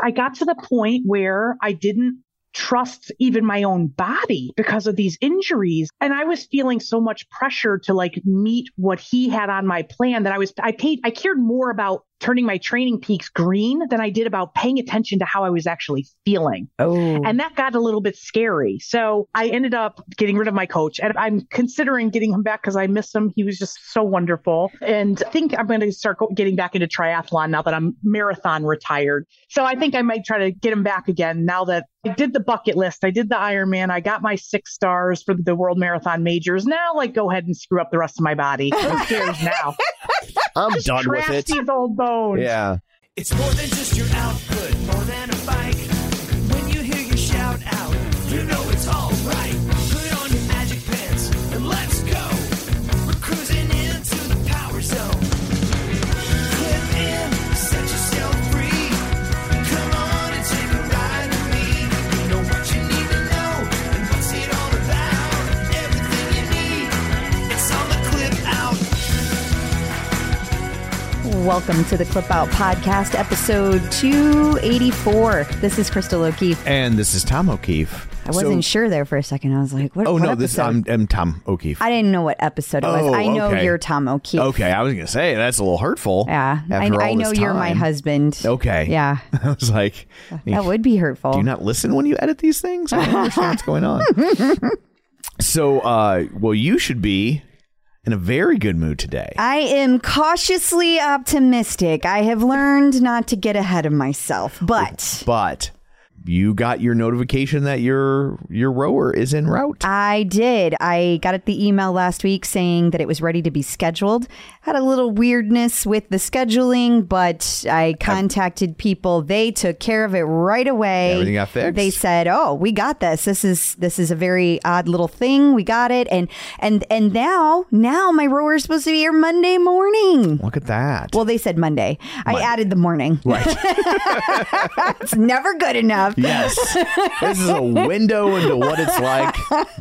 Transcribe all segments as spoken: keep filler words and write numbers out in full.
I got to the point where I didn't trust even my own body because of these injuries. And I was feeling so much pressure to like meet what he had on my plan that I was, I paid, I cared more about turning my training peaks green than I did about paying attention to how I was actually feeling. Oh. And that got a little bit scary. So I ended up getting rid of my coach, and I'm considering getting him back because I miss him. He was just so wonderful. And I think I'm going to start getting back into triathlon now that I'm marathon retired. So I think I might try to get him back again now that I did the bucket list. I did the Ironman. I got my six stars for the World Marathon Majors. Now, like, go ahead and screw up the rest of my body. Who cares now? I'm just done with it. These old bones. Yeah. It's more than just your output, more than a bike. When you hear your shout out, you know it's all right. Put on your magic pants and let's go. We're cruising into the power zone. Clip in, set yourself free. Come on and take a ride with me. You know what you need to know and what's it all about. Everything you need, it's on the Clip Out. Welcome to the Clip Out Podcast, episode two eighty-four. This is Crystal O'Keefe. And this is Tom O'Keefe. I wasn't so, sure there for a second. I was like, what? Oh, what no, episode? This I'm, I'm Tom O'Keefe. I didn't know what episode it was. Oh, I know okay. You're Tom O'Keefe. Okay, I was going to say, that's a little hurtful. Yeah, I, I know you're my husband. Okay. Yeah. I was like, that would be hurtful. Do you not listen when you edit these things? I don't understand what's going on. So, uh, well, you should be in a very good mood today. I am cautiously optimistic. I have learned not to get ahead of myself, but but you got your notification that your your rower is en route. I did. I got the email last week saying that it was ready to be scheduled. Had a little weirdness with the scheduling, but I contacted people. They took care of it right away. Everything got fixed. They said, "Oh, we got this. This is this is a very odd little thing. We got it." And and and now now my rower is supposed to be here Monday morning. Look at that. Well, they said Monday. Monday. I added the morning. Right. It's never good enough. Yes. This is a window into what it's like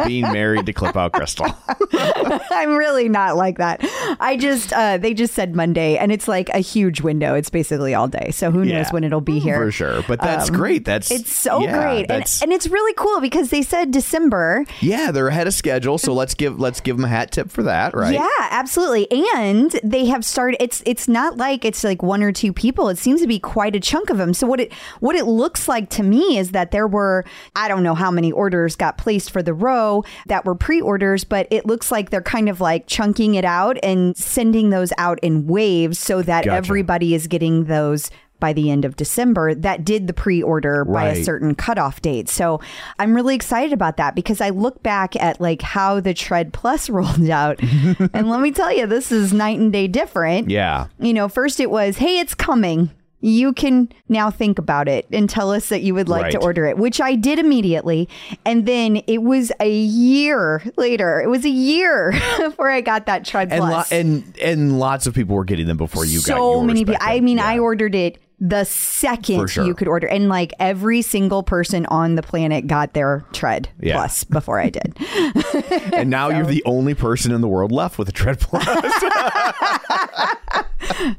being married to Clip Out Crystal. I'm really not like that. I just, uh, they just said Monday, and it's like a huge window. It's basically all day. So who yeah, knows when it'll be here. For sure. But that's um, great. That's It's so yeah, great. And, and it's really cool because they said December. Yeah, they're ahead of schedule. So let's give, let's give them a hat tip for that, right? Yeah, absolutely. And they have started, it's, it's not like it's like one or two people. It seems to be quite a chunk of them. So what it, what it looks like to me is that there were, I don't know how many orders got placed for the row that were pre-orders, but it looks like they're kind of like chunking it out and sending those out in waves so that gotcha. Everybody is getting those by the end of December that did the pre-order right. by a certain cutoff date. So I'm really excited about that because I look back at like how the Tread Plus rolled out. And let me tell you, this is night and day different. Yeah. You know, first it was, hey, it's coming. You can now think about it and tell us that you would like right. to order it, which I did immediately. And then it was a year later. It was a year before I got that Tread Plus. And, lo- and and lots of people were getting them before you so got yours. So many people. I mean, yeah. I ordered it the second sure. you could order. And like every single person on the planet got their Tread yeah. Plus before I did. And now so. You're the only person in the world left with a Tread Plus.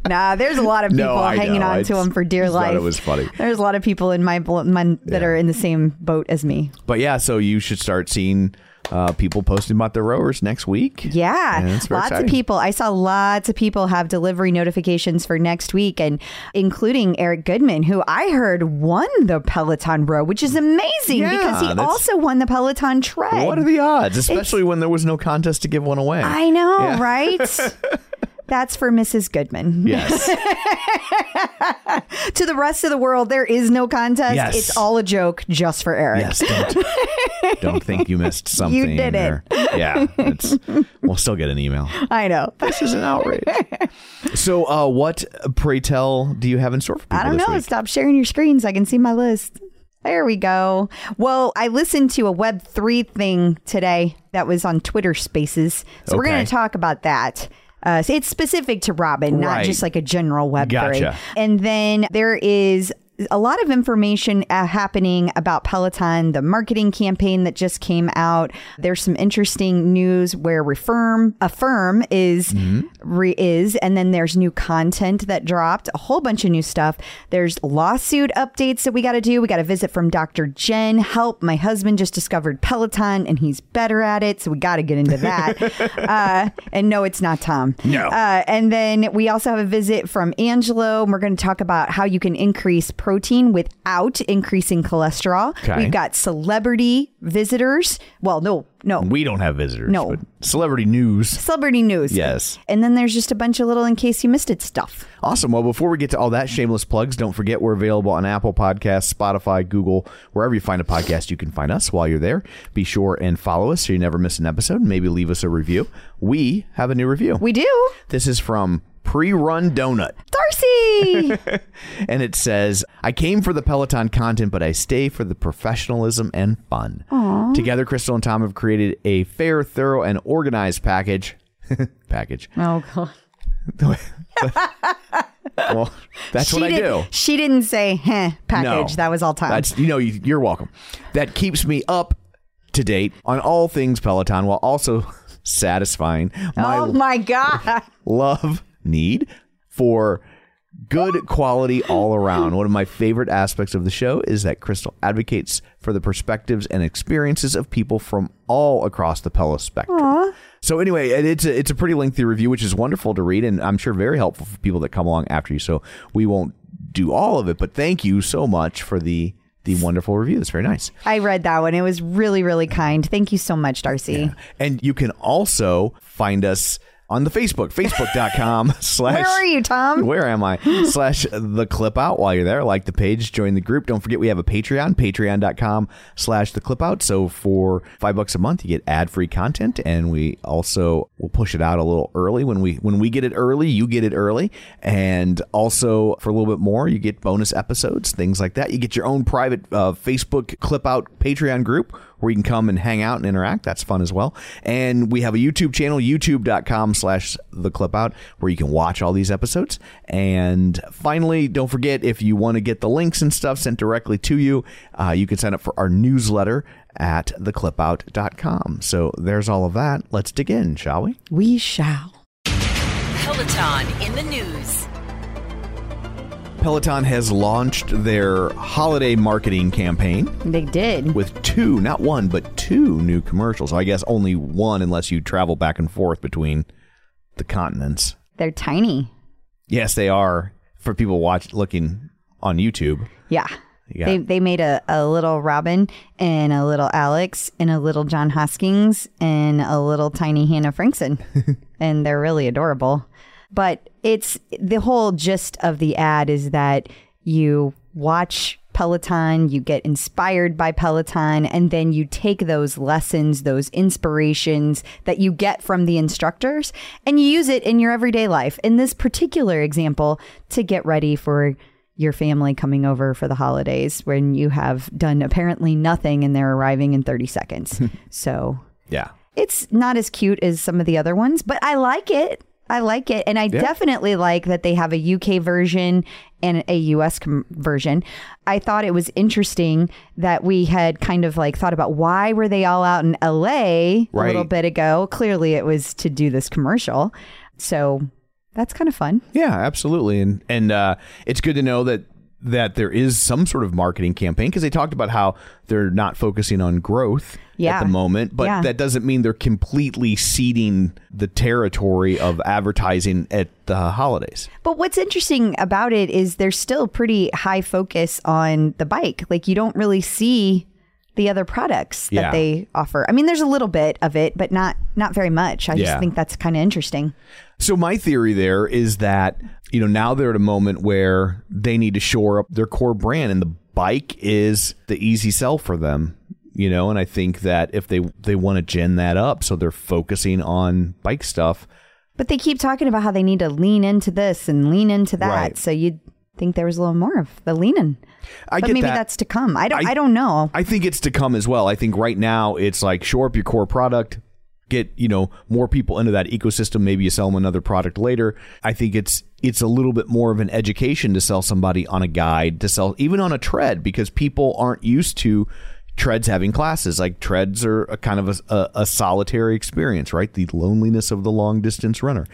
Nah, there's a lot of people no, hanging know. on to them for dear just life. It was funny. There's a lot of people in my, my that yeah. are in the same boat as me. But yeah, so you should start seeing uh, people posting about their rowers next week. Yeah, lots exciting. of people. I saw lots of people have delivery notifications for next week, and including Eric Goodman, who I heard won the Peloton Row, which is amazing yeah, because he also won the Peloton Tread. What are the odds? Especially it's, when there was no contest to give one away. I know, yeah. right? That's for Missus Goodman. Yes. To the rest of the world, there is no contest. Yes. It's all a joke just for Eric. Yes. Don't, don't think you missed something. You did or, it. Yeah. It's, we'll still get an email. I know. This is an outrage. So uh, what, pray tell, do you have in store for people I don't know. This week? Stop sharing your screens. I can see my list. There we go. Well, I listened to a Web three thing today that was on Twitter Spaces. So okay. we're going to talk about that. Uh, so it's specific to Robin, right. not just like a general Web three. Gotcha. And then there is a lot of information uh, happening about Peloton, the marketing campaign that just came out. There's some interesting news where Affirm, Affirm is, mm-hmm. re, is, and then there's new content that dropped, a whole bunch of new stuff. There's lawsuit updates that we got to do. We got a visit from Doctor Jen. Help, my husband just discovered Peloton and he's better at it, so we got to get into that. uh, and no, it's not Tom. No. Uh, and then we also have a visit from Angelo, and we're going to talk about how you can increase per protein without increasing cholesterol. Okay. We've got celebrity visitors. Well, no, no. We don't have visitors. No. But celebrity news. Celebrity news. Yes. And then there's just a bunch of little in case you missed it stuff. Awesome. Well, before we get to all that, shameless plugs, don't forget we're available on Apple Podcasts, Spotify, Google, wherever you find a podcast, you can find us while you're there. Be sure and follow us so you never miss an episode. Maybe leave us a review. We have a new review. We do. This is from Pre-Run Donut. Darcy! And it says, I came for the Peloton content, but I stay for the professionalism and fun. Aww. Together, Crystal and Tom have created a fair, thorough, and organized package. package. Oh, God. Well, that's she what I do. She didn't say, heh, package. No, that was all Tom. That's, you know, you're welcome. That keeps me up to date on all things Peloton while also satisfying my, oh my God. love need for good quality all around. One of my favorite aspects of the show is that Crystal advocates for the perspectives and experiences of people from all across the Pelo spectrum. Aww. So anyway, it's a, it's a pretty lengthy review, which is wonderful to read, and I'm sure very helpful for people that come along after you. So we won't do all of it, but thank you so much for the the wonderful review. That's very nice. I read that one. It was really, really kind. Thank you so much, Darcy. Yeah. And you can also find us on the Facebook, facebook dot com slash... Where are you, Tom? Where am I? slash the clip out. While you're there, like the page, join the group. Don't forget we have a Patreon, patreon dot com slash the clip out. So for five bucks a month, you get ad-free content, and we also will push it out a little early. When we when we get it early, you get it early. And also for a little bit more, you get bonus episodes, things like that. You get your own private uh, Facebook clip out Patreon group, where you can come and hang out and interact. That's fun as well. And we have a YouTube channel, youtube dot com slash the clip out, where you can watch all these episodes. And finally, don't forget, if you want to get the links and stuff sent directly to you, uh, you can sign up for our newsletter at the clip out dot com. So there's all of that. Let's dig in, shall we? We shall. Peloton in the news. Peloton has launched their holiday marketing campaign. They did. With two, not one, but two new commercials. So I guess only one unless you travel back and forth between the continents. They're tiny. Yes, they are. For people watch looking on YouTube. Yeah. Yeah. They they made a, a little Robin and a little Alex and a little John Hoskins and a little tiny Hannah Frankson. And they're really adorable. But it's the whole gist of the ad is that you watch Peloton, you get inspired by Peloton, and then you take those lessons, those inspirations that you get from the instructors, and you use it in your everyday life. In this particular example, to get ready for your family coming over for the holidays when you have done apparently nothing and they're arriving in thirty seconds. So yeah, it's not as cute as some of the other ones, but I like it. I like it. And I yeah. definitely like that they have a U K version and a U S com- version. I thought it was interesting that we had kind of like thought about why were they all out in L A right. a little bit ago. Clearly it was to do this commercial. So that's kind of fun. Yeah, absolutely. And and uh, it's good to know that that there is some sort of marketing campaign, because they talked about how they're not focusing on growth yeah. at the moment, but yeah. that doesn't mean they're completely ceding the territory of advertising at the holidays. But what's interesting about it is there's still pretty high focus on the bike. Like you don't really see the other products that yeah. they offer. I mean, there's a little bit of it, but not not very much. I yeah. just think that's kind of interesting. So my theory there is that, you know, now they're at a moment where they need to shore up their core brand, and the bike is the easy sell for them, you know, and I think that if they they want to gin that up, so they're focusing on bike stuff. But they keep talking about how they need to lean into this and lean into that. Right. So you think there was a little more of the leaning. I but get maybe that. that's to come. I don't I, I don't know. I think it's to come as well. I think right now it's like shore up your core product, get, you know, more people into that ecosystem. Maybe you sell them another product later. I think it's it's a little bit more of an education to sell somebody on a guide, to sell even on a tread, because people aren't used to treads having classes. Like treads are a kind of a, a, a solitary experience, right? The loneliness of the long distance runner.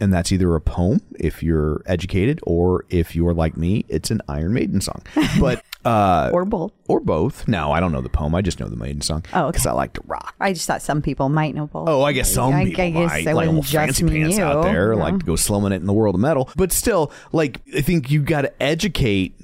And that's either a poem, if you're educated, or if you're like me, it's an Iron Maiden song. But uh, or both. Or both. No, I don't know the poem. I just know the Maiden song. Oh, because okay. I like to rock. I just thought some people might know both. Oh, I guess some I, people I guess might. I like old fancy pants you. out there, yeah. like to go slumming it in the world of metal. But still, like, I think you got to educate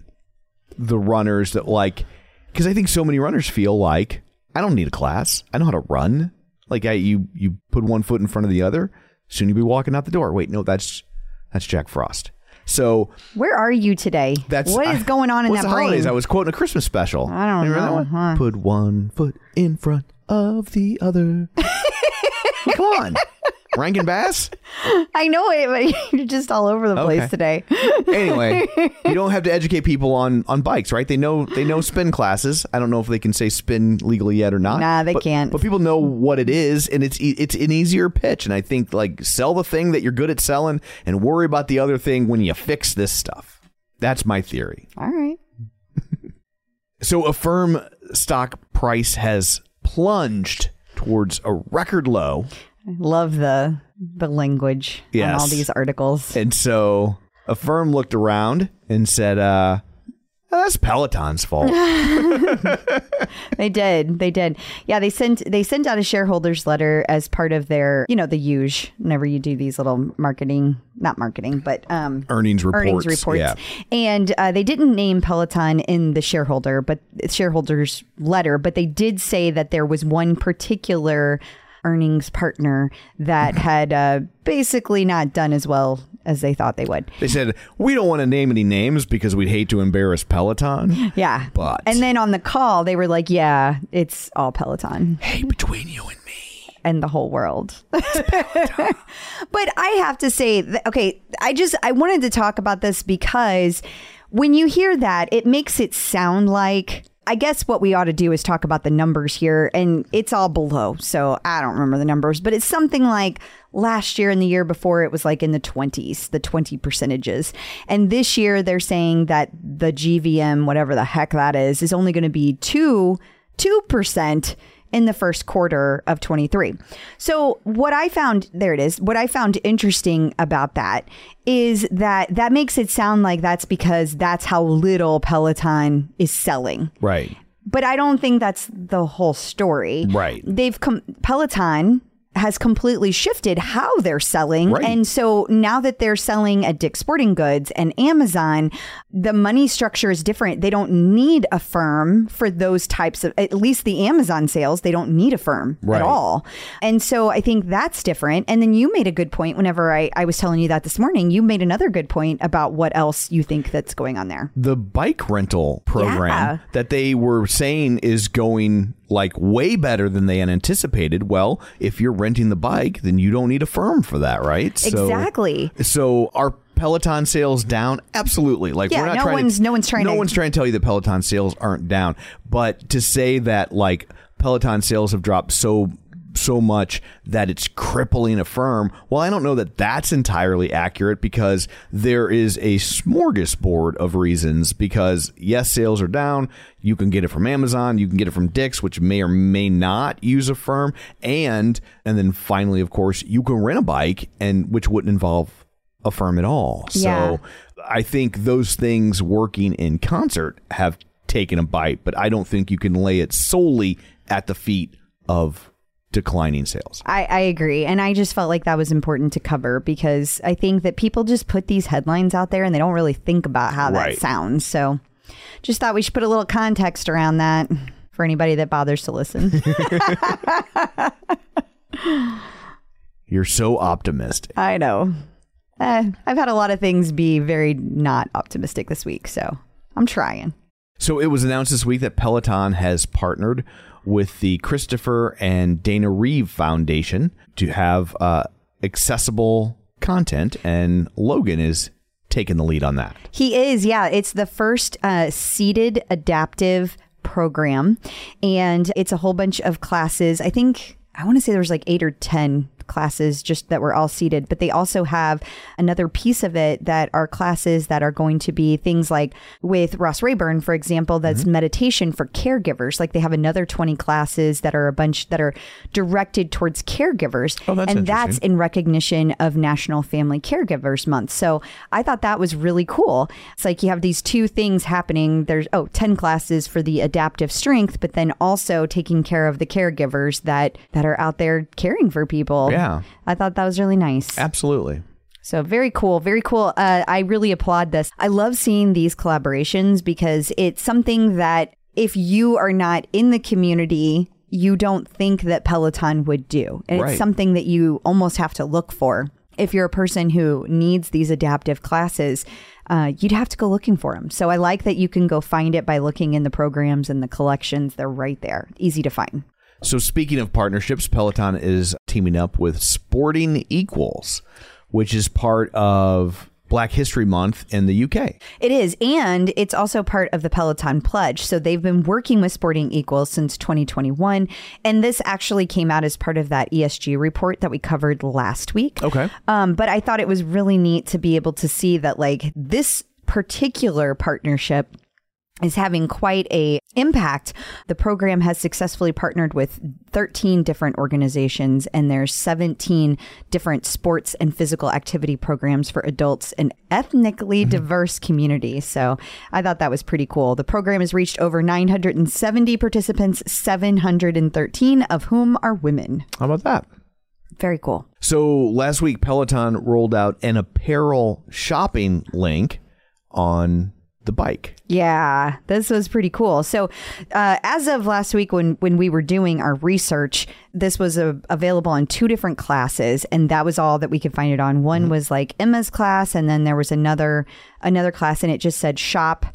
the runners that, like, because I think so many runners feel like, I don't need a class. I know how to run. Like, I, you, you put one foot in front of the other. Soon you'll be walking out the door. Wait, no, that's that's Jack Frost. So where are you today? That's what is going on I, in that the brain? Holidays? I was quoting a Christmas special. I don't you know. That one? Huh? Put one foot in front of the other. Come on. Rankin Bass? I know it, but you're just all over the okay. place today. Anyway, you don't have to educate people on, on bikes, right? They know they know spin classes. I don't know if they can say spin legally yet or not. Nah, they but, can't. But people know what it is, and it's it's an easier pitch. And I think, like, sell the thing that you're good at selling and worry about the other thing when you fix this stuff. That's my theory. All right. So Affirm stock price has plunged towards a record low. I love the the language yes. on all these articles. And so Affirm looked around and said, uh, oh, that's Peloton's fault. They did. They did. Yeah, they sent they sent out a shareholders letter as part of their, you know, the usual, whenever you do these little marketing, not marketing, but um, earnings reports. Earnings reports. Yeah. And uh, they didn't name Peloton in the shareholder, but shareholders letter, but they did say that there was one particular earnings partner that had uh, basically not done as well as they thought they would. They said, we don't want to name any names because we'd hate to embarrass Peloton. Yeah. But. And then on the call, they were like, yeah, it's all Peloton. Hey, between you and me. And the whole world. But I have to say, that, okay, I just, I wanted to talk about this because when you hear that, it makes it sound like, I guess what we ought to do is talk about the numbers here, and it's all below. So I don't remember the numbers, but it's something like last year and the year before it was like in the twenties, the twenty percentages. And this year they're saying that the G V M, whatever the heck that is, is only going to be two, two percent in the first quarter of twenty-three. So what I found, there it is, what I found interesting about that is that that makes it sound like that's because that's how little Peloton is selling. Right. But I don't think that's the whole story. Right. They've come, Peloton has completely shifted how they're selling. Right. And so now that they're selling at Dick's Sporting Goods and Amazon, the money structure is different. They don't need Affirm for those types of, at least the Amazon sales, they don't need Affirm right. at all. And so I think that's different. And then you made a good point whenever I, I was telling you that this morning, you made another good point about what else you think that's going on there. The bike rental program yeah. that they were saying is going like way better than they had anticipated. Well, if you're renting the bike, then you don't need Affirm for that, right? So, exactly. So are Peloton sales down? Absolutely. Like yeah, we're not no trying one's, to, no one's trying no to, one's trying to tell you that Peloton sales aren't down, but to say that like Peloton sales have dropped so so much that it's crippling Affirm, well, I don't know that that's entirely accurate because there is a smorgasbord of reasons because, yes, sales are down. You can get it from Amazon. You can get it from Dick's, which may or may not use Affirm. And and then finally, of course, you can rent a bike, and which wouldn't involve Affirm at all. Yeah. So I think those things working in concert have taken a bite, but I don't think you can lay it solely at the feet of declining sales. I, I agree. And I just felt like that was important to cover because I think that people just put these headlines out there and they don't really think about how right. that sounds. So just thought we should put a little context around that for anybody that bothers to listen. You're so optimistic. I know. Uh, I've had a lot of things be very not optimistic this week, so I'm trying. So it was announced this week that Peloton has partnered with the Christopher and Dana Reeve Foundation to have uh, accessible content. And Logan is taking the lead on that. He is. Yeah. It's the first uh, seated adaptive program. And it's a whole bunch of classes. I think I want to say there was like eight or ten classes just that were all seated. But they also have another piece of it that are classes that are going to be things like with Ross Rayburn, for example, that's mm-hmm. meditation for caregivers. Like they have another twenty classes that are a bunch that are directed towards caregivers. Oh, that's and that's in recognition of National Family Caregivers Month. So I thought that was really cool. It's like you have these two things happening. There's, oh, ten classes for the adaptive strength, but then also taking care of the caregivers that, that are out there caring for people. Yeah. I thought that was really nice. Absolutely. So very cool. Very cool. Uh, I really applaud this. I love seeing these collaborations because it's something that if you are not in the community, you don't think that Peloton would do. And right. It's something that you almost have to look for. If you're a person who needs these adaptive classes, uh, you'd have to go looking for them. So I like that you can go find it by looking in the programs and the collections. They're right there. Easy to find. So speaking of partnerships, Peloton is teaming up with Sporting Equals, which is part of Black History Month in the U K. It is. And it's also part of the Peloton Pledge. So they've been working with Sporting Equals since twenty twenty-one. And this actually came out as part of that E S G report that we covered last week. Okay. Um, but I thought it was really neat to be able to see that like this particular partnership is having quite a impact. The program has successfully partnered with thirteen different organizations, and there's seventeen different sports and physical activity programs for adults and ethnically mm-hmm. diverse communities. So I thought that was pretty cool. The program has reached over nine hundred seventy participants, seven hundred thirteen of whom are women. How about that? Very cool. So last week, Peloton rolled out an apparel shopping link on the bike. Yeah, this was pretty cool. So uh, as of last week, when, when we were doing our research, this was a, available on two different classes. And that was all that we could find it on. One mm-hmm. was like Emma's class. And then there was another another class. And it just said shop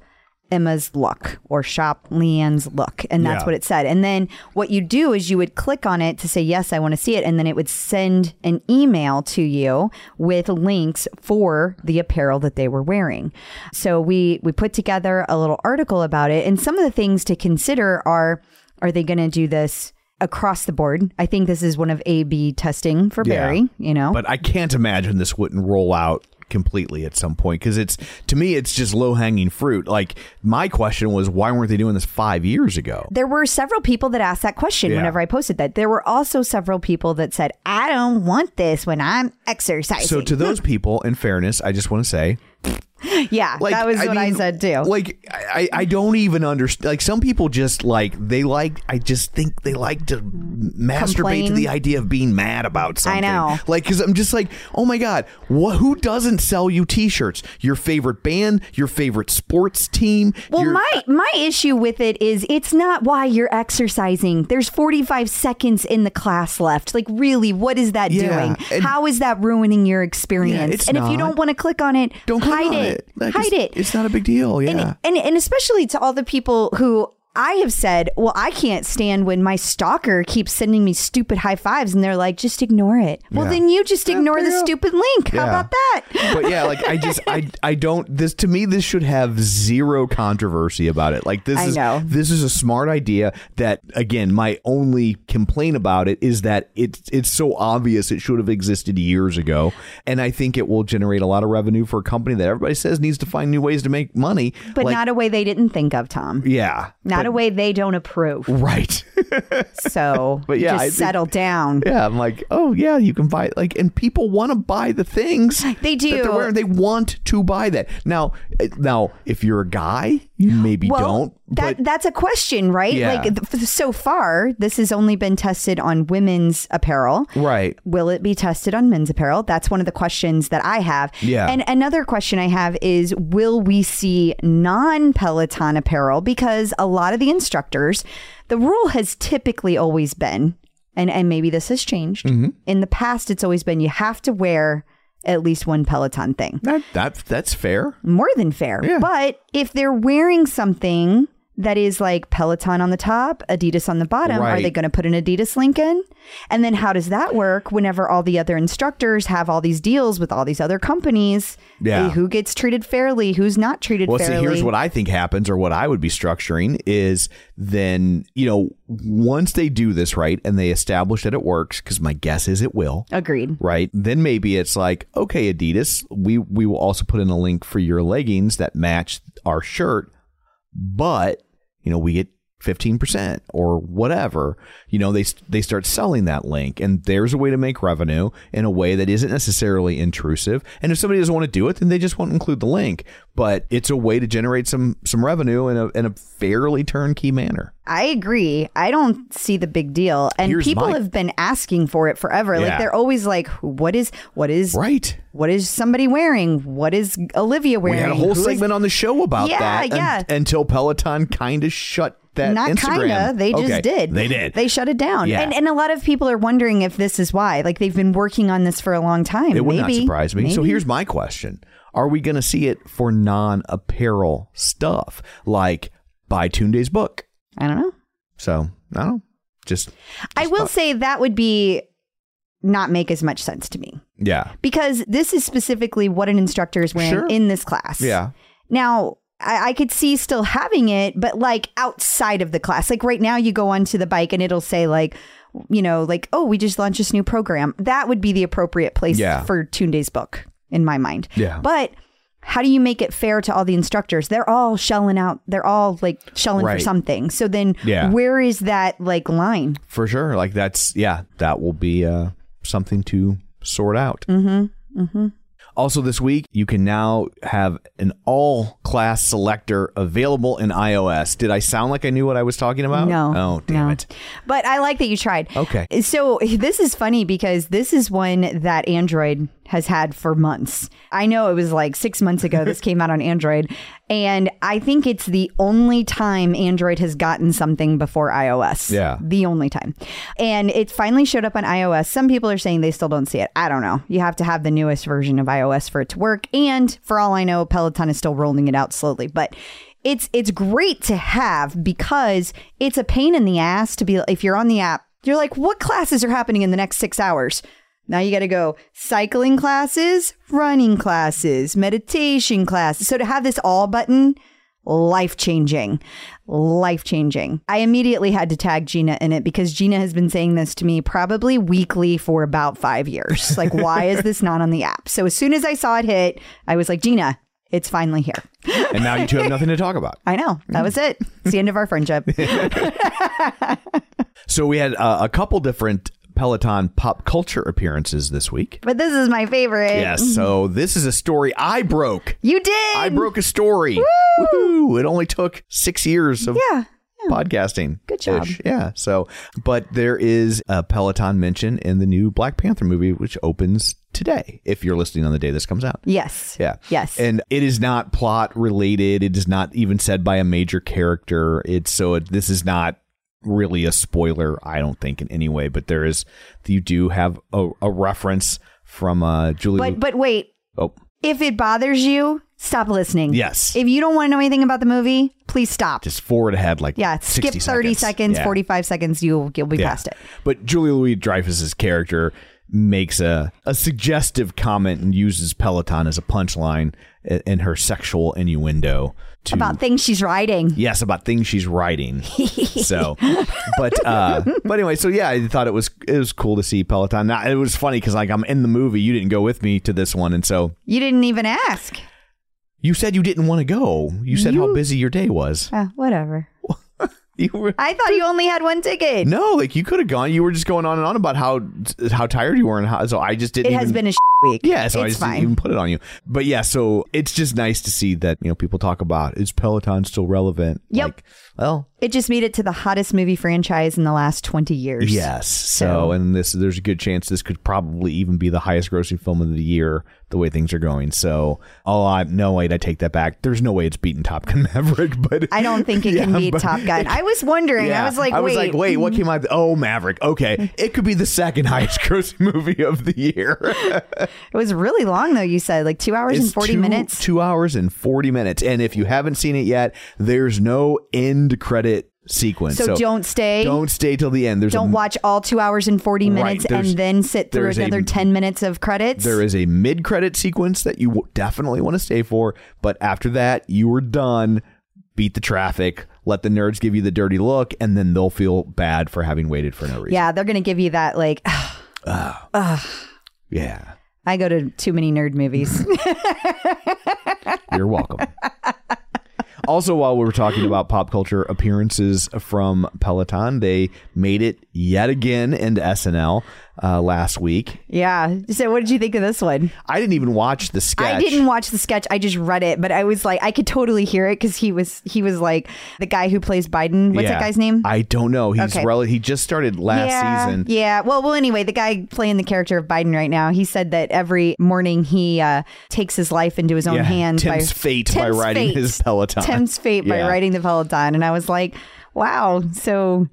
Emma's look or shop Leanne's look. And that's yeah. what it said. And then what you do is you would click on it to say, yes, I want to see it. And then it would send an email to you with links for the apparel that they were wearing. So we, we put together a little article about it. And some of the things to consider are, are they going to do this across the board? I think this is one of A B testing for yeah, Barry, you know, but I can't imagine this wouldn't roll out completely at some point, because it's, to me, it's just low hanging fruit. Like my question was, why weren't they doing this five years ago? There were several people that asked that question yeah. whenever I posted that. There were also several people that said, I don't want this when I'm exercising. So to those people, in fairness, I just want to say, yeah, like, that was I what mean, I said too. Like, I, I don't even understand. Like, some people just like, they like, I just think they like to masturbate Complain. to the idea of being mad about something. I know. Like, because I'm just like, oh my God, wh- who doesn't sell you t-shirts? Your favorite band, your favorite sports team. Well, your- my, my issue with it is it's not why you're exercising. There's forty-five seconds in the class left. Like, really, what is that yeah, doing? How is that ruining your experience? Yeah, and not. If you don't want to click on it, don't hide it. It. Like Hide it's, it. It's not a big deal. Yeah. And, and and especially to all the people who I have said, well, I can't stand when my stalker keeps sending me stupid high fives and they're like, just ignore it. Yeah. Well, then you just ignore yeah. the stupid link. Yeah. How about that? But yeah, like I just I I don't this to me, this should have zero controversy about it. Like this I is know. This is a smart idea that, again, my only complaint about it is that it's it's so obvious it should have existed years ago. And I think it will generate a lot of revenue for a company that everybody says needs to find new ways to make money. But like, not a way they didn't think of, Tom. Yeah. Not a way they don't approve. Right. So but yeah, just I settle think, down. Yeah. I'm like, oh, yeah, you can buy it. Like, and people want to buy the things. They do. That they're wearing. They want to buy that. Now, now, if you're a guy, you maybe well, don't. That but, That's a question, right? Yeah. Like, th- so far, this has only been tested on women's apparel. Right. Will it be tested on men's apparel? That's one of the questions that I have. Yeah. And another question I have is, will we see non-Peloton apparel? Because a lot of the instructors, the rule has typically always been, and, and maybe this has changed. Mm-hmm. In the past, it's always been you have to wear at least one Peloton thing. That, that that's fair. More than fair. Yeah. But if they're wearing something that is like Peloton on the top, Adidas on the bottom. Right. Are they going to put an Adidas link in? And then how does that work whenever all the other instructors have all these deals with all these other companies? Yeah. Hey, who gets treated fairly? Who's not treated well, fairly? Well, so here's what I think happens, or what I would be structuring is then, you know, once they do this right and they establish that it works, because my guess is it will. Agreed. Right. Then maybe it's like, okay, Adidas, we, we will also put in a link for your leggings that match our shirt, but you know, we get fifteen percent or whatever, you know, they they start selling that link. And there's a way to make revenue in a way that isn't necessarily intrusive. And if somebody doesn't want to do it, then they just won't include the link. But it's a way to generate some some revenue in a in a fairly turnkey manner. I agree. I don't see the big deal. And Here's people my... have been asking for it forever. Yeah. Like they're always like, what is what is right? What is somebody wearing? What is Olivia wearing? We had a whole Who segment is... on the show about yeah, that yeah. Un- until Peloton kind of shut that Not Instagram. Not kinda. They okay. just did. They did. They shut it down. Yeah. And and a lot of people are wondering if this is why. Like they've been working on this for a long time. It would maybe, not surprise me. Maybe. So here's my question. Are we going to see it for non-apparel stuff? Like buy Tunde's book? I don't know. So, I don't know. Just, just I will thought. say that would be not make as much sense to me. Yeah. Because this is specifically what an instructor is wearing sure. in this class. Yeah. Now, I, I could see still having it, but like outside of the class. Like right now you go onto the bike and it'll say like, you know, like, oh, we just launched this new program. That would be the appropriate place yeah. for Tunde's book in my mind. Yeah. But how do you make it fair to all the instructors? They're all shelling out. They're all like shelling right. for something. So then yeah. where is that like line? For sure. Like that's, yeah, that will be uh, something to sort out. Mm-hmm. Mm-hmm. Also this week, you can now have an all class selector available in iOS. Did I sound like I knew what I was talking about? No. Oh, damn no. it. But I like that you tried. Okay. So this is funny because this is one that Android has had for months. I know it was like six months ago this came out on Android. And I think it's the only time Android has gotten something before iOS. Yeah. The only time. And it finally showed up on iOS. Some people are saying they still don't see it. I don't know. You have to have the newest version of iOS for it to work. And for all I know, Peloton is still rolling it out slowly. But it's it's great to have because it's a pain in the ass to be, if you're on the app, you're like, what classes are happening in the next six hours? Now you got to go cycling classes, running classes, meditation classes. So to have this all button, life-changing, life-changing. I immediately had to tag Gina in it because Gina has been saying this to me probably weekly for about five years. Like, why is this not on the app? So as soon as I saw it hit, I was like, Gina, it's finally here. And now you two have nothing to talk about. I know. That was it. It's the end of our friendship. So we had uh, a couple different Peloton pop culture appearances this week. But this is my favorite. Yes. Yeah, so this is a story I broke. You did. I broke a story. Woo! Woo-hoo. It only took six years of yeah, yeah. podcasting. Good job. Yeah. So, but there is a Peloton mention in the new Black Panther movie, which opens today, if you're listening on the day this comes out. Yes. Yeah. Yes. And it is not plot related. It is not even said by a major character. It's so it, this is not really a spoiler, I don't think, in any way, but there is, you do have a, a reference from uh, Julie. But Lu- but wait, oh, if it bothers you, stop listening. Yes. If you don't want to know anything about the movie, please stop. Just forward ahead, like yeah, skip thirty seconds, seconds yeah. forty-five seconds, you'll you'll be yeah. past it. But Julie Louis-Dreyfus's character makes a, a suggestive comment and uses Peloton as a punchline in, in her sexual innuendo. To, about things she's writing. Yes, about things she's writing. So, but uh, but anyway, so yeah, I thought it was it was cool to see Peloton. Now, it was funny because like I'm in the movie, you didn't go with me to this one, and so you didn't even ask. You said you didn't want to go. You said you, how busy your day was. Uh, whatever. You were, I thought you only had one ticket. No, like you could have gone. You were just going on and on about how how tired you were, and how, so I just didn't. It has even, been a. Sh- Week. Yeah, so it's I just fine. Didn't even put it on you. But yeah, so it's just nice to see that, you know, people talk about, is Peloton still relevant? Yep. Like, well, It just made it to the hottest movie franchise in the last twenty years. Yes. So, so and this there's a good chance this could probably even be the highest grossing film of the year, the way things are going. So, oh, I, no, wait, I take that back. There's no way it's beaten Top Gun Maverick, but I don't think it yeah, can beat but, Top Gun. I was wondering. Yeah, I was like, I was wait. like, wait, what came out? Oh, Maverick. Okay. It could be the second highest grossing movie of the year. It was really long, though, you said. Like two hours it's and forty two, minutes? Two hours and forty minutes. And if you haven't seen it yet, there's no end credit sequence. So, so don't stay. Don't stay till the end. There's don't a, watch all two hours and forty minutes right, and then sit through another a, ten minutes of credits. There is a mid-credit sequence that you w- definitely want to stay for. But after that, you are done. Beat the traffic. Let the nerds give you the dirty look. And then they'll feel bad for having waited for no reason. Yeah, they're going to give you that like, uh, uh, yeah. I go to too many nerd movies. You're welcome. Also, while we were talking about pop culture appearances from Peloton, they made it yet again into S N L uh, last week. Yeah. So what did you think of this one? I didn't even watch the sketch. I didn't watch the sketch. I just read it. But I was like, I could totally hear it because he was he was like the guy who plays Biden. What's yeah. that guy's name? I don't know. He's okay. rel- He just started last yeah, season. Yeah. Well, well, anyway, the guy playing the character of Biden right now, he said that every morning he uh, takes his life into his own yeah. hands. Tim's by, fate Tim's by riding fate. his Peloton. Tim's fate yeah. by riding the Peloton. And I was like, wow. So...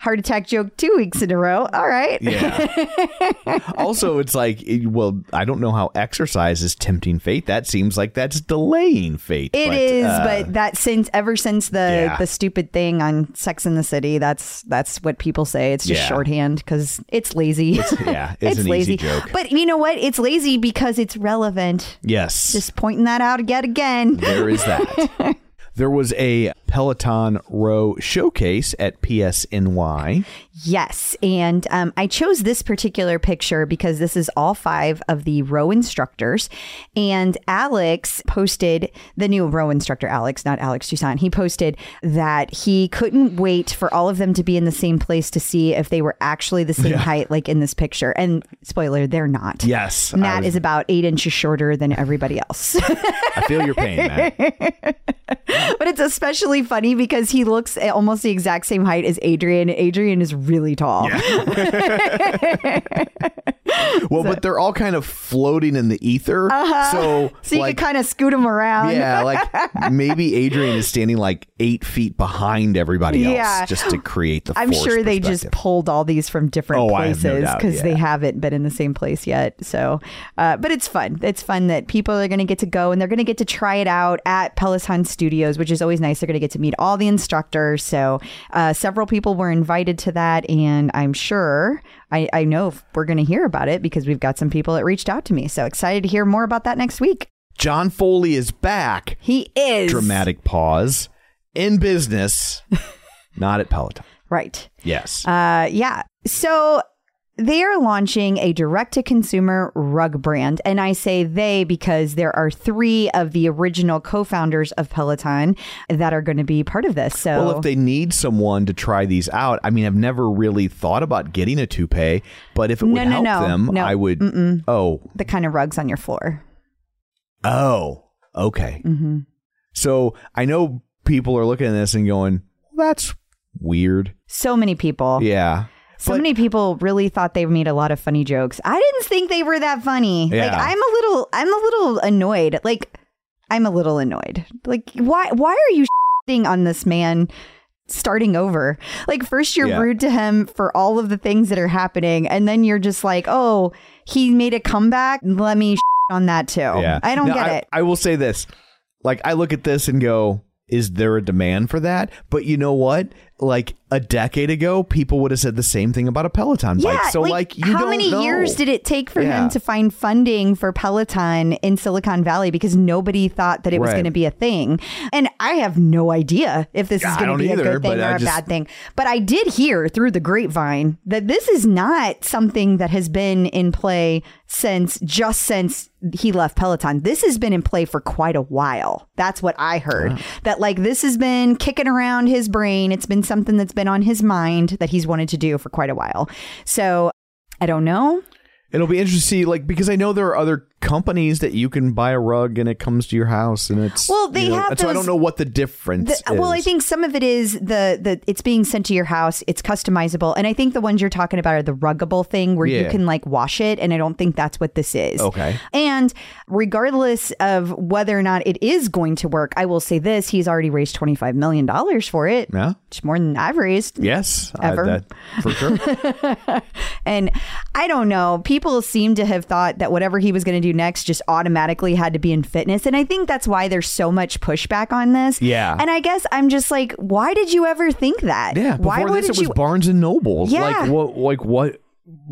heart attack joke two weeks in a row. All right. Yeah. Also, it's like, well, I don't know how exercise is tempting fate. That seems like that's delaying fate. It but, is, uh, but that since ever since the yeah. the stupid thing on Sex and the City, that's that's what people say. It's just yeah. shorthand because it's lazy. It's, yeah, it's, it's an lazy easy joke. But you know what? It's lazy because it's relevant. Yes. Just pointing that out yet again. There is that. There was a Peloton Row showcase at P S N Y. Yes. And um, I chose this particular picture because this is all five of the Row instructors. And Alex posted, the new Row instructor, Alex, not Alex Toussaint, he posted that he couldn't wait for all of them to be in the same place to see if they were actually the same yeah. height, like in this picture. And spoiler, they're not. Yes. Matt was... is about eight inches shorter than everybody else. I feel your pain, Matt. But it's especially funny because he looks at almost the exact same height as Adrian. Adrian is really tall. Yeah. Well, so, but they're all kind of floating in the ether. Uh-huh. So, so you like, can kind of scoot them around. Yeah, like maybe Adrian is standing like eight feet behind everybody else yeah. just to create the I'm sure they just pulled all these from different oh, places because no yeah. they haven't been in the same place yet. So, uh, but it's fun. It's fun that people are going to get to go and they're going to get to try it out at Peloton Studios, which is always nice. They're going to get to meet all the instructors. So uh, several people were invited to that. And I'm sure... I, I know we're going to hear about it because we've got some people that reached out to me. So excited to hear more about that next week. John Foley is back. He is. Dramatic pause. In business, not at Peloton. Right. Yes. Uh, yeah. So... they are launching a direct-to-consumer rug brand. And I say they because there are three of the original co-founders of Peloton that are going to be part of this. So, well, if they need someone to try these out, I mean, I've never really thought about getting a toupee, but if it no, would no, help no, them, no. I would... Mm-mm. Oh. The kind of rugs on your floor. Oh. Okay. Mm-hmm. So I know people are looking at this and going, well, that's weird. So many people. Yeah. So but, many people really thought they made a lot of funny jokes. I didn't think they were that funny. Yeah. Like I'm a little I'm a little annoyed. Like I'm a little annoyed. Like why why are you shitting on this man starting over? Like first you're yeah. rude to him for all of the things that are happening and then you're just like, "Oh, he made a comeback. Let me shit on that too." Yeah. I don't now, get I, it. I will say this. Like I look at this and go, is there a demand for that? But you know what? Like a decade ago, people would have said the same thing about a Peloton yeah, bike. So like, like you how don't many know. years did it take for yeah. him to find funding for Peloton in Silicon Valley? Because nobody thought that it right. was going to be a thing. And I have no idea if this yeah, is going to be either, a good thing or I a just... bad thing. But I did hear through the grapevine that this is not something that has been in play since just since he left Peloton. This has been in play for quite a while. That's what I heard. Wow. That like this has been kicking around his brain. It's been something that's been on his mind that he's wanted to do for quite a while. So I don't know. It'll be interesting to see, like, because I know there are other companies that you can buy a rug and it comes to your house and it's well they you know, have those, so I don't know what the difference the, is. Well, I think some of it is the the it's being sent to your house, it's customizable, and I think the ones you're talking about are the ruggable thing where yeah. you can like wash it, and I don't think that's what this is. Okay. And regardless of whether or not it is going to work, I will say this: he's already raised twenty-five million dollars for it. Yeah, it's more than I've raised. Yes, ever I, that, for sure. And I don't know. People seem to have thought that whatever he was going to do next just automatically had to be in fitness, and I think that's why there's so much pushback on this. Yeah, and I guess I'm just like, why did you ever think that? Yeah, before why this, it was you... Barnes and Noble. Yeah, like what? Like what?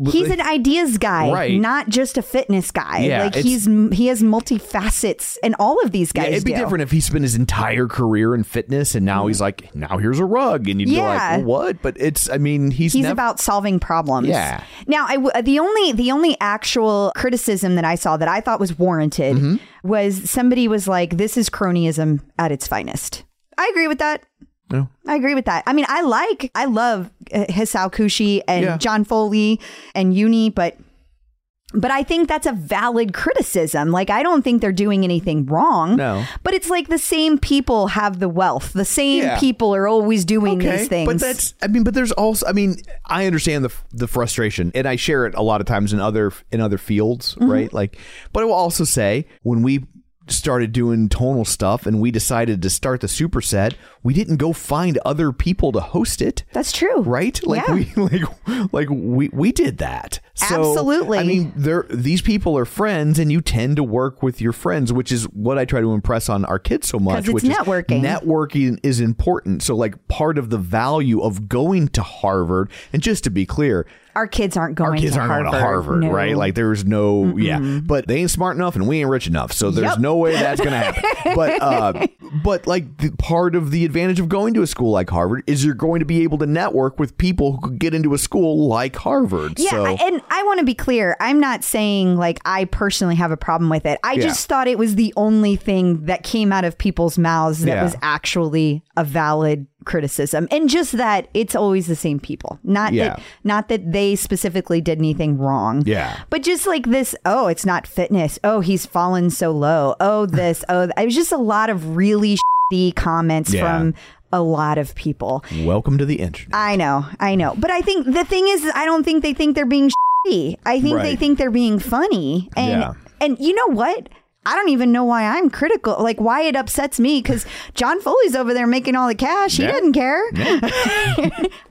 He's an ideas guy, right. Not just a fitness guy. Yeah, like he's he has multifacets, and all of these guys. Yeah, it'd be do. different if he spent his entire career in fitness, and now mm. he's like, now here's a rug, and you'd yeah. be like, well, what? But it's, I mean, he's he's nev- about solving problems. Yeah. Now, I w- the only the only actual criticism that I saw that I thought was warranted mm-hmm. was somebody was like, "This is cronyism at its finest." I agree with that. No. I agree with that. I mean, I like, I love uh, Hisao Kushi and yeah. John Foley and Uni, but but I think that's a valid criticism. Like, I don't think they're doing anything wrong. No. But it's like the same people have the wealth. The same yeah. people are always doing okay. these things. But that's, I mean, but there's also, I mean, I understand the the frustration, and I share it a lot of times in other in other fields, mm-hmm. right? Like, but I will also say when we started doing tonal stuff and we decided to start the superset, we didn't go find other people to host it. That's true. Right? Like yeah. we like like we, we did that. So, absolutely. I mean, there these people are friends, and you tend to work with your friends, which is what I try to impress on our kids so much, which networking. is networking is important. So like part of the value of going to Harvard, and just to be clear, our kids aren't going. Our kids to aren't Harvard. going to Harvard, no. right? Like there's no, mm-mm. yeah. But they ain't smart enough, and we ain't rich enough, so there's yep. no way that's going to happen. But uh, but like the, part of the advantage of going to a school like Harvard is you're going to be able to network with people who could get into a school like Harvard. Yeah, so. I, and I want to be clear. I'm not saying like I personally have a problem with it. I yeah. just thought it was the only thing that came out of people's mouths that yeah. was actually a valid criticism, and just that it's always the same people, not yeah. that not that they specifically did anything wrong, yeah but just like this, oh it's not fitness, oh he's fallen so low, oh this oh th-. It was just a lot of really shitty comments yeah. from a lot of people. Welcome to the internet. I know I know but I think the thing is, I don't think they think they're being shitty. I think right. they think they're being funny, and yeah. and you know what, I don't even know why I'm critical, like why it upsets me, because John Foley's over there making all the cash. He yeah. doesn't care. Yeah.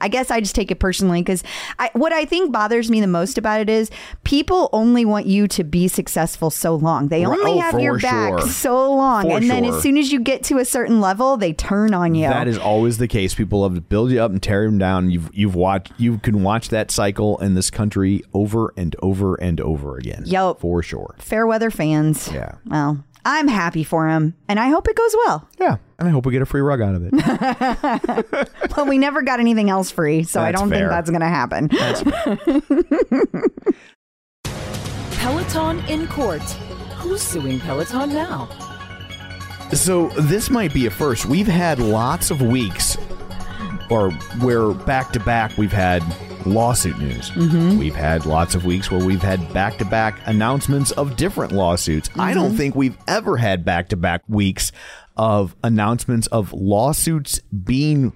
I guess I just take it personally, because I, what I think bothers me the most about it is people only want you to be successful so long. They only oh, have your back sure. so long. For and sure. then as soon as you get to a certain level, they turn on you. That is always the case. People love to build you up and tear them down. You've, you've watched, you can watch that cycle in this country over and over and over again. Yep. For sure. Fair weather fans. Yeah. Well, I'm happy for him, and I hope it goes well. Yeah, and I hope we get a free rug out of it. Well, we never got anything else free, so that's I don't fair. think that's going to happen. That's Peloton in court. Who's suing Peloton now? So this might be a first. We've had lots of weeks, or where back-to-back we've had lawsuit news. Mm-hmm. We've had lots of weeks where we've had back-to-back announcements of different lawsuits. Mm-hmm. I don't think we've ever had back-to-back weeks of announcements of lawsuits being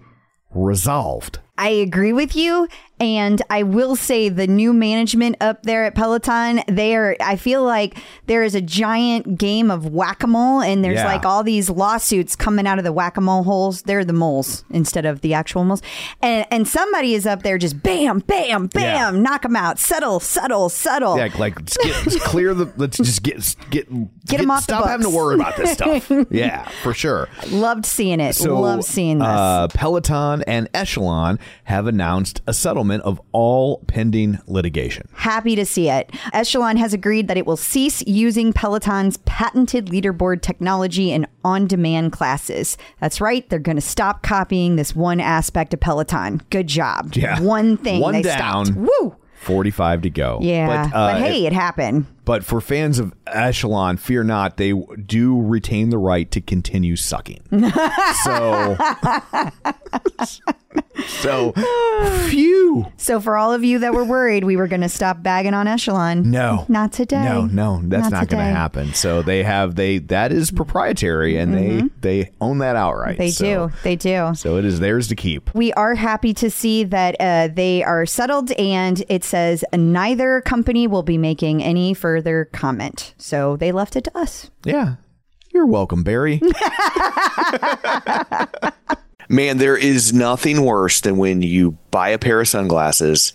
resolved. I agree with you. And I will say the new management up there at Peloton, they are, I feel like there is a giant game of whack-a-mole, and there's yeah. like all these lawsuits coming out of the whack-a-mole holes. They're the moles instead of the actual moles. And and somebody is up there just bam, bam, bam, yeah. knock them out. Settle, settle, settle. Yeah, like let's, get, let's clear the, let's just get, get, get, get them off the books. Stop having to worry about this stuff. Yeah, for sure. Loved seeing it. So, Loved seeing this. Uh, Peloton and Echelon have announced a settlement of all pending litigation. Happy to see it. Echelon has agreed that it will cease using Peloton's patented leaderboard technology in on-demand classes. That's right. They're going to stop copying this one aspect of Peloton. Good job. Yeah. One thing one they down, stopped. Woo! forty-five to go. Yeah. But, uh, but hey, it, it happened. But for fans of Echelon, fear not, they do retain the right to continue sucking. So... So, phew. So for all of you that were worried we were going to stop bagging on Echelon. No. Not today. No, no, that's not, not going to happen. So they have, they that is proprietary, and mm-hmm. they, they own that outright. They so, do. They do. So it is theirs to keep. We are happy to see that uh, they are settled, and it says neither company will be making any further comment. So they left it to us. Yeah. You're welcome, Barry. Man, there is nothing worse than when you buy a pair of sunglasses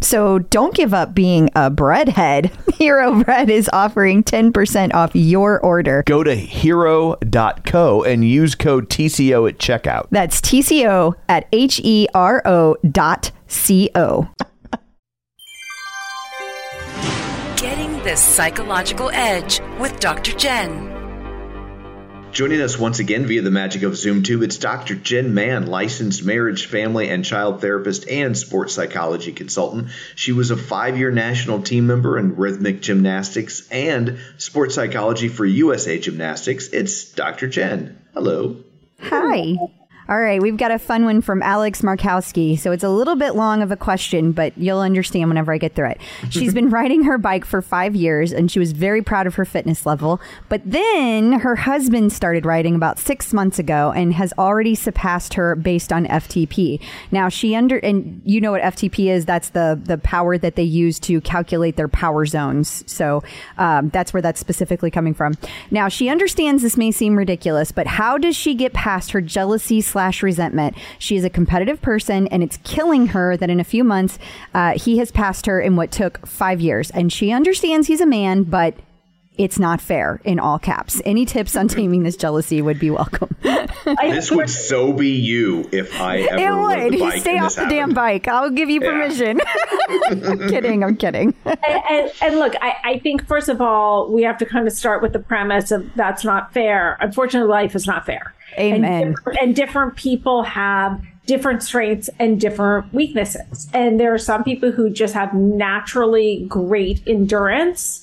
So don't give up being a breadhead. Hero Bread is offering ten percent off your order. Go to hero dot co and use code T C O at checkout. That's T C O at H E R O dot C O. Getting the psychological edge with Doctor Jen. Joining us once again via the magic of ZoomTube, it's Doctor Jen Mann, licensed marriage, family, and child therapist and sports psychology consultant. She was a five-year national team member in rhythmic gymnastics and sports psychology for U S A Gymnastics. It's Doctor Jen. Hello. Hi. All right, we've got a fun one from Alex Markowski. So it's a little bit long of a question, but you'll understand whenever I get through it. She's been riding her bike for five years, and she was very proud of her fitness level. But then her husband started riding about six months ago and has already surpassed her based on F T P. Now, she under, and you know what F T P is. That's the, the power that they use to calculate their power zones. So um, that's where that's specifically coming from. Now, she understands this may seem ridiculous, but how does she get past her jealousy slash resentment? She is a competitive person, and it's killing her that in a few months uh, he has passed her in what took five years. And she understands he's a man, but it's not fair, in all caps. Any tips on taming this jealousy would be welcome. This would so be you if I ever it would. The bike Stay off the happened. Damn bike. I'll give you permission. Yeah. I'm kidding. I'm kidding. And, and, and look, I, I think, first of all, we have to kind of start with the premise of that's not fair. Unfortunately, life is not fair. Amen. And different, and different people have different strengths and different weaknesses. And there are some people who just have naturally great endurance.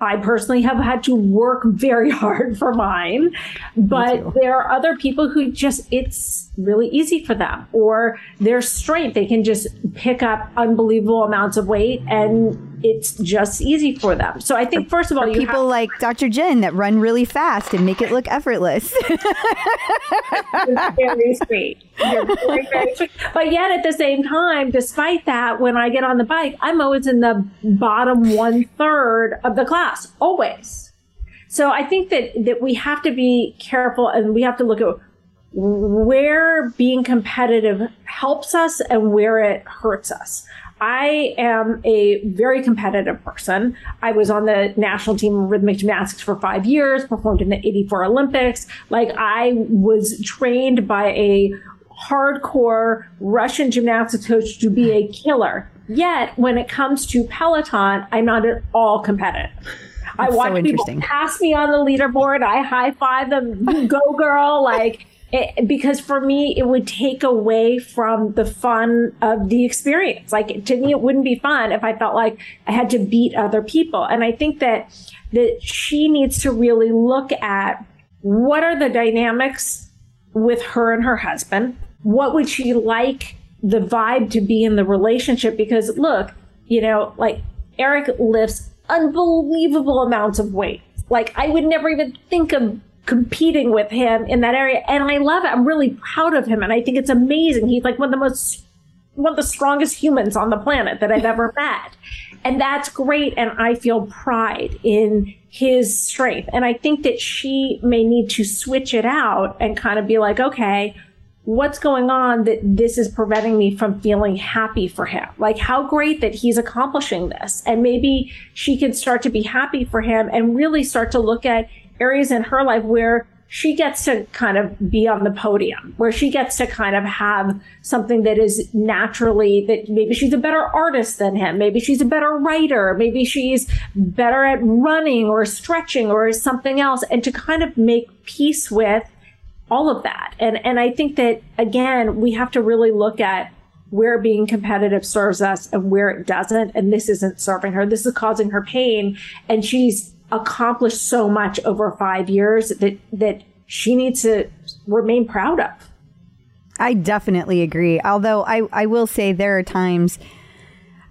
I personally have had to work very hard for mine, but there are other people who just, it's really easy for them, or their strength. They can just pick up unbelievable amounts of weight and it's just easy for them. So I think, first of all, you people have- like Doctor Jen that run really fast and make it look effortless. It's very sweet. You're very, very sweet. But yet at the same time, despite that, when I get on the bike, I'm always in the bottom one third of the class, always. So I think that, that we have to be careful, and we have to look at where being competitive helps us and where it hurts us. I am a very competitive person. I was on the national team of rhythmic gymnastics for five years, performed in the eighty-four Olympics. Like, I was trained by a hardcore Russian gymnastics coach to be a killer. Yet, when it comes to Peloton, I'm not at all competitive. That's I watch so people pass me on the leaderboard. I high five them. You go, girl. Like, it, because for me, it would take away from the fun of the experience. Like, to me, it wouldn't be fun if I felt like I had to beat other people. And I think that that she needs to really look at what are the dynamics with her and her husband. What would she like the vibe to be in the relationship? Because look, you know, like, Eric lifts unbelievable amounts of weight. Like, I would never even think of competing with him in that area, and I love it. I'm really proud of him, and I think it's amazing. He's like one of the most one of the strongest humans on the planet that I've ever met, and that's great. And I feel pride in his strength, and I think that she may need to switch it out and kind of be like, okay, what's going on that this is preventing me from feeling happy for him? Like, how great that he's accomplishing this. And maybe she can start to be happy for him and really start to look at areas in her life where she gets to kind of be on the podium, where she gets to kind of have something that is naturally, that maybe she's a better artist than him. Maybe she's a better writer. Maybe she's better at running or stretching or something else, and to kind of make peace with all of that. And and I think that, again, we have to really look at where being competitive serves us and where it doesn't. And this isn't serving her. This is causing her pain. And she's accomplished so much over five years that, that she needs to remain proud of. I definitely agree. Although I, I will say there are times,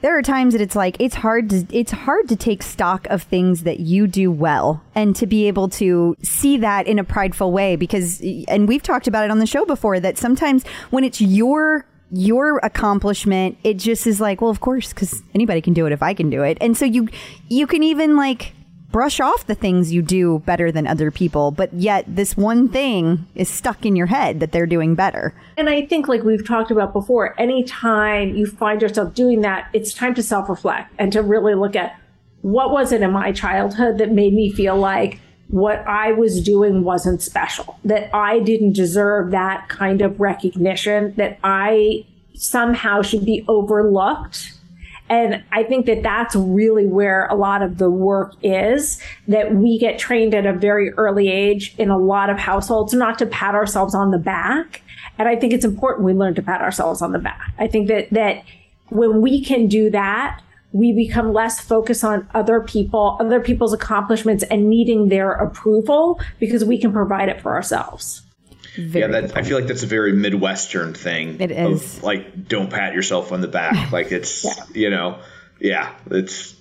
there are times that it's like, it's hard to, it's hard to take stock of things that you do well and to be able to see that in a prideful way, because, and we've talked about it on the show before, that sometimes when it's your your accomplishment, it just is like, well, of course, because anybody can do it if I can do it. And so you you can even like brush off the things you do better than other people, but yet this one thing is stuck in your head that they're doing better. And I think, like we've talked about before, anytime you find yourself doing that, it's time to self-reflect and to really look at what was it in my childhood that made me feel like what I was doing wasn't special, that I didn't deserve that kind of recognition, that I somehow should be overlooked. And I think that that's really where a lot of the work is, that we get trained at a very early age in a lot of households not to pat ourselves on the back. And I think it's important we learn to pat ourselves on the back. I think that that when we can do that, we become less focused on other people, other people's accomplishments and needing their approval, because we can provide it for ourselves. Very yeah, that, I feel like that's a very Midwestern thing. It is. Of, like, don't pat yourself on the back. Like, it's, yeah. you know, yeah, it's,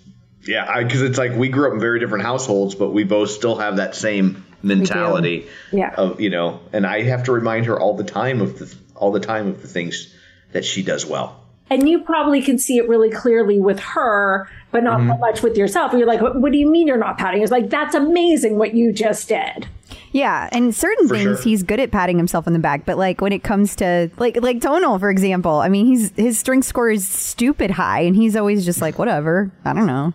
yeah, because it's like we grew up in very different households, but we both still have that same mentality. Yeah. Of, you know, and I have to remind her all the time of the, all the time of the things that she does well. And you probably can see it really clearly with her, but not mm-hmm. so much with yourself. You're like, what, what do you mean you're not patting? It's like, that's amazing what you just did. Yeah, and certain for things sure. He's good at patting himself on the back, but like when it comes to like like Tonal, for example, I mean, he's his strength score is stupid high, and he's always just like, whatever, I don't know.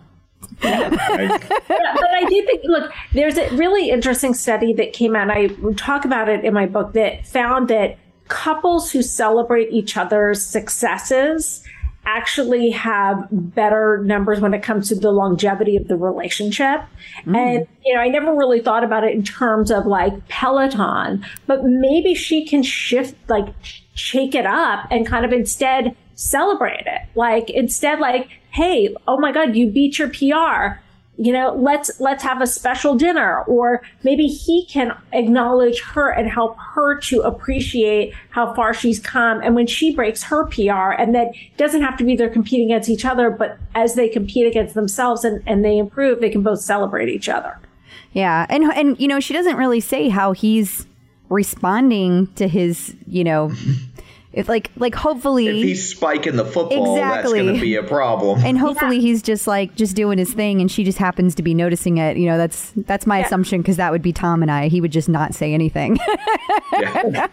Yeah. but, but I do think, look, there's a really interesting study that came out, and I talk about it in my book, that found that couples who celebrate each other's successes actually have better numbers when it comes to the longevity of the relationship. Mm. And, you know, I never really thought about it in terms of like Peloton, but maybe she can shift, like shake it up and kind of instead celebrate it. Like instead, like, hey, oh my God, you beat your P R. you know, let's let's have a special dinner, or maybe he can acknowledge her and help her to appreciate how far she's come. And when she breaks her P R, and that doesn't have to be they're competing against each other, but as they compete against themselves and, and they improve, they can both celebrate each other. Yeah. And, and, you know, she doesn't really say how he's responding to his, you know, if like like hopefully if he's spiking the football, exactly. That's going to be a problem. And hopefully yeah. he's just like just doing his thing, and she just happens to be noticing it. You know, that's that's my yeah. assumption, because that would be Tom and I. He would just not say anything. Yeah.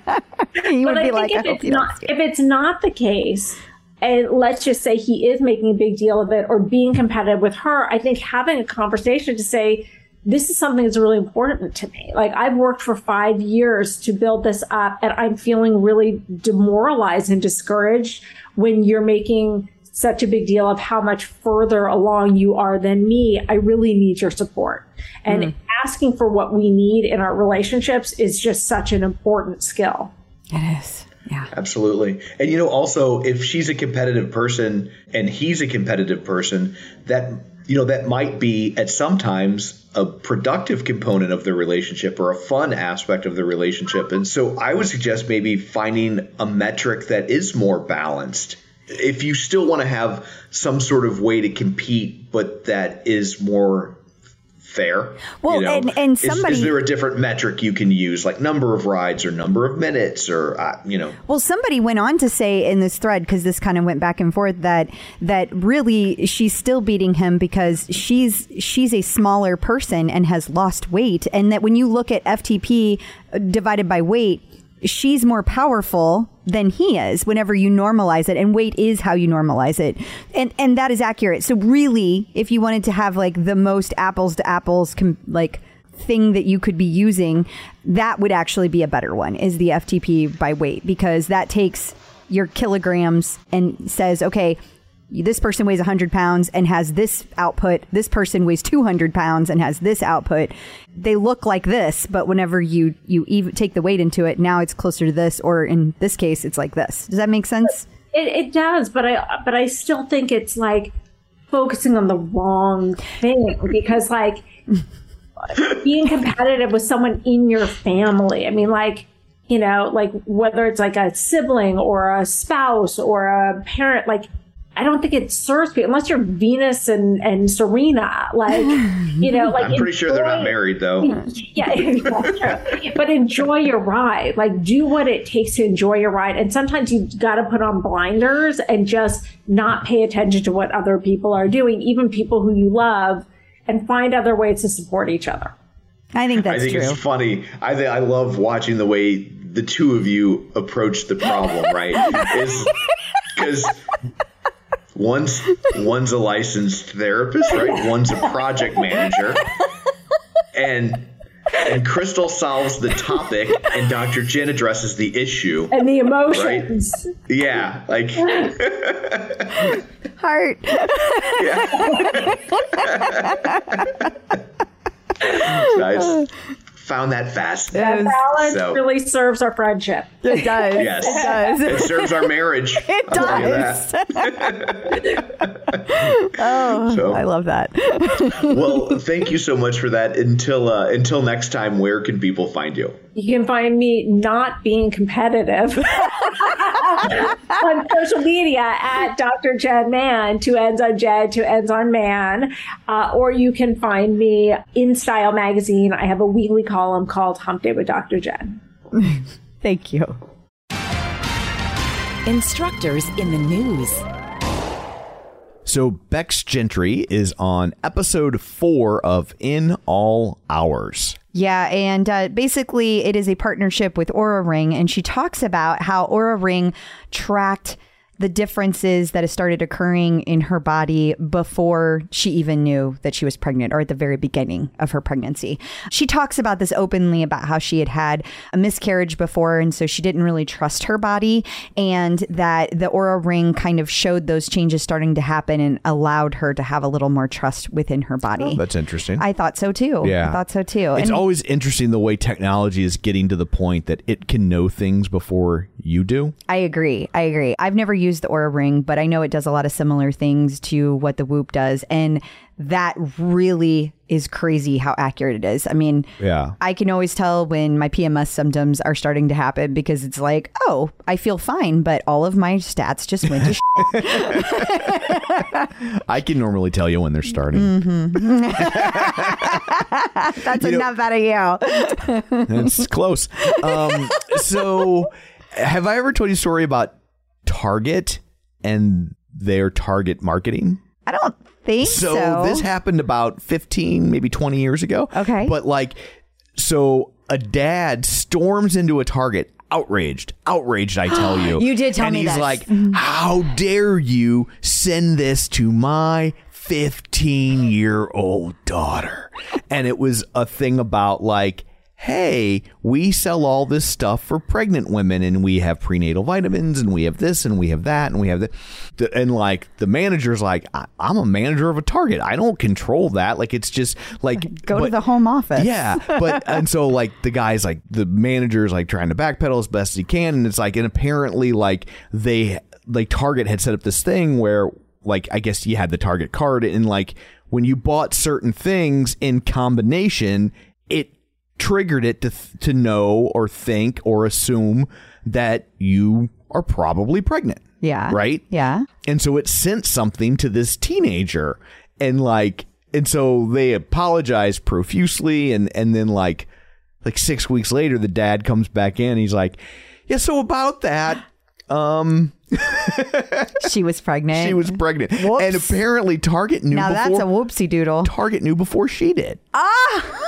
He would but be I like, if I hope it's you not if it's not the case, and let's just say he is making a big deal of it or being competitive with her, I think having a conversation to say, this is something that's really important to me. Like, I've worked for five years to build this up, and I'm feeling really demoralized and discouraged when you're making such a big deal of how much further along you are than me. I really need your support. And mm. asking for what we need in our relationships is just such an important skill. It is. Yeah, absolutely. And, you know, also, if she's a competitive person and he's a competitive person, that, you know, that might be at sometimes a productive component of the relationship or a fun aspect of the relationship. And so I would suggest maybe finding a metric that is more balanced. If you still want to have some sort of way to compete, but that is more fair. Well, you know, and, and somebody, is, is there a different metric you can use, like number of rides or number of minutes or, uh, you know? Well, somebody went on to say in this thread, because this kind of went back and forth, that that really she's still beating him because she's she's a smaller person and has lost weight. And that when you look at F T P divided by weight, she's more powerful than he is whenever you normalize it. And weight is how you normalize it. And and that is accurate. So really, if you wanted to have like the most apples to apples com- like thing that you could be using, that would actually be a better one, is the F T P by weight, because that takes your kilograms and says, okay, this person weighs one hundred pounds and has this output. This person weighs two hundred pounds and has this output. They look like this, but whenever you, you even take the weight into it, now it's closer to this, or in this case, it's like this. Does that make sense? It, it does, but I but I still think it's like focusing on the wrong thing, because like being competitive with someone in your family, I mean, like, you know, like whether it's like a sibling or a spouse or a parent, like, I don't think it serves people unless you're Venus and, and Serena, like, you know, like I'm pretty enjoy, sure they're not married though. Yeah, exactly. But enjoy your ride, like do what it takes to enjoy your ride. And sometimes you've got to put on blinders and just not pay attention to what other people are doing, even people who you love, and find other ways to support each other. I think that's true. I think true. It's funny. I th- I love watching the way the two of you approach the problem, right? Because One's one's a licensed therapist, right? One's a project manager. And and Crystal solves the topic and Doctor Jen addresses the issue. And the emotions. Right? Yeah. Like heart. Yeah. Nice. Found that fast. That balance so. really serves our friendship. It does. Yes. It does. It serves our marriage. It I'll does. oh, so, I love that. Well, thank you so much for that. Until uh, until next time, where can people find you? You can find me not being competitive on social media at Doctor Jen Mann, two ends on Jed, two ends on man. Uh, or you can find me in Style Magazine. I have a weekly column called Hump Day with Doctor Jen. Thank you. Instructors in the news. So Bex Gentry is on episode four of In All Hours. Yeah, and uh, basically it is a partnership with Oura Ring, and she talks about how Oura Ring tracked the differences that have started occurring in her body before she even knew that she was pregnant, or at the very beginning of her pregnancy. She talks about this openly, about how she had had a miscarriage before, and so she didn't really trust her body, and that the Oura Ring kind of showed those changes starting to happen and allowed her to have a little more trust within her body. Oh, that's interesting. I thought so too. Yeah. I thought so too. It's and always interesting the way technology is getting to the point that it can know things before you do. I agree. I agree. I've never used used the Oura Ring, but I know it does a lot of similar things to what the Whoop does. And that really is crazy how accurate it is. I mean, yeah. I can always tell when my P M S symptoms are starting to happen because it's like, oh, I feel fine, but all of my stats just went to shit. I can normally tell you when they're starting. Mm-hmm. That's you enough know, out of you. That's close. Um, so have I ever told you a story about Target and their Target marketing? I don't think so. So this happened about fifteen, maybe twenty years ago. Okay. But like, so a dad storms into a Target, outraged, outraged, I tell you. You did tell and me that. And he's like, how dare you send this to my fifteen-year-old daughter? And it was a thing about like, hey, we sell all this stuff for pregnant women and we have prenatal vitamins and we have this and we have that and we have that. And like the manager's like, I'm a manager of a Target. I don't control that. Like, it's just like go but, to the home office. Yeah. But and so like the guy's like the manager's like trying to backpedal as best he can. And it's like and apparently like they like Target had set up this thing where like I guess you had the Target card and like when you bought certain things in combination, it triggered it to th- to know or think or assume that you are probably pregnant. Yeah. Right. Yeah. And so it sent something to this teenager, and like, and so they apologized profusely, and and then like, like six weeks later, the dad comes back in. And he's like, yeah. So about that, um, she was pregnant. She was pregnant, whoops. And apparently Target knew. Now before, that's a whoopsie doodle. Target knew before she did. Ah.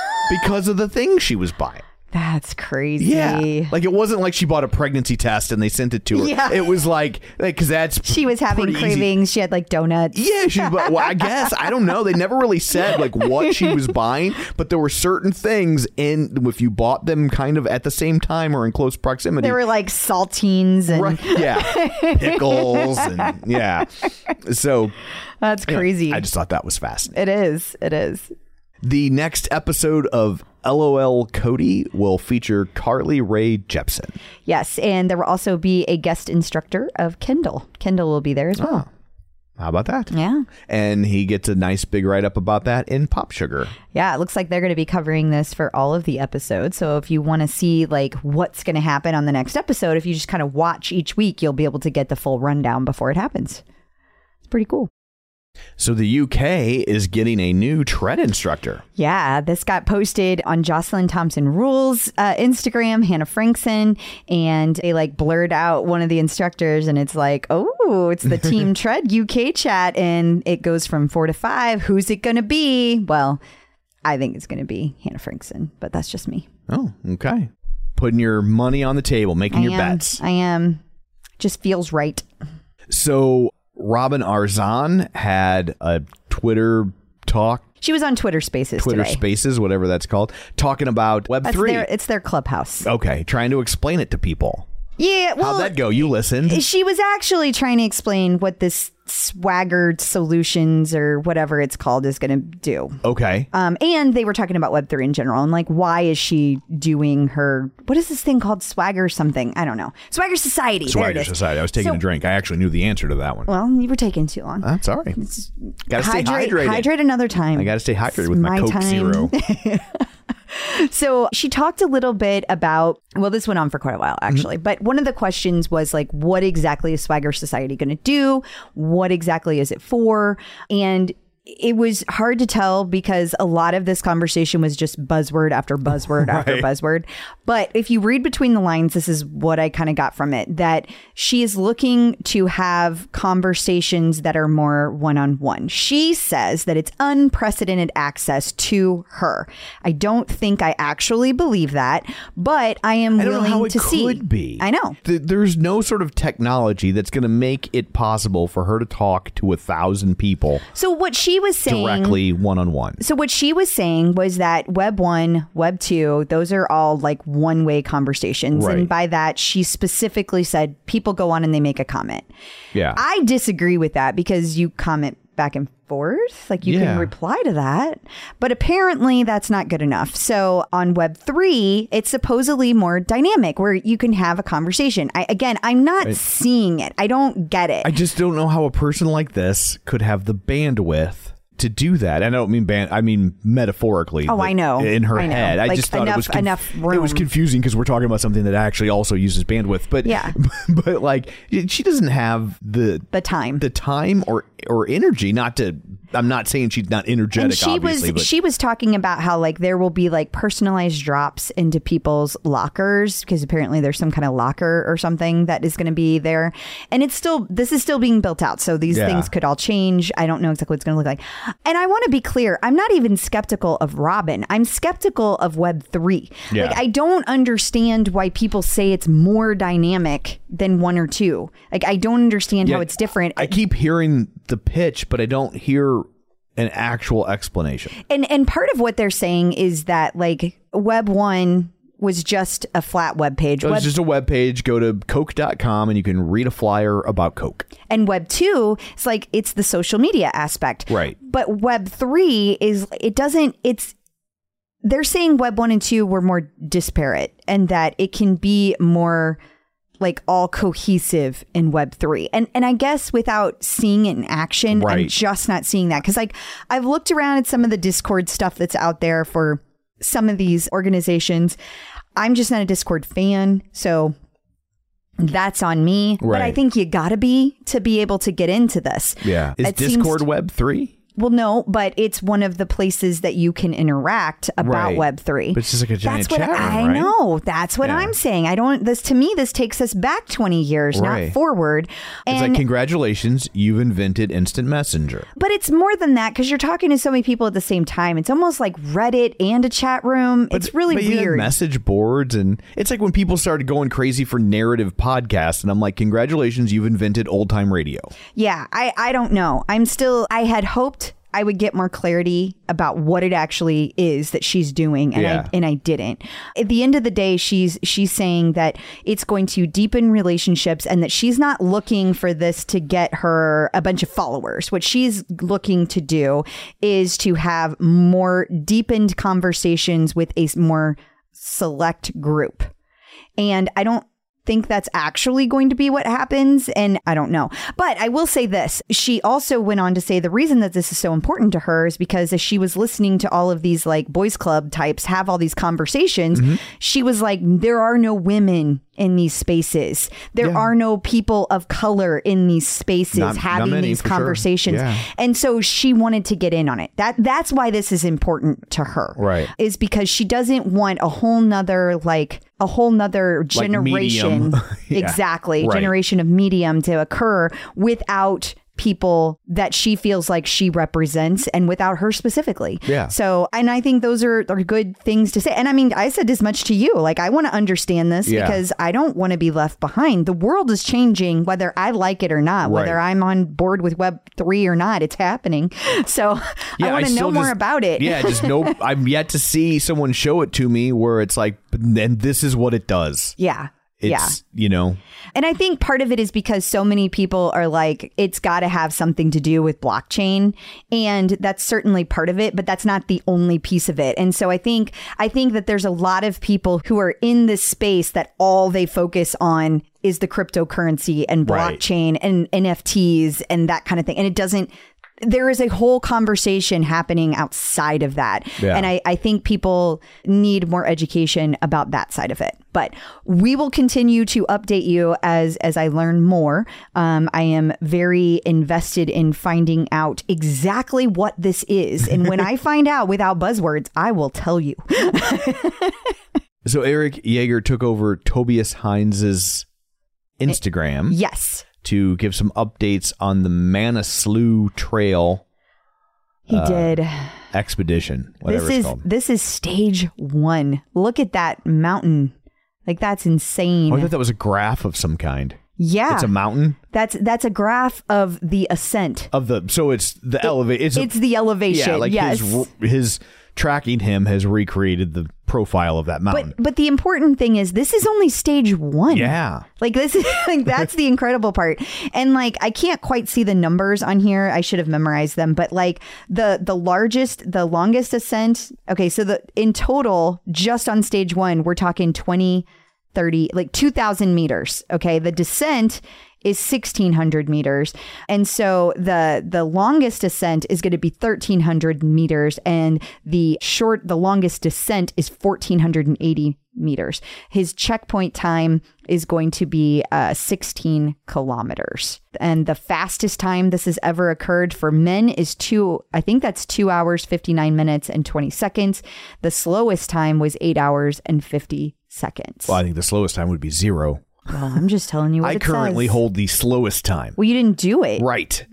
Because of the thing she was buying. That's crazy. Yeah. Like, it wasn't like she bought a pregnancy test and they sent it to her. Yeah. It was like, because like, that's she was having cravings. Easy. She had, like, donuts. Yeah. She, but, well, I guess. I don't know. They never really said, like, what she was buying. But there were certain things in, if you bought them kind of at the same time or in close proximity. They were, like, saltines and. Right, yeah. Pickles and, yeah. So. That's crazy. You know, I just thought that was fascinating. It is. It is. The next episode of L O L Cody will feature Carly Rae Jepsen. Yes, and there will also be a guest instructor of Kendall. Kendall will be there as well. Oh, how about that? Yeah. And he gets a nice big write-up about that in Pop Sugar. Yeah, it looks like they're going to be covering this for all of the episodes. So if you want to see like what's going to happen on the next episode, if you just kind of watch each week, you'll be able to get the full rundown before it happens. It's pretty cool. So the U K is getting a new tread instructor. Yeah, this got posted on Jocelyn Thompson Rule's uh, Instagram, Hannah Frankson, and they like blurred out one of the instructors and it's like, oh, it's the Team Tread U K chat and it goes from four to five. Who's it going to be? Well, I think it's going to be Hannah Frankson, but that's just me. Oh, okay. Putting your money on the table, making I your am, bets. I am. Just feels right. So Robin Arzan had a Twitter talk. She was on Twitter Spaces Twitter today. Spaces, whatever that's called, talking about Web three. Their, it's their clubhouse. Okay, trying to explain it to people. Yeah, well. How'd that go? You listened. She was actually trying to explain what this Swagger Solutions or whatever it's called is going to do. Okay. Um, and they were talking about Web three in general and like, why is she doing her, what is this thing called? Swagger something? I don't know. Swagger Society. Swagger Society. I was taking so, a drink. I actually knew the answer to that one. Well, you were taking too long. I'm sorry. Got to stay hydrated. Hydrate another time. I got to stay hydrated it's with my, my Coke time. Zero. So she talked a little bit about, well, this went on for quite a while, actually. Mm-hmm. But one of the questions was like, what exactly is Swagger Society going to do? What exactly is it for? And it was hard to tell because a lot of this conversation was just buzzword after buzzword right. after buzzword. But if you read between the lines, this is what I kind of got from it, that she is looking to have conversations that are more one-on-one. She says that it's unprecedented access to her. I don't think I actually believe that, but I am I don't willing know how it to could see. Be. I know. Th- there's no sort of technology that's going to make it possible for her to talk to a thousand people. So what she was saying directly one-on-one. So what she was saying was that web one, web two, those are all like one-way conversations. Right. And by that, she specifically said people go on and they make a comment. Yeah. I disagree with that because you comment back and forth. Like you yeah. can reply to that. But apparently that's not good enough. So on Web three, it's supposedly more dynamic where you can have a conversation. I, again, I'm not right. seeing it. I don't get it. I just don't know how a person like this could have the bandwidth to do that. And I don't mean ban- I mean metaphorically. Oh, like I know. In her I head. Like I just thought enough, it was conf- enough room. It was confusing because we're talking about something that actually also uses bandwidth. But yeah. but like she doesn't have the the time. The time or or energy not to I'm not saying she's not energetic. And she obviously, was but. she was talking about how like there will be like personalized drops into people's lockers because apparently there's some kind of locker or something that is going to be there. And it's still this is still being built out. So these yeah. things could all change. I don't know exactly what it's going to look like. And I want to be clear. I'm not even skeptical of Robin. I'm skeptical of Web three. Yeah. Like I don't understand why people say it's more dynamic than one or two. Like I don't understand yeah, how it's different. I keep hearing the pitch, but I don't hear an actual explanation. And and part of what they're saying is that like Web one was just a flat web page. It was web- just a web page. Go to Coke dot com and you can read a flyer about Coke. And Web two, it's like it's the social media aspect. Right. But Web three is it doesn't it's they're saying Web one and two were more disparate and that it can be more like all cohesive in Web three. And and I guess without seeing it in action, right. I'm just not seeing that. Because like I've looked around at some of the Discord stuff that's out there for some of these organizations. I'm just not a Discord fan, so that's on me. Right. But I think you gotta be to be able to get into this. Yeah. Is it Discord seems, Web three? Well, no, but it's one of the places that you can interact about right. Web three. But it's just like a giant that's chat what, room, I right? know. That's what yeah. I'm saying. I don't. This to me, this takes us back twenty years, right. not forward. And it's like, congratulations, you've invented Instant Messenger. But it's more than that because you're talking to so many people at the same time. It's almost like Reddit and a chat room. But, it's really but weird. You had message boards, and it's like when people started going crazy for narrative podcasts, and I'm like, congratulations, you've invented old time radio. Yeah, I I don't know. I'm still. I had hoped I would get more clarity about what it actually is that she's doing. And, yeah. I, and I didn't. At the end of the day, she's she's saying that it's going to deepen relationships and that she's not looking for this to get her a bunch of followers. What she's looking to do is to have more deepened conversations with a more select group. And I don't think that's actually going to be what happens, and I don't know. But I will say this. She also went on to say the reason that this is so important to her is because as she was listening to all of these like boys club types have all these conversations, mm-hmm. she was like, there are no women in these spaces. There yeah. are no people of color in these spaces not, having not many, these conversations. Sure. Yeah. And so she wanted to get in on it. That that's why this is important to her. Right. Is because she doesn't want a whole nother like a whole nother generation. Like yeah. Exactly. Right. Generation of medium to occur without people that she feels like she represents and without her specifically. Yeah. So, and I think those are, are good things to say. And I mean, I said as much to you, like, I want to understand this yeah. because I don't want to be left behind. The world is changing, whether I like it or not, right. whether I'm on board with Web three or not, it's happening. So yeah, I want to know more just, about it. Yeah. Just no, I'm yet to see someone show it to me where it's like, and this is what it does. Yeah. It's, yeah. you know, and I think part of it is because so many people are like, it's got to have something to do with blockchain. And that's certainly part of it, but that's not the only piece of it. And so I think I think that there's a lot of people who are in this space that all they focus on is the cryptocurrency and blockchain right. and N F Ts and that kind of thing. And it doesn't. There is a whole conversation happening outside of that. Yeah. And I, I think people need more education about that side of it. But we will continue to update you as as I learn more. Um, I am very invested in finding out exactly what this is. And when I find out without buzzwords, I will tell you. So Eric Yeager took over Tobias Heinz's Instagram. It, yes. to give some updates on the Manaslu Trail. He uh, did. Expedition, whatever this it's is, called. This is stage one. Look at that mountain. Like, that's insane. Oh, I thought that was a graph of some kind. Yeah. It's a mountain? That's that's a graph of the ascent. Of the So it's the it, elevation. It's, it's the elevation, yeah, like yes. His, his tracking him has recreated the profile of that mountain. But, but the important thing is this is only stage one. Yeah. Like this is like that's the incredible part. And like I can't quite see the numbers on here. I should have memorized them, but like the the largest, the longest ascent. Okay, so the in total just on stage one, we're talking twenty, thirty, like two thousand meters. Okay, the descent is sixteen hundred meters. And so the the longest ascent is going to be thirteen hundred meters, and the short the longest descent is fourteen eighty meters. His checkpoint time is going to be uh, sixteen kilometers. And the fastest time this has ever occurred for men is two, I think that's two hours, fifty-nine minutes and twenty seconds. The slowest time was eight hours and fifty seconds. Well, I think the slowest time would be zero. Well, I'm just telling you what I it currently says. Hold the slowest time. Well, you didn't do it. Right.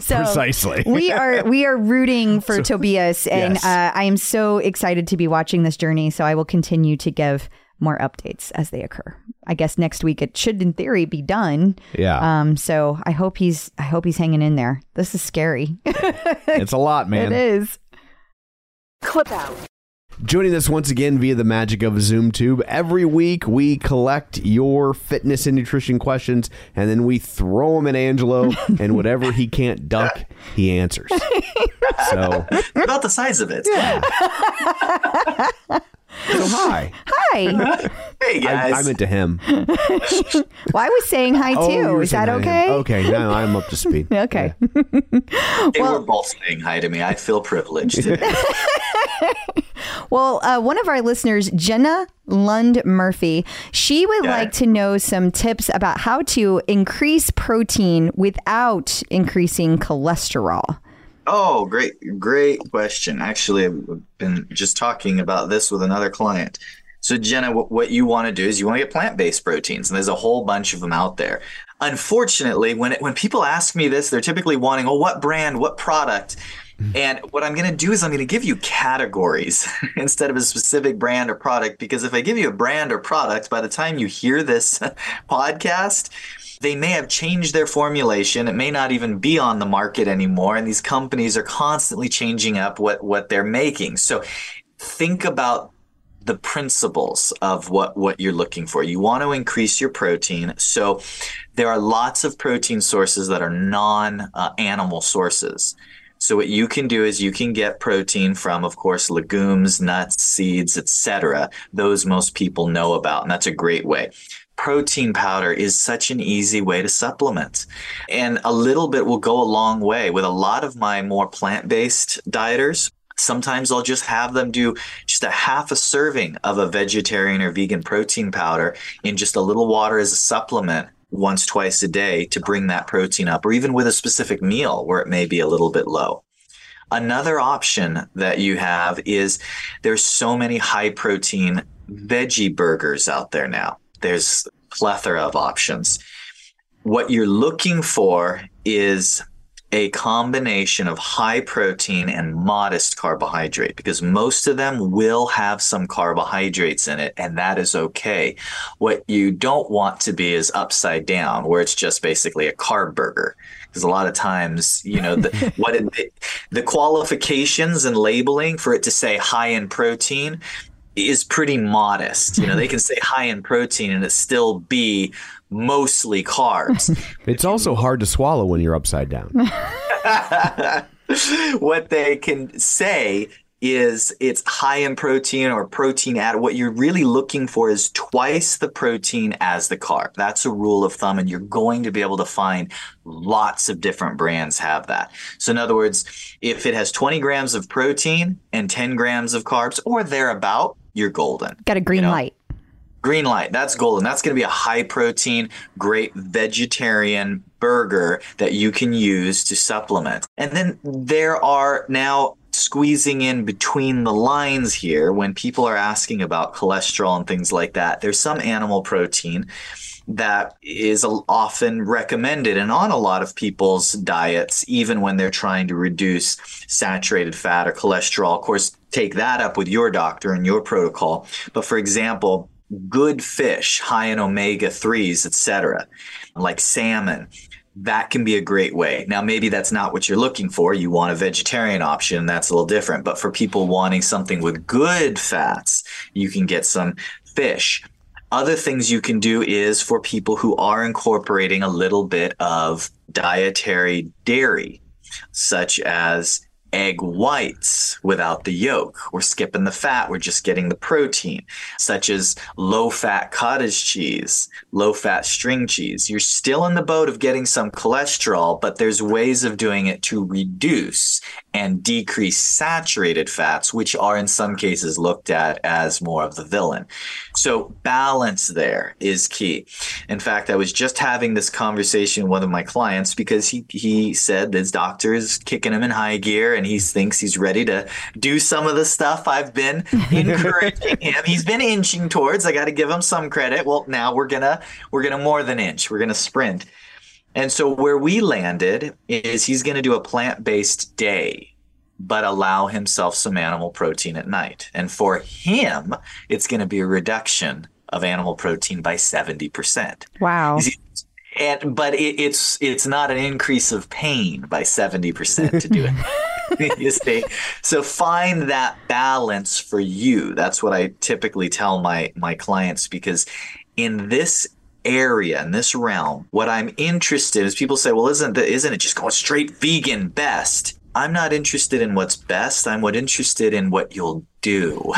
So precisely. we are we are rooting for so, Tobias, and yes. uh, I am so excited to be watching this journey. So I will continue to give more updates as they occur. I guess next week it should, in theory, be done. Yeah. Um. So I hope he's I hope he's hanging in there. This is scary. It's a lot, man. It is. Clip out. Joining us once again via the magic of ZoomTube. Every week we collect your fitness and nutrition questions, and then we throw them at Angelo, and whatever he can't duck, he answers. So about the size of it. Yeah. So hi. Hi. Hey guys. I, I'm into him. Well, I was saying hi too. Oh, is that okay? Okay, now I'm up to speed. Okay. Yeah. They well, were both saying hi to me. I feel privileged today. Well, uh, one of our listeners, Jenna Lund Murphy, she would yeah. like to know some tips about how to increase protein without increasing cholesterol. Oh, great, great question. Actually, I've been just talking about this with another client. So, Jenna, w- what you want to do is you want to get plant-based proteins, and there's a whole bunch of them out there. Unfortunately, when it, when people ask me this, they're typically wanting, oh, what brand, what product? And what I'm going to do is I'm going to give you categories instead of a specific brand or product, because if I give you a brand or product, by the time you hear this podcast, they may have changed their formulation. It may not even be on the market anymore. And these companies are constantly changing up what, what they're making. So think about the principles of what, what you're looking for. You want to increase your protein. So there are lots of protein sources that are non, uh, animal sources. So what you can do is you can get protein from, of course, legumes, nuts, seeds, et cetera. Those most people know about, and that's a great way. Protein powder is such an easy way to supplement, and a little bit will go a long way. With a lot of my more plant-based dieters, sometimes I'll just have them do just a half a serving of a vegetarian or vegan protein powder in just a little water as a supplement once, twice a day to bring that protein up, or even with a specific meal where it may be a little bit low. Another option that you have is there's so many high protein veggie burgers out there now. There's a plethora of options. What you're looking for is a combination of high protein and modest carbohydrate, because most of them will have some carbohydrates in it, and that is okay. What you don't want to be is upside down, where it's just basically a carb burger, because a lot of times, you know, the, what it, the qualifications and labeling for it to say high in protein is pretty modest. You know, they can say high in protein and it still be mostly carbs. It's also hard to swallow when you're upside down. What they can say is it's high in protein or protein added. What you're really looking for is twice the protein as the carb. That's a rule of thumb, and you're going to be able to find lots of different brands have that. So in other words, if it has twenty grams of protein and ten grams of carbs or thereabout, you're golden. Got a green you know? light. Green light. That's golden. That's going to be a high protein, great vegetarian burger that you can use to supplement. And then there are now squeezing in between the lines here when people are asking about cholesterol and things like that. There's some animal protein that is often recommended and on a lot of people's diets, even when they're trying to reduce saturated fat or cholesterol. Of course, take that up with your doctor and your protocol. But for example, good fish, high in omega threes, et cetera, like salmon, that can be a great way. Now, maybe that's not what you're looking for. You want a vegetarian option. That's a little different. But for people wanting something with good fats, you can get some fish. Other things you can do is for people who are incorporating a little bit of dietary dairy, such as egg whites without the yolk. We're skipping the fat. We're just getting the protein, such as low-fat cottage cheese, low-fat string cheese. You're still in the boat of getting some cholesterol, but there's ways of doing it to reduce and decrease saturated fats, which are in some cases looked at as more of the villain. So balance there is key. In fact, I was just having this conversation with one of my clients because he, he said his doctor is kicking him in high gear and he thinks he's ready to do some of the stuff I've been encouraging him. He's been inching towards. I got to give him some credit. Well, now we're gonna we're gonna more than inch. We're gonna sprint. And so where we landed is he's going to do a plant-based day, but allow himself some animal protein at night. And for him, it's going to be a reduction of animal protein by seventy percent. Wow. And, but it, it's it's not an increase of pain by seventy percent to do it. You see? So find that balance for you. That's what I typically tell my, my clients, because in this area, in this realm, what I'm interested in is people say, well, isn't the, isn't it just going straight vegan best? I'm not interested in what's best. I'm what interested in what you'll do.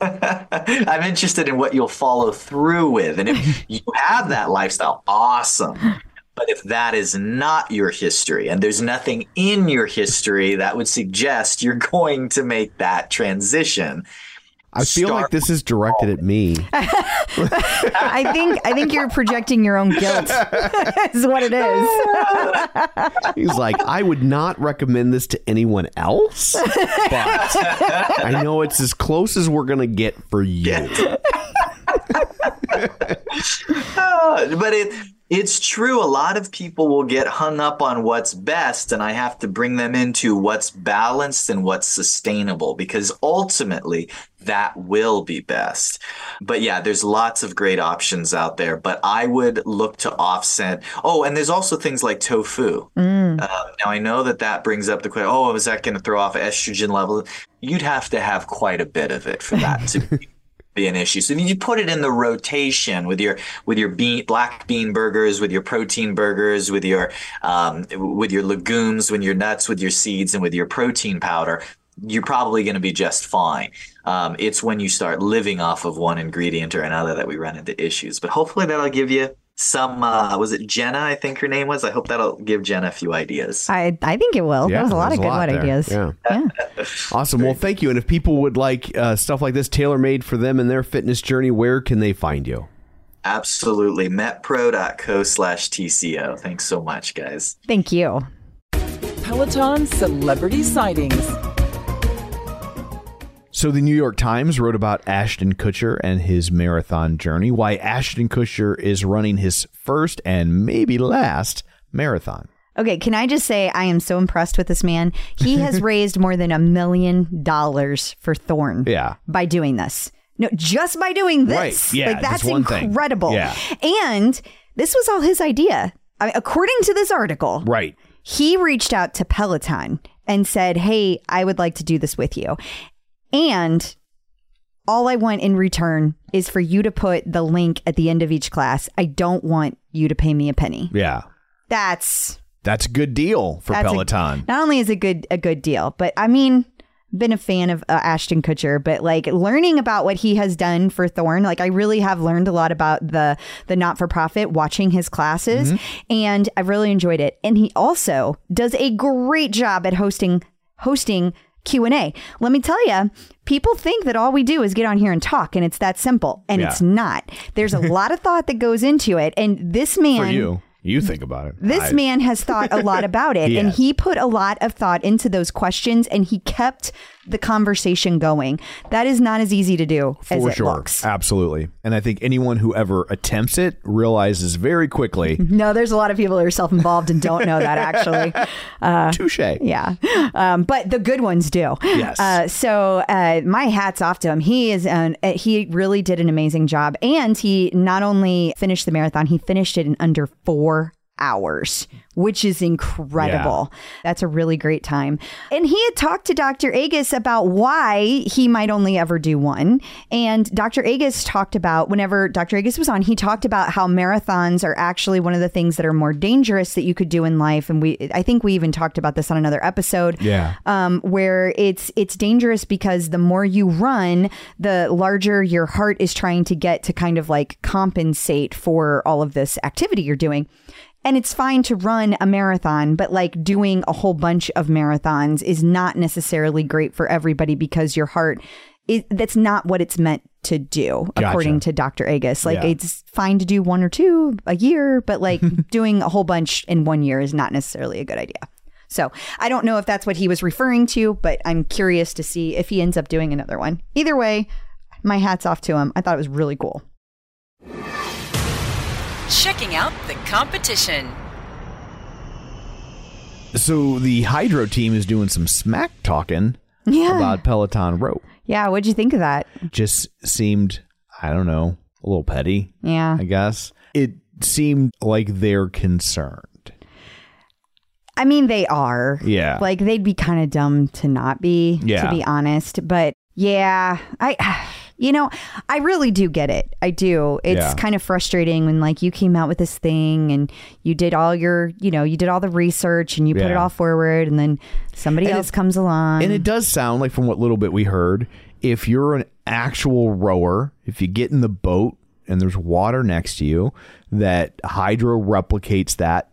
I'm interested in what you'll follow through with. And if you have that lifestyle, awesome. But if that is not your history and there's nothing in your history that would suggest you're going to make that transition, I feel Start like this is directed at me. I think I think you're projecting your own guilt is what it is. He's like, I would not recommend this to anyone else, but I know it's as close as we're going to get for you. Yeah. oh, but it... It's true. A lot of people will get hung up on what's best, and I have to bring them into what's balanced and what's sustainable, because ultimately that will be best. But yeah, there's lots of great options out there, but I would look to offset. Oh, and there's also things like tofu. Mm. Uh, now, I know that that brings up the question, oh, is that going to throw off estrogen levels? You'd have to have quite a bit of it for that to be be an issue. So you put it in the rotation with your with your bean, black bean burgers, with your protein burgers, with your um, with your legumes, with your nuts, with your seeds, and with your protein powder. You're probably going to be just fine. Um, it's when you start living off of one ingredient or another that we run into issues. But hopefully that'll give you some. Uh, was it Jenna? I think her name was. I hope that'll give Jenna a few ideas. I I think it will. Yeah, there was a lot of good lot ideas. Yeah. yeah. Awesome. Well, thank you. And if people would like uh, stuff like this tailor made for them and their fitness journey, where can they find you? Absolutely. metpro dot co slash T C O. Thanks so much, guys. Thank you. Peloton celebrity sightings. So the New York Times wrote about Ashton Kutcher and his marathon journey, why Ashton Kutcher is running his first and maybe last marathon. Okay, can I just say I am so impressed with this man. He has raised more than a million dollars for Thorne yeah. by doing this. No, just by doing this. Right. Yeah, like, that's incredible. Yeah. And this was all his idea. I mean, according to this article, right. he reached out to Peloton and said, hey, I would like to do this with you. And all I want in return is for you to put the link at the end of each class. I don't want you to pay me a penny. Yeah. That's that's a good deal for Peloton. A, not only is it good, a good deal, but I mean, been a fan of uh, Ashton Kutcher, but like learning about what he has done for Thorne, like I really have learned a lot about the, the not-for-profit watching his classes, mm-hmm. and I've really enjoyed it. And he also does a great job at hosting hosting Q and A. Let me tell you, people think that all we do is get on here and talk and it's that simple. And yeah. it's not. There's a lot of thought that goes into it. And this man... For you. You think about it. This I... man has thought a lot about it. he and has. He put a lot of thought into those questions and he kept the conversation going. That is not as easy to do For as it sure. looks. Absolutely. And I think anyone who ever attempts it realizes very quickly. No, there's a lot of people who are self-involved and don't know that, actually. Uh, Touché. Yeah. Um, but the good ones do. Yes. Uh, so uh, my hat's off to him. He is an, he really did an amazing job. And he not only finished the marathon, he finished it in under four hours, which is incredible. Yeah. That's a really great time. And he had talked to Doctor Agus about why he might only ever do one. And Doctor Agus talked about, whenever Doctor Agus was on, he talked about how marathons are actually one of the things that are more dangerous that you could do in life. And we, I think we even talked about this on another episode, yeah. um, where it's, it's dangerous because the more you run, the larger your heart is trying to get to kind of like compensate for all of this activity you're doing. And it's fine to run a marathon, but like doing a whole bunch of marathons is not necessarily great for everybody because your heart is, that's not what it's meant to do, gotcha. According to Doctor Agus. Like yeah. it's fine to do one or two a year, but like doing a whole bunch in one year is not necessarily a good idea. So I don't know if that's what he was referring to, but I'm curious to see if he ends up doing another one. Either way, my hat's off to him. I thought it was really cool. Checking out the competition. So the Hydrow team is doing some smack talking yeah. about Peloton Row. Yeah, what'd you think of that? Just seemed, I don't know, a little petty. Yeah. I guess. It seemed like they're concerned. I mean, they are. Yeah. Like, they'd be kind of dumb to not be, yeah. to be honest. But yeah, I... You know, I really do get it. I do. It's yeah. kind of frustrating when like you came out with this thing and you did all your, you know, you did all the research and you yeah. put it all forward and then somebody and else comes along. And it does sound like, from what little bit we heard, if you're an actual rower, if you get in the boat and there's water next to you, that Hydrow replicates that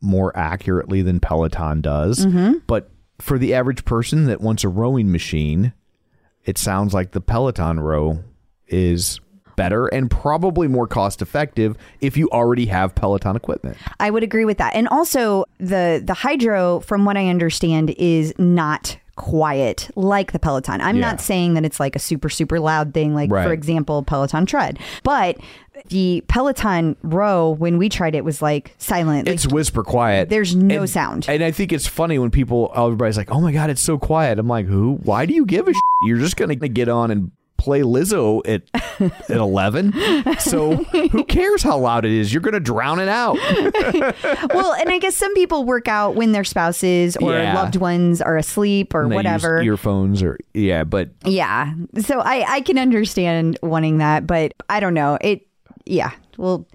more accurately than Peloton does. Mm-hmm. But for the average person that wants a rowing machine, it sounds like the Peloton Row is better and probably more cost effective if you already have Peloton equipment. I would agree with that. And also the the Hydrow, from what I understand, is not quiet like the Peloton. I'm yeah. not saying that it's like a super, super loud thing, like, right. for example, Peloton Tread. But the Peloton Row, when we tried it, was like silent. It's like, whisper quiet. There's no and, sound. And I think it's funny when people, everybody's like, oh my God, it's so quiet. I'm like, who? Why do you give a shit? You're just going to get on and play Lizzo at at eleven. So who cares how loud it is? You're going to drown it out. Well, and I guess some people work out when their spouses or yeah. loved ones are asleep or whatever. Earphones or yeah, but yeah. So I, I can understand wanting that, but I don't know. It yeah. Well,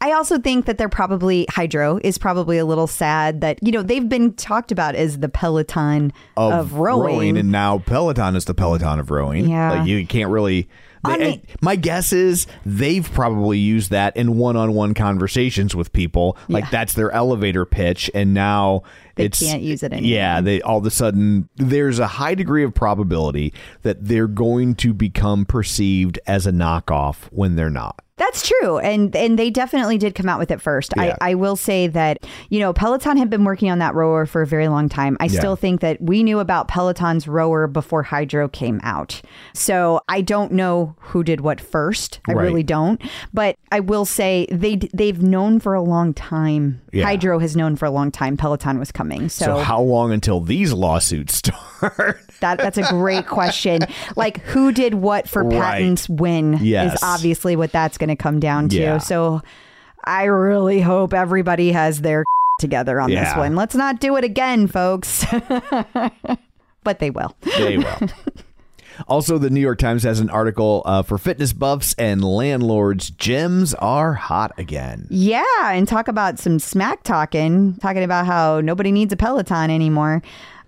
I also think that they're probably, Hydrow is probably a little sad that, you know, they've been talked about as the Peloton of, of rowing. rowing. And now Peloton is the Peloton of rowing. Yeah. Like you can't really. They, I mean, my guess is they've probably used that in one-on-one conversations with people. Like yeah. that's their elevator pitch. And now they it's. They can't use it anymore. Yeah. They, all of a sudden, there's a high degree of probability that they're going to become perceived as a knockoff when they're not. That's true. And and they definitely did come out with it first. Yeah. I, I will say that, you know, Peloton had been working on that rower for a very long time. I yeah. still think that we knew about Peloton's rower before Hydrow came out. So I don't know who did what first. I right. really don't. But I will say they, they've known for a long time. Yeah. Hydrow has known for a long time Peloton was coming. So, so how long until these lawsuits start? that That's a great question. Like, who did what for right. patents when yes. is obviously what that's going to come down to. Yeah. So I really hope everybody has their together on yeah. this one. Let's not do it again, folks. But they will. They will. Also, the New York Times has an article uh, for fitness buffs and landlords. Gyms are hot again. Yeah. And talk about some smack talking, talking about how nobody needs a Peloton anymore.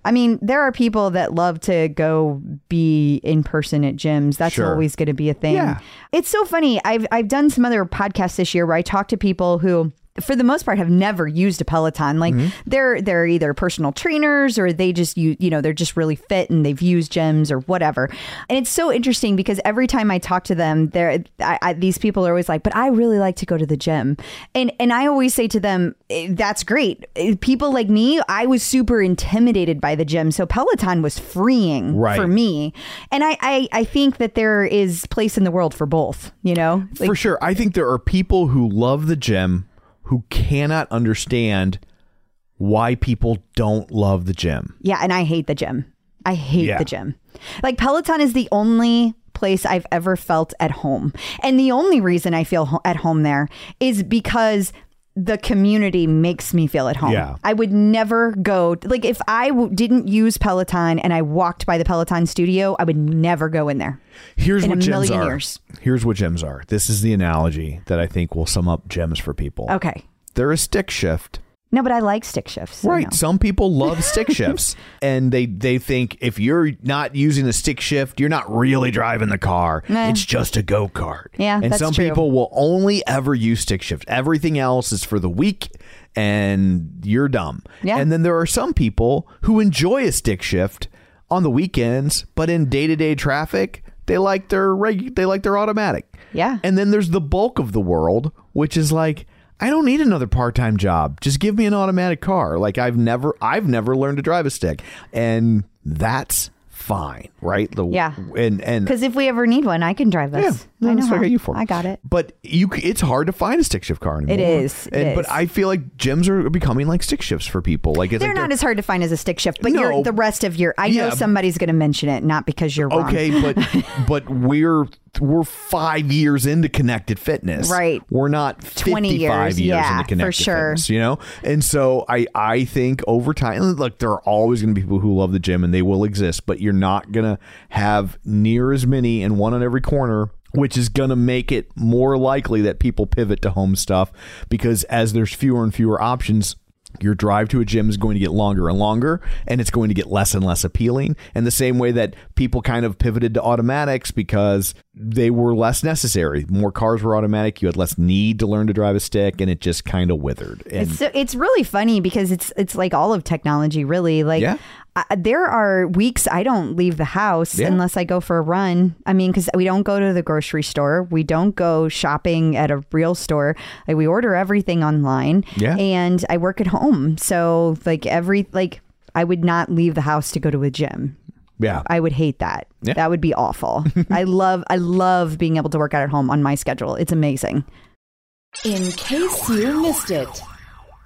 I mean, there are people that love to go be in person at gyms. That's sure. always going to be a thing. Yeah. It's so funny. I've I've done some other podcasts this year where I talk to people who, for the most part, have never used a Peloton. Like mm-hmm. they're they're either personal trainers or they just you you know they're just really fit and they've used gyms or whatever. And it's so interesting because every time I talk to them, they're I, I, these people are always like, "But I really like to go to the gym," and and I always say to them, "That's great." People like me, I was super intimidated by the gym, so Peloton was freeing right. for me. And I, I I think that there is place in the world for both. You know, like, for sure. I think there are people who love the gym who cannot understand why people don't love the gym. Yeah, and I hate the gym. I hate yeah. the gym. Like Peloton is the only place I've ever felt at home. And the only reason I feel ho- at home there is because the community makes me feel at home. Yeah. I would never go, like if I w- didn't use Peloton and I walked by the Peloton studio, I would never go in there. Here's in what gyms are. Years. Here's what gyms are. This is the analogy that I think will sum up gyms for people. Okay. They're a stick shift. No, but I like stick shifts. So right. No. Some people love stick shifts and they, they think if you're not using a stick shift, you're not really driving the car. Eh. It's just a go-kart. Yeah, and that's some true. People will only ever use stick shift. Everything else is for the weak and you're dumb. Yeah. And then there are some people who enjoy a stick shift on the weekends, but in day-to-day traffic, they like their regu- they like their automatic. Yeah. And then there's the bulk of the world, which is like, I don't need another part-time job. Just give me an automatic car. Like I've never, I've never learned to drive a stick, and that's fine, right? The, yeah. And and because if we ever need one, I can drive this. Yeah, no, I know how. I, you for. I got it. But you, it's hard to find a stick shift car anymore. It is. It and, is. But I feel like gyms are becoming like stick shifts for people. Like it's they're like not they're, as hard to find as a stick shift, but no, you're the rest of your. I yeah, know somebody's going to mention it, not because you're wrong. Okay, but but we're. We're five years into connected fitness. Right. We're not fifty-five years, years yeah, into connected for sure. fitness, you know? And so I, I think over time, look, there are always going to be people who love the gym and they will exist, but you're not going to have near as many and one on every corner, which is going to make it more likely that people pivot to home stuff because as there's fewer and fewer options, your drive to a gym is going to get longer and longer, and it's going to get less and less appealing. And the same way that people kind of pivoted to automatics because they were less necessary. More cars were automatic. You had less need to learn to drive a stick, and it just kind of withered. And it's, so, it's really funny because it's it's like all of technology, really. Like yeah. I, there are weeks I don't leave the house yeah. unless I go for a run. I mean, because we don't go to the grocery store. We don't go shopping at a real store. Like we order everything online. Yeah. And I work at home. So like every like I would not leave the house to go to a gym. Yeah, I would hate that. Yeah. That would be awful. I love I love being able to work out at home on my schedule. It's amazing. In case you missed it.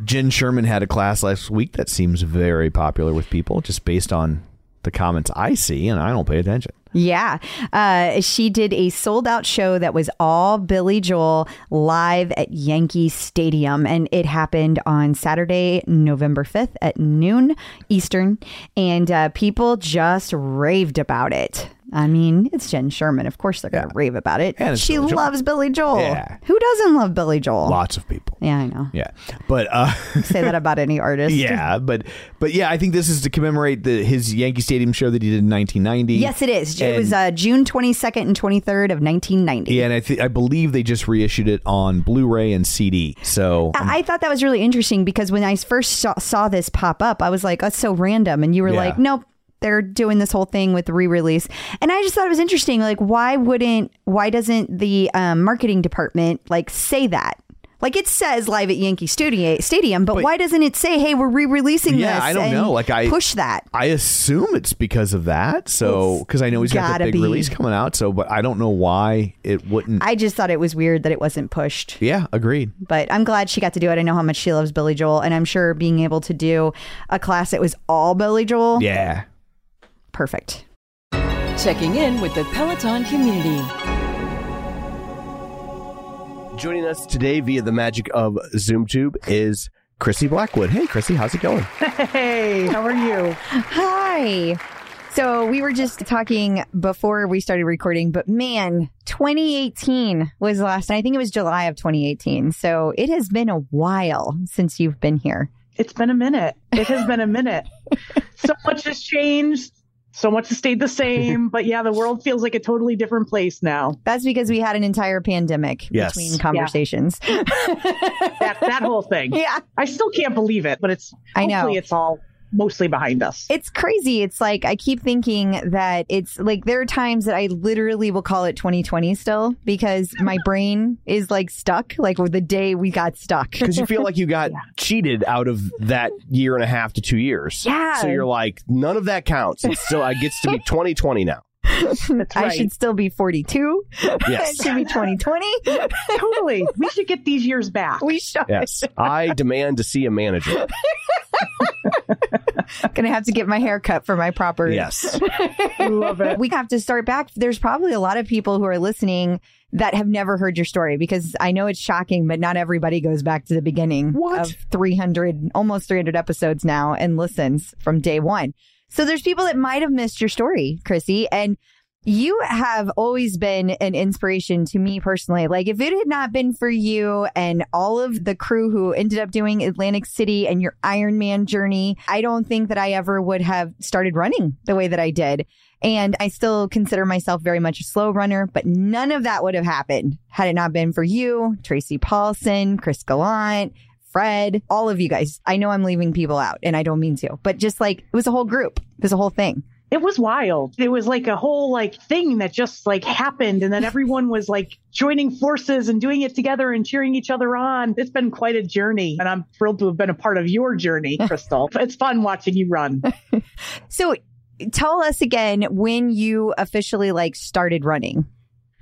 Jen Sherman had a class last week that seems very popular with people just based on the comments I see, and I don't pay attention. Yeah. Uh, she did a sold out show that was all Billy Joel live at Yankee Stadium. And it happened on Saturday, November fifth at noon Eastern. And uh, people just raved about it. I mean, it's Jen Sherman. Of course, they're yeah. going to rave about it. And she Billy loves Billy Joel. Yeah. Who doesn't love Billy Joel? Lots of people. Yeah, I know. Yeah. But uh, say that about any artist. Yeah. But but yeah, I think this is to commemorate the, his Yankee Stadium show that he did in nineteen ninety. Yes, it is. And it was uh, June twenty-second and twenty-third of nineteen ninety. Yeah. And I, th- I believe they just reissued it on Blu-ray and C D. So um, I-, I thought that was really interesting because when I first saw, saw this pop up, I was like, that's so random. And you were yeah. like, nope. They're doing this whole thing with re-release. And I just thought it was interesting. Like, why wouldn't, why doesn't the um, marketing department like say that? Like it says live at Yankee Stadium, but, but why doesn't it say, hey, we're re-releasing yeah, this? Yeah, I don't know. Like I push that. I assume it's because of that. So, because I know he's got the big be. release coming out. So, but I don't know why it wouldn't. I just thought it was weird that it wasn't pushed. Yeah, agreed. But I'm glad she got to do it. I know how much she loves Billy Joel. And I'm sure being able to do a class that was all Billy Joel. Yeah. Perfect. Checking in with the Peloton community. Joining us today via the magic of ZoomTube is Chrissy Blackwood. Hey, Chrissy, how's it going? Hey, how are you? Hi. So we were just talking before we started recording, but man, twenty eighteen was the last. I think it was July of twenty eighteen. So it has been a while since you've been here. It's been a minute. It has been a minute. So much has changed. So much has stayed the same. But yeah, the world feels like a totally different place now. That's because we had an entire pandemic yes. between conversations. Yeah. that, that whole thing. Yeah. I still can't believe it, but it's I hopefully know. It's all mostly behind us. It's crazy. It's like I keep thinking that it's like there are times that I literally will call it twenty twenty still because my brain is like stuck, like the day we got stuck. Because you feel like you got yeah. cheated out of that year and a half to two years. Yeah. So you're like, none of that counts. It's still, it gets to be twenty twenty now. Right. I should still be forty-two. Yes. It should be twenty twenty. Totally. We should get these years back. We should. Yes. I demand to see a manager. I'm going to have to get my hair cut for my proper. Yes. Love it. We have to start back. There's probably a lot of people who are listening that have never heard your story, because I know it's shocking, but not everybody goes back to the beginning what? of three hundred, almost three hundred episodes now and listens from day one. So there's people that might have missed your story, Chrissy. And you have always been an inspiration to me personally. Like, if it had not been for you and all of the crew who ended up doing Atlantic City and your Ironman journey, I don't think that I ever would have started running the way that I did. And I still consider myself very much a slow runner, but none of that would have happened had it not been for you, Tracy Paulson, Chris Gallant, Fred, all of you guys. I know I'm leaving people out and I don't mean to, but just like, it was a whole group. It was a whole thing. It was wild. It was like a whole like thing that just like happened. And then everyone was like joining forces and doing it together and cheering each other on. It's been quite a journey. And I'm thrilled to have been a part of your journey, Crystal. It's fun watching you run. So tell us again when you officially like started running.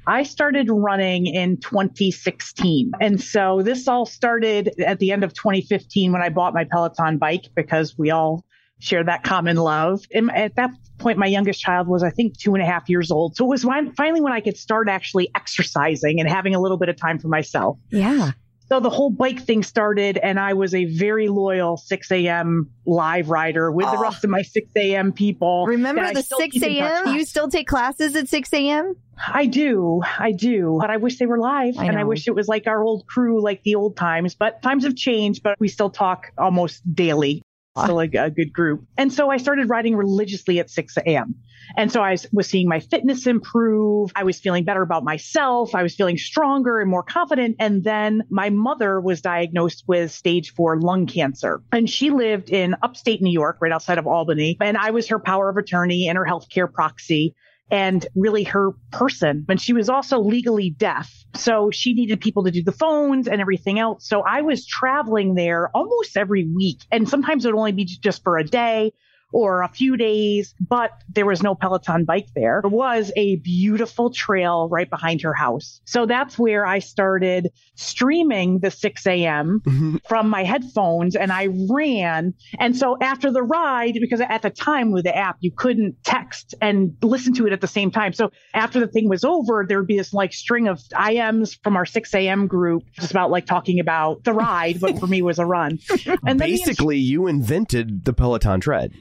I started running in twenty sixteen. And so this all started at the end of twenty fifteen when I bought my Peloton bike, because we all share that common love. And at that point, my youngest child was, I think, two and a half years old. So it was finally when I could start actually exercising and having a little bit of time for myself. Yeah. So the whole bike thing started, and I was a very loyal six a.m. live rider with oh. the rest of my six a.m. people. Remember the six a.m.? You still take classes at six a.m.? I do. I do. But I wish they were live. I and know. I wish it was like our old crew, like the old times. But times have changed, but we still talk almost daily. Still a, a good group. And so I started riding religiously at six a.m. And so I was, was seeing my fitness improve. I was feeling better about myself. I was feeling stronger and more confident. And then my mother was diagnosed with stage four lung cancer. And she lived in upstate New York, right outside of Albany. And I was her power of attorney and her healthcare proxy, and really her person. And she was also legally deaf. So she needed people to do the phones and everything else. So I was traveling there almost every week. And sometimes it would only be just for a day or a few days, but there was no Peloton bike there. There was a beautiful trail right behind her house. So that's where I started streaming the six a.m. Mm-hmm. from my headphones, and I ran. And so after the ride, because at the time with the app, you couldn't text and listen to it at the same time. So after the thing was over, there would be this like string of I Ms from our six a.m. group, just about like talking about the ride, but for me was a run. And basically, then the- you invented the Peloton tread.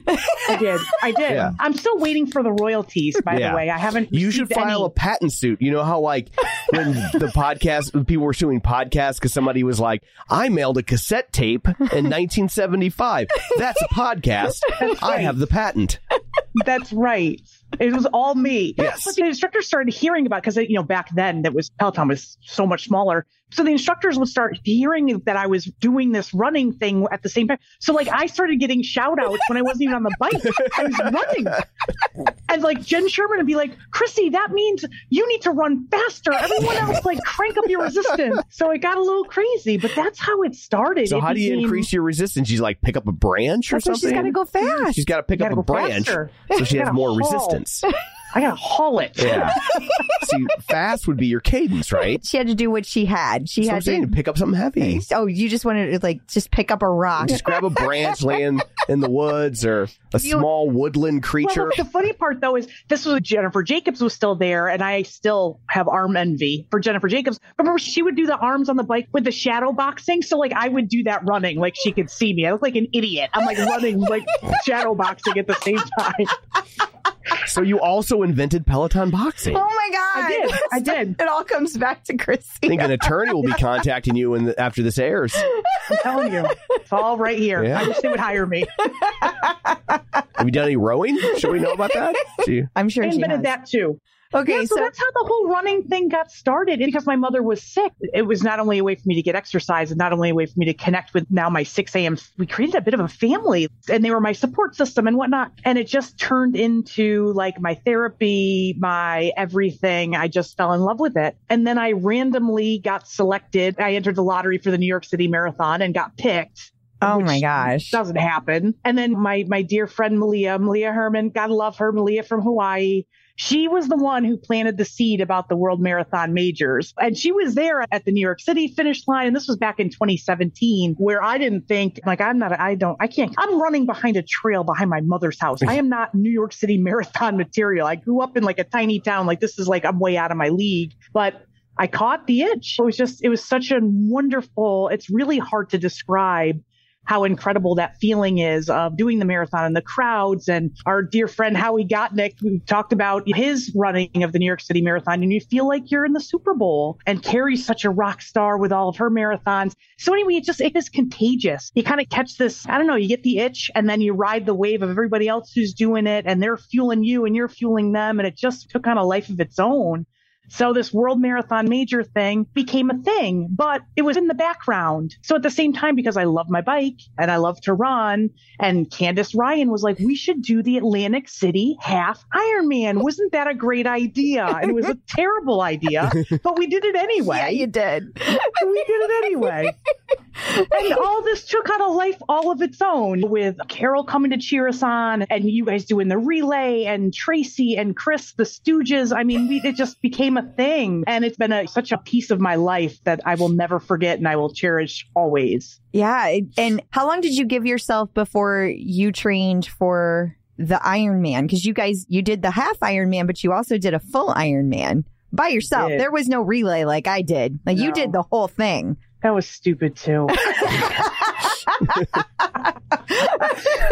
I did. I did. Yeah. I'm still waiting for the royalties, by yeah. the way. I haven't. You should file any. a patent suit. You know how, like, when the podcast, when people were suing podcasts because somebody was like, I mailed a cassette tape in nineteen seventy-five. That's a podcast. That's right. I have the patent. That's right. It was all me. Yes. But the instructors started hearing about, because, you know, back then that was Peloton was so much smaller. So the instructors would start hearing that I was doing this running thing at the same time. So like I started getting shout outs when I wasn't even on the bike. I was running. And like Jen Sherman would be like, Chrissy, that means you need to run faster. Everyone else, like, crank up your resistance. So it got a little crazy, but that's how it started. So it how became... do you increase your resistance? She's like, pick up a branch or that's something? She's got to go fast. She's got to pick up a branch faster. So she has more haul. resistance. I got to haul it. Yeah. See, fast would be your cadence, right? She had to do what she had. She so had to pick up something heavy. Oh, you just wanted to like just pick up a rock. Just grab a branch laying in the woods or a you, small woodland creature. Well, look, the funny part, though, is this was Jennifer Jacobs was still there. And I still have arm envy for Jennifer Jacobs. Remember, she would do the arms on the bike with the shadow boxing. So like I would do that running like she could see me. I look like an idiot. I'm like running like shadow boxing at the same time. So you also invented Peloton boxing. Oh, my God. I did. I did. It all comes back to Chrissy. I think an attorney will be contacting you in the, after this airs. I'm telling you. It's all right here. Yeah. I wish they would hire me. Have you done any rowing? Should we know about that? She, I'm sure I invented that, too. Okay, yeah, so, so that's how the whole running thing got started. And because my mother was sick, it was not only a way for me to get exercise and not only a way for me to connect with now my six a.m. We created a bit of a family, and they were my support system and whatnot. And it just turned into like my therapy, my everything. I just fell in love with it. And then I randomly got selected. I entered the lottery for the New York City Marathon and got picked. Oh, my gosh. Doesn't happen. And then my, my dear friend, Malia, Malia Herman, gotta love her, Malia from Hawaii. She was the one who planted the seed about the World Marathon Majors. And she was there at the New York City finish line. And this was back in twenty seventeen, where I didn't think, like, I'm not, I don't, I can't, I'm running behind a trail behind my mother's house. I am not New York City marathon material. I grew up in like a tiny town. Like, this is like, I'm way out of my league. But I caught the itch. It was just, it was such a wonderful, it's really hard to describe how incredible that feeling is of doing the marathon and the crowds. And our dear friend Howie Gottnick, we talked about his running of the New York City Marathon, and you feel like you're in the Super Bowl. And Carrie's such a rock star with all of her marathons. So anyway, it just, it is contagious. You kind of catch this, I don't know, you get the itch, and then you ride the wave of everybody else who's doing it, and they're fueling you and you're fueling them. And it just took on a life of its own. So this World Marathon Major thing became a thing, but it was in the background. So at the same time, because I love my bike and I love to run, and Candace Ryan was like, we should do the Atlantic City half Ironman. Wasn't that a great idea? And it was a terrible idea, but we did it anyway. Yeah, you did. We did it anyway. And all this took on a life all of its own, with Carol coming to cheer us on, and you guys doing the relay, and Tracy and Chris, the Stooges. I mean, we, it just became a thing. And it's been a, such a piece of my life that I will never forget and I will cherish always. Yeah. And how long did you give yourself before you trained for the Ironman? Because you guys, you did the half Ironman, but you also did a full Ironman by yourself. There was no relay like I did. Like, no. You did the whole thing. That was stupid too.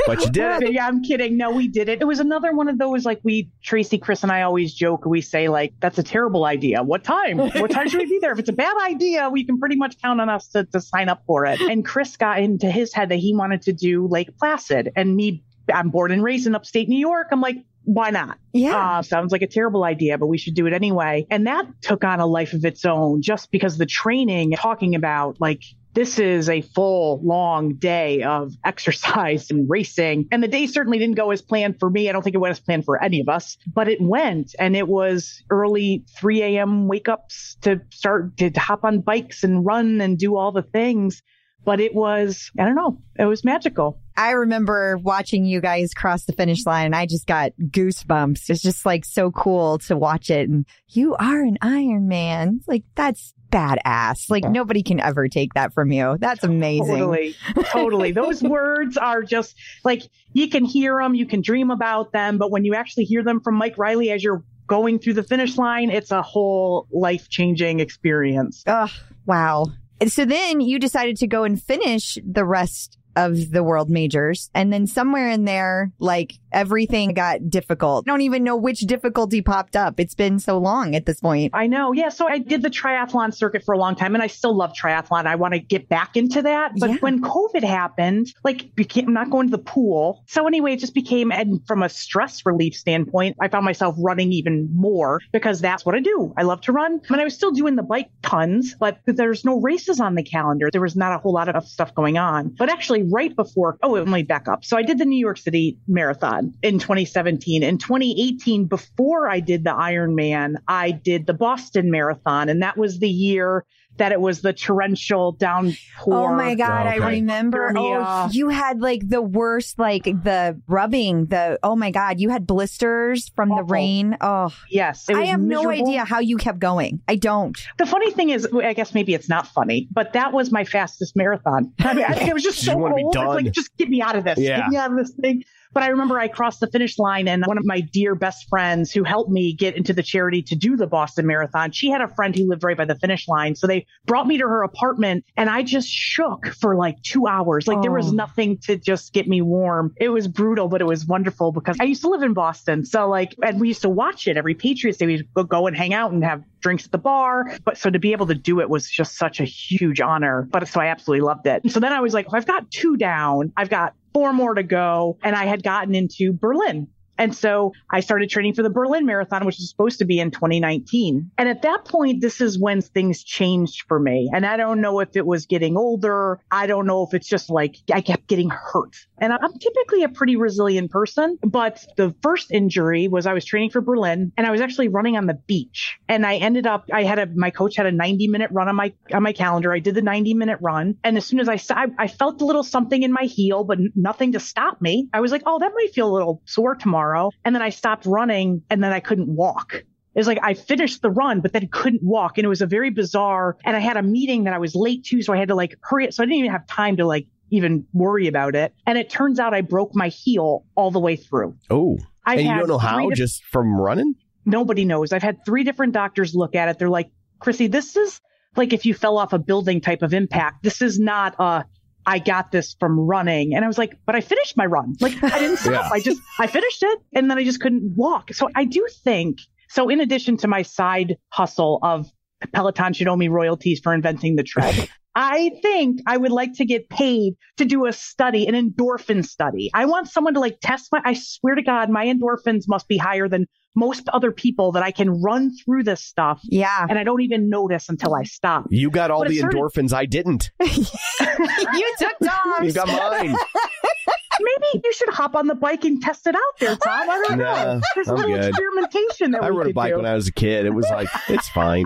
But you did it. Yeah, I'm kidding. No, we did it. It was another one of those, like, we, Tracy, Chris, and I always joke. We say, like, that's a terrible idea. What time? What time should we be there? If it's a bad idea, we can pretty much count on us to, to sign up for it. And Chris got into his head that he wanted to do Lake Placid. And me, I'm born and raised in upstate New York. I'm like, why not? Yeah. Uh, sounds like a terrible idea, but we should do it anyway. And that took on a life of its own, just because the training, talking about, like, this is a full, long day of exercise and racing. And the day certainly didn't go as planned for me. I don't think it went as planned for any of us, but it went. And it was early three a.m. wake ups to start to hop on bikes and run and do all the things. But it was, I don't know, it was magical. I remember watching you guys cross the finish line, and I just got goosebumps. It's just like so cool to watch it. And you are an Ironman. Like, that's badass. Like, nobody can ever take that from you. That's amazing. Totally. Totally. Those words are just like, you can hear them, you can dream about them. But when you actually hear them from Mike Riley as you're going through the finish line, it's a whole life-changing experience. Oh, wow. And so then you decided to go and finish the rest of the World Majors. And then somewhere in there, like, everything got difficult. I don't even know which difficulty popped up. It's been so long at this point. I know. Yeah. So I did the triathlon circuit for a long time, and I still love triathlon. I want to get back into that. But yeah. When COVID happened, like, I'm not going to the pool. So anyway, it just became, and from a stress relief standpoint, I found myself running even more, because that's what I do. I love to run. I mean, I was still doing the bike tons, but there's no races on the calendar. There was not a whole lot of stuff going on. But actually, right before, oh, let me back up. So I did the New York City Marathon in twenty seventeen. In twenty eighteen, before I did the Ironman, I did the Boston Marathon. And that was the year that it was the torrential downpour. Oh my God, okay. I remember. Oh, you had like the worst, like the rubbing, the, oh my God, you had blisters from awful. The rain. Oh yes. I have miserable. No idea how you kept going. I don't. The funny thing is, I guess maybe it's not funny, but that was my fastest marathon. I mean, I think it was just so old. It's like, just get me out of this. Yeah. Get me out of this thing. But I remember I crossed the finish line, and one of my dear best friends who helped me get into the charity to do the Boston Marathon, she had a friend who lived right by the finish line. So they brought me to her apartment, and I just shook for like two hours. Like, oh. There was nothing to just get me warm. It was brutal, but it was wonderful, because I used to live in Boston. So like, and we used to watch it every Patriots Day. We'd go and hang out and have drinks at the bar. But so to be able to do it was just such a huge honor. But so I absolutely loved it. And so then I was like, well, I've got two down. I've got four more to go. And I had gotten into Berlin. And so I started training for the Berlin Marathon, which is supposed to be in twenty nineteen. And at that point, this is when things changed for me. And I don't know if it was getting older. I don't know if it's just like I kept getting hurt. And I'm typically a pretty resilient person. But the first injury was I was training for Berlin, and I was actually running on the beach. And I ended up, I had a, my coach had a ninety minute run on my, on my calendar. I did the ninety minute run. And as soon as I saw, I, I felt a little something in my heel, but nothing to stop me. I was like, oh, that might feel a little sore tomorrow. tomorrow. And then I stopped running and then I couldn't walk. It was like I finished the run, but then couldn't walk. And it was a very bizarre. And I had a meeting that I was late to. So I had to like hurry up. So I didn't even have time to like even worry about it. And it turns out I broke my heel all the way through. Oh, I've and you don't know how? Di- just from running? Nobody knows. I've had three different doctors look at it. They're like, Chrissy, this is like if you fell off a building type of impact. This is not a, I got this from running. And I was like, but I finished my run. Like I didn't stop. yeah. I just, I finished it. And then I just couldn't walk. So I do think, so in addition to my side hustle of Peloton should owe me royalties for inventing the tread, I think I would like to get paid to do a study, an endorphin study. I want someone to like test my, I swear to God, my endorphins must be higher than most other people that I can run through this stuff. Yeah. And I don't even notice until I stop. You got all but the certain... endorphins. I didn't. You took Tom's. You got mine. Maybe you should hop on the bike and test it out there, Tom. I don't nah, know. There's I'm a little good. experimentation that I we rode a bike do. when I was a kid. It was like, it's fine.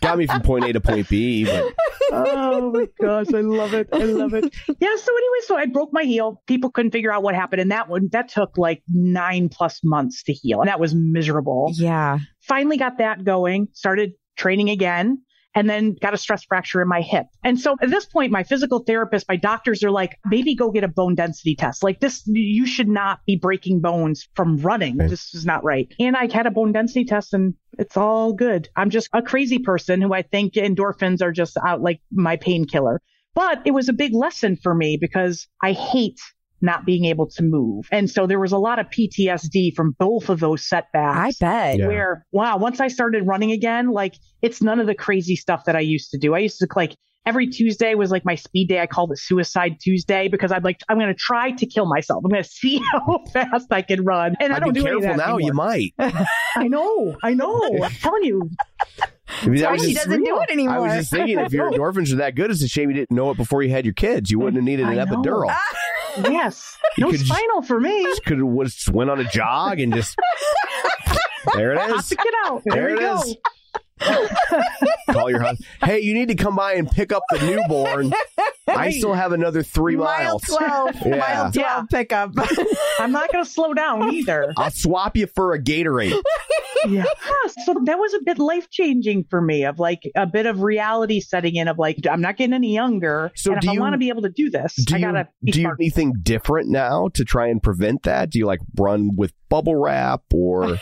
Got me from point A to point B. But... Oh my gosh. I love it. I love it. Yeah. So anyway, so I broke my heel. People couldn't figure out what happened. And that one, that took like nine plus months to heal. And that was miserable. Yeah. Finally got that going, started training again, and then got a stress fracture in my hip. And so at this point, my physical therapist, my doctors are like, maybe go get a bone density test. Like this, you should not be breaking bones from running. Right. This is not right. And I had a bone density test and it's all good. I'm just a crazy person who I think endorphins are just out like my painkiller. But it was a big lesson for me because I hate not being able to move. And so there was a lot of P T S D from both of those setbacks. I bet. Yeah. Where, wow, once I started running again, like it's none of the crazy stuff that I used to do. I used to like every Tuesday was like my speed day. I called it Suicide Tuesday because I'm like, I'm going to try to kill myself. I'm going to see how fast I can run. And I'd I don't be do careful anything now. Anymore. You might. I know. I know. I'm telling you. I mean, was she just, doesn't do it anymore. I was just thinking, if your endorphins are that good, it's a shame you didn't know it before you had your kids. You wouldn't have needed an epidural. Yes. You no spinal just, for me. Just could have just went on a jog and just there it is. Get out. There, there it go. is. Call your husband. Hey, you need to come by and pick up the newborn. I still have another three mile miles. twelve Yeah. Mile twelve yeah. pickup. I'm not going to slow down either. I'll swap you for a Gatorade. Yeah. So that was a bit life changing for me, of like a bit of reality setting in of like, I'm not getting any younger. So and do if you, I want to be able to do this, do I got to be Do you do anything different now to try and prevent that? Do you like run with bubble wrap or...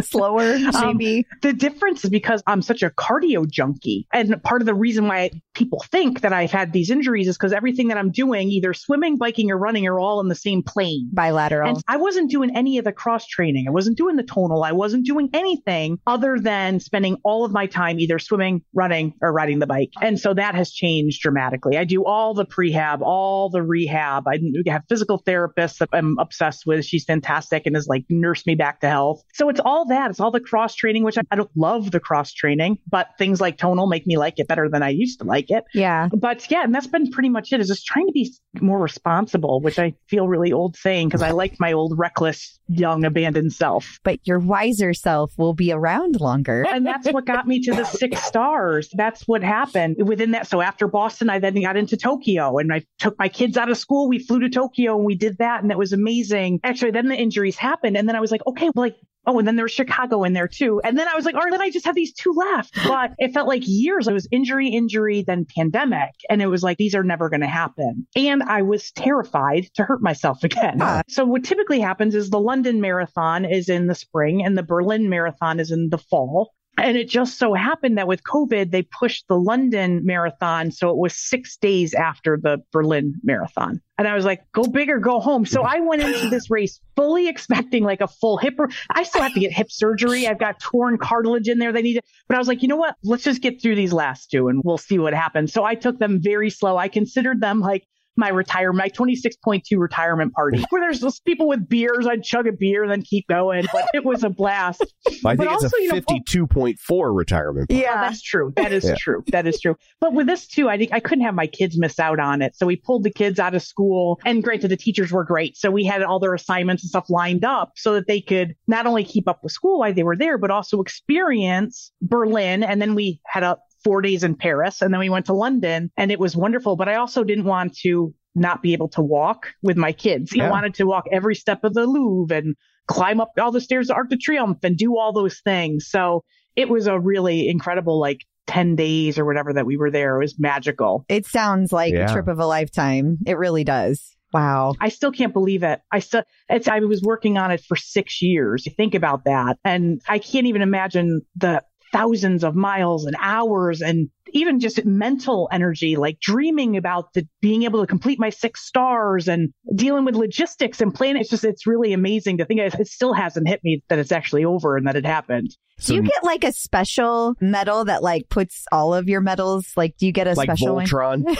Slower, maybe. Um, the difference is because I'm such a cardio junkie. And part of the reason why people think that I've had these injuries is because everything that I'm doing, either swimming, biking, or running, are all in the same plane. Bilateral. And I wasn't doing any of the cross training. I wasn't doing the tonal. I wasn't doing anything other than spending all of my time either swimming, running, or riding the bike. And so that has changed dramatically. I do all the prehab, all the rehab. I have physical therapists that I'm obsessed with. She's fantastic and has like nursed me back to health. So it's all that. It's all the cross training, which I, I don't love the cross training, but things like tonal make me like it better than I used to like it. Yeah. But yeah, and that's been pretty much it, is just trying to be more responsible, which I feel really old saying because I liked my old reckless, young, abandoned self. But your wiser self will be around longer. And that's what got me to the six stars. That's what happened within that. So after Boston, I then got into Tokyo and I took my kids out of school. We flew to Tokyo and we did that. And that was amazing. Actually, then the injuries happened. And then I was like, okay, well, like, oh, and then there was Chicago in there too. And then I was like, all right, then I just have these two left. But it felt like years. It was injury, injury, then pandemic. And it was like, these are never going to happen. And I was terrified to hurt myself again. Uh, so what typically happens is the London Marathon is in the spring and the Berlin Marathon is in the fall. And it just so happened that with COVID, they pushed the London Marathon. So it was six days after the Berlin Marathon. And I was like, go big or go home. So I went into this race fully expecting like a full hip. Re- I still have to get hip surgery. I've got torn cartilage in there. They need it. But I was like, you know what? Let's just get through these last two and we'll see what happens. So I took them very slow. I considered them like my retirement, my twenty-six point two retirement party, where there's those people with beers. I'd chug a beer and then keep going. But it was a blast. I think but it's also, a fifty-two point four you know, retirement party. Yeah, that's true. That is yeah. true. That is true. But with this too, I think I couldn't have my kids miss out on it. So we pulled the kids out of school, and granted, the teachers were great. So we had all their assignments and stuff lined up so that they could not only keep up with school while they were there, but also experience Berlin. And then we had a four days in Paris. And then we went to London and it was wonderful. But I also didn't want to not be able to walk with my kids. He yeah. wanted to walk every step of the Louvre and climb up all the stairs to Arc de Triomphe and do all those things. So it was a really incredible, like, ten days or whatever that we were there. It was magical. It sounds like yeah. a trip of a lifetime. It really does. Wow. I still can't believe it. I still, it's, I was working on it for six years. Think about that. And I can't even imagine the thousands of miles and hours and even just mental energy, like dreaming about the being able to complete my six stars and dealing with logistics and planning. It's just, it's really amazing to think it still hasn't hit me that it's actually over and that it happened. So, do you get like a special medal that like puts all of your medals? Like, do you get a like special Voltron? One?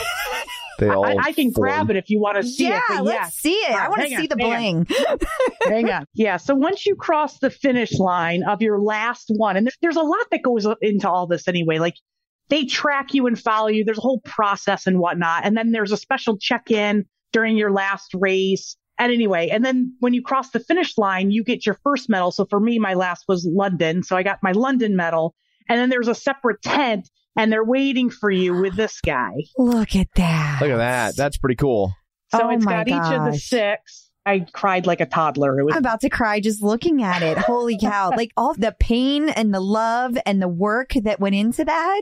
They all I, I can form. Grab it if you want to see yeah, it. Yeah, let's see it. I want to see on, the hang bling. On. Hang on. Yeah. So once you cross the finish line of your last one, and there's a lot that goes into all this anyway, like they track you and follow you. There's a whole process and whatnot. And then there's a special check-in during your last race. And anyway, and then when you cross the finish line, you get your first medal. So for me, my last was London. So I got my London medal. And then there's a separate tent. And they're waiting for you with this guy. Look at that. Look at that. That's pretty cool. So oh it's got gosh. each of the six. I cried like a toddler. It was- I'm about to cry just looking at it. Holy cow. Like all the pain and the love and the work that went into that.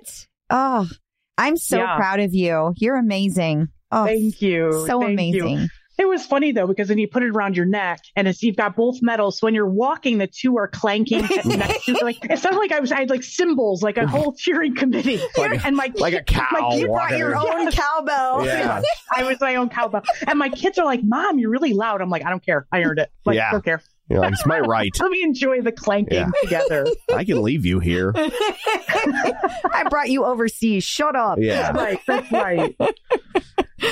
Oh, I'm so yeah. proud of you. You're amazing. Oh, thank you. So thank amazing. You. It was funny, though, because then you put it around your neck and it's, you've got both medals. So when you're walking, the two are clanking. Next to, like, it sounded like I was I had like cymbals, like a whole cheering committee. Like, and my like kid, a cow. My kid brought your own yeah. cowbell. Yeah. I was my own cowbell. And my kids are like, Mom, you're really loud. I'm like, I don't care. I earned it. Like, yeah. I don't care. You're like, it's my right. Let me enjoy the clanking yeah. together. I can leave you here. I brought you overseas. Shut up. Yeah. Right, that's right.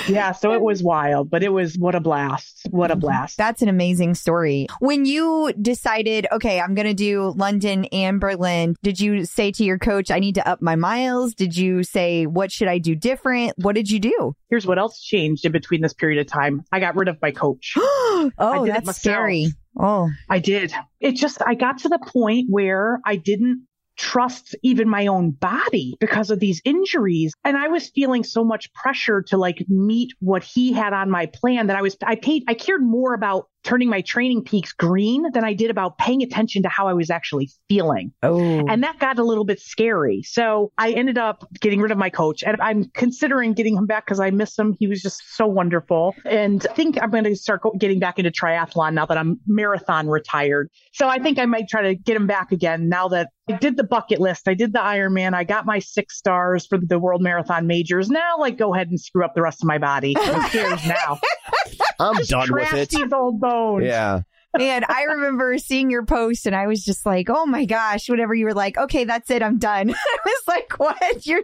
Yeah, so it was wild, but it was what a blast. What a blast. That's an amazing story. When you decided, okay, I'm going to do London and Berlin, did you say to your coach, I need to up my miles? Did you say, what should I do different? What did you do? Here's what else changed in between this period of time. I got rid of my coach. Oh, that's scary. Oh, I did. It just, I got to the point where I didn't trust even my own body because of these injuries. And I was feeling so much pressure to like meet what he had on my plan that I was, I paid, I cared more about turning my training peaks green than I did about paying attention to how I was actually feeling. Oh. And that got a little bit scary. So I ended up getting rid of my coach and I'm considering getting him back because I miss him. He was just so wonderful. And I think I'm going to start getting back into triathlon now that I'm marathon retired. So I think I might try to get him back again now that I did the bucket list. I did the Ironman. I got my six stars for the World Marathon Majors. Now, like, go ahead and screw up the rest of my body. I'm scared now. I'm just done with it. These old bones. Yeah. Man, I remember seeing your post and I was just like, oh my gosh, whenever you were like, okay, that's it, I'm done. I was like, what? You're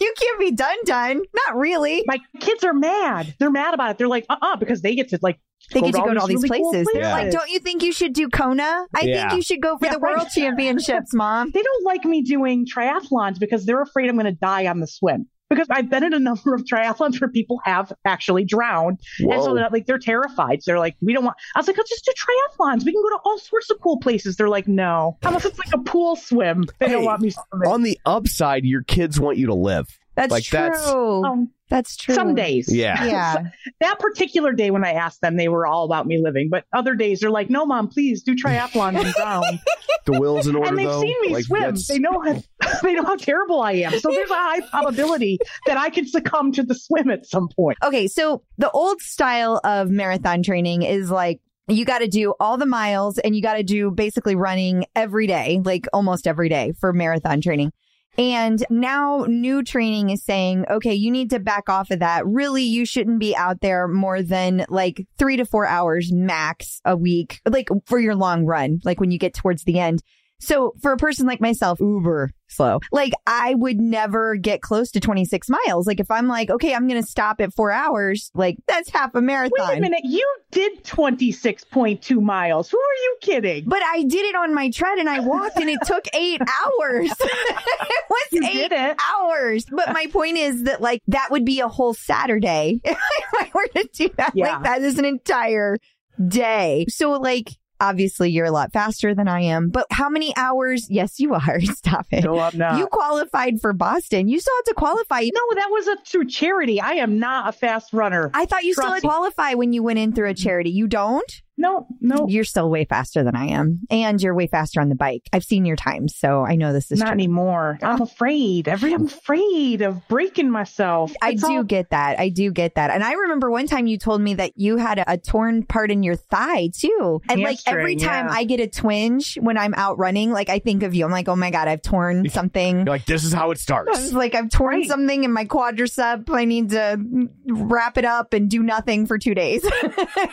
you can't be done, done. Not really. My kids are mad. They're mad about it. They're like, uh-uh, because they get to like They get to go to all these places. They're like, don't you think you should do Kona? I yeah. think you should go for yeah, the right. world championships, Mom. They don't like me doing triathlons because they're afraid I'm going to die on the swim. Because I've been in a number of triathlons where people have actually drowned. Whoa. And so they're like, they're terrified. So they're like, we don't want, I was like, let's just do triathlons. We can go to all sorts of cool places. They're like, no, unless it's like a pool swim. They hey, don't want me swimming. On the upside, your kids want you to live. That's like, true. That's, um, that's true. Some days. Yeah. yeah. That particular day when I asked them, they were all about me living. But other days, they're like, no, Mom, please do triathlons and drown. The will's in order, and they've though. Seen me like, swim. That's... They know how, they know how terrible I am. So there's a high probability that I can succumb to the swim at some point. Okay. So the old style of marathon training is like, you got to do all the miles and you got to do basically running every day, like almost every day for marathon training. And now new training is saying, okay, you need to back off of that. Really, you shouldn't be out there more than like three to four hours max a week, like for your long run, like when you get towards the end. So for a person like myself, uber slow, like I would never get close to twenty-six miles. Like if I'm like, okay, I'm going to stop at four hours, like that's half a marathon. Wait a minute. You did twenty-six point two miles. Who are you kidding? But I did it on my tread and I walked and it took eight hours. It was you eight did it. hours. But my point is that like that would be a whole Saturday if I were to do that. Yeah. Like that is an entire day. So like, Obviously, you're a lot faster than I am. But how many hours? Yes, you are. Stop it. No, I'm not. You qualified for Boston. You still had to qualify. No, that was a, through charity. I am not a fast runner. I thought you Trust still had to qualify when you went in through a charity. You don't? No, no. You're still way faster than I am. And you're way faster on the bike. I've seen your times, so I know this is not true. Anymore. I'm afraid. Every, I'm afraid of breaking myself. I it's do all... get that. I do get that. And I remember one time you told me that you had a, a torn part in your thigh, too. And Hamstring. like, Every time yeah. I get a twinge when I'm out running, like I think of you. I'm like, oh my God, I've torn something. You're like, this is how it starts. Like I've torn right. something in my quadricep. I need to wrap it up and do nothing for two days.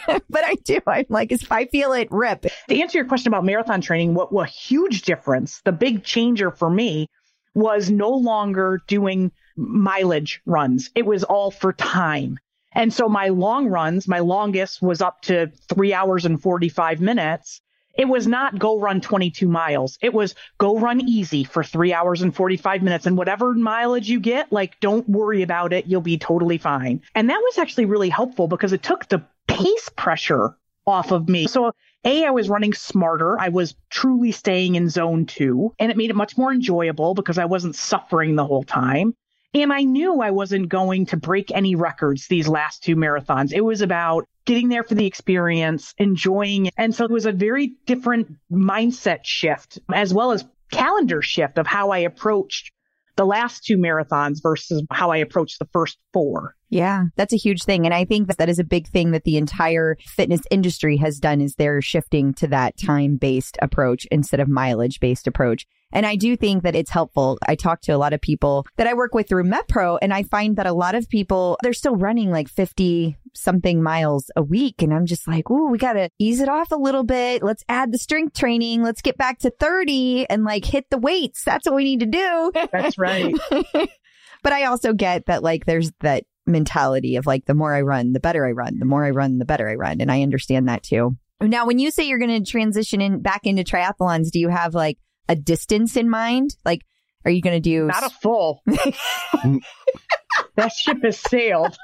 But I do. I'm like, if I feel it, rip. To answer your question about marathon training, what a huge difference, the big changer for me was no longer doing mileage runs. It was all for time. And so my long runs, my longest was up to three hours and forty-five minutes. It was not go run twenty-two miles. It was go run easy for three hours and forty-five minutes. And whatever mileage you get, like, don't worry about it. You'll be totally fine. And that was actually really helpful because it took the pace pressure off of me. So A, I was running smarter. I was truly staying in zone two. And it made it much more enjoyable because I wasn't suffering the whole time. And I knew I wasn't going to break any records these last two marathons. It was about getting there for the experience, enjoying it. And so it was a very different mindset shift, as well as calendar shift of how I approached the last two marathons versus how I approached the first four. Yeah, that's a huge thing. And I think that, that is a big thing that the entire fitness industry has done is they're shifting to that time-based approach instead of mileage-based approach. And I do think that it's helpful. I talk to a lot of people that I work with through MetPro, and I find that a lot of people, they're still running like fifty something miles a week. And I'm just like, ooh, we got to ease it off a little bit. Let's add the strength training. Let's get back to thirty and like hit the weights. That's what we need to do. That's right. But I also get that like there's that mentality of like, the more I run, the better I run, the more I run, the better I run. And I understand that too. Now, when you say you're going to transition in back into triathlons, do you have like a distance in mind? Like, are you going to do... Not a full. That ship has sailed.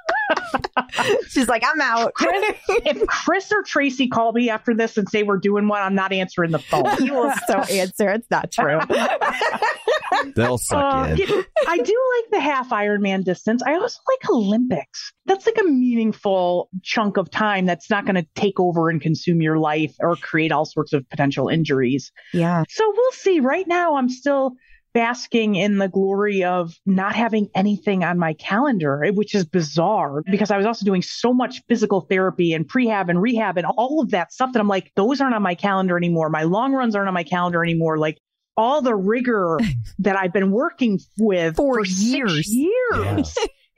She's like, I'm out. Chris, if Chris or Tracy call me after this and say we're doing one, I'm not answering the phone. You will still answer. It's not true. They'll suck uh, in. I do like the half Ironman distance. I also like Olympics. That's like a meaningful chunk of time that's not going to take over and consume your life or create all sorts of potential injuries. Yeah. So we'll see. Right now, I'm still basking in the glory of not having anything on my calendar, which is bizarre because I was also doing so much physical therapy and prehab and rehab and all of that stuff that I'm like, those aren't on my calendar anymore. My long runs aren't on my calendar anymore. Like all the rigor that I've been working with for, for years, six years yeah.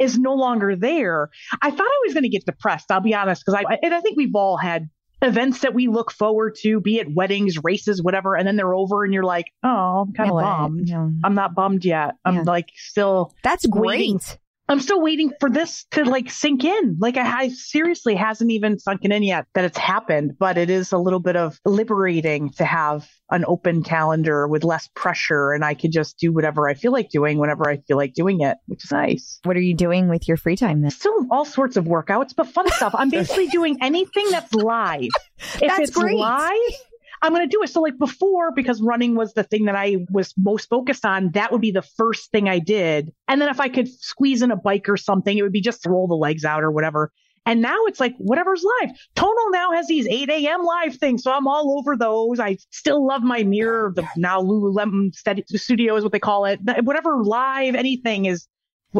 is no longer there. I thought I was going to get depressed. I'll be honest, because I, and I think we've all had events that we look forward to, be it weddings, races, whatever, and then they're over and you're like, oh, I'm kind of no bummed. No. I'm not bummed yet. I'm yeah. like still That's great. Waiting. I'm still waiting for this to like sink in. Like I, I seriously hasn't even sunken in yet that it's happened, but it is a little bit of liberating to have an open calendar with less pressure and I could just do whatever I feel like doing whenever I feel like doing it, which is nice. What are you doing with your free time then? Still all sorts of workouts, but fun stuff. I'm basically doing anything that's live. If that's it's great. live, I'm going to do it. So like before, because running was the thing that I was most focused on, that would be the first thing I did. And then if I could squeeze in a bike or something, it would be just roll the legs out or whatever. And now it's like, whatever's live. Tonal now has these eight a.m. live things. So I'm all over those. I still love my Mirror. The now Lululemon Studio is what they call it. Whatever live, anything is,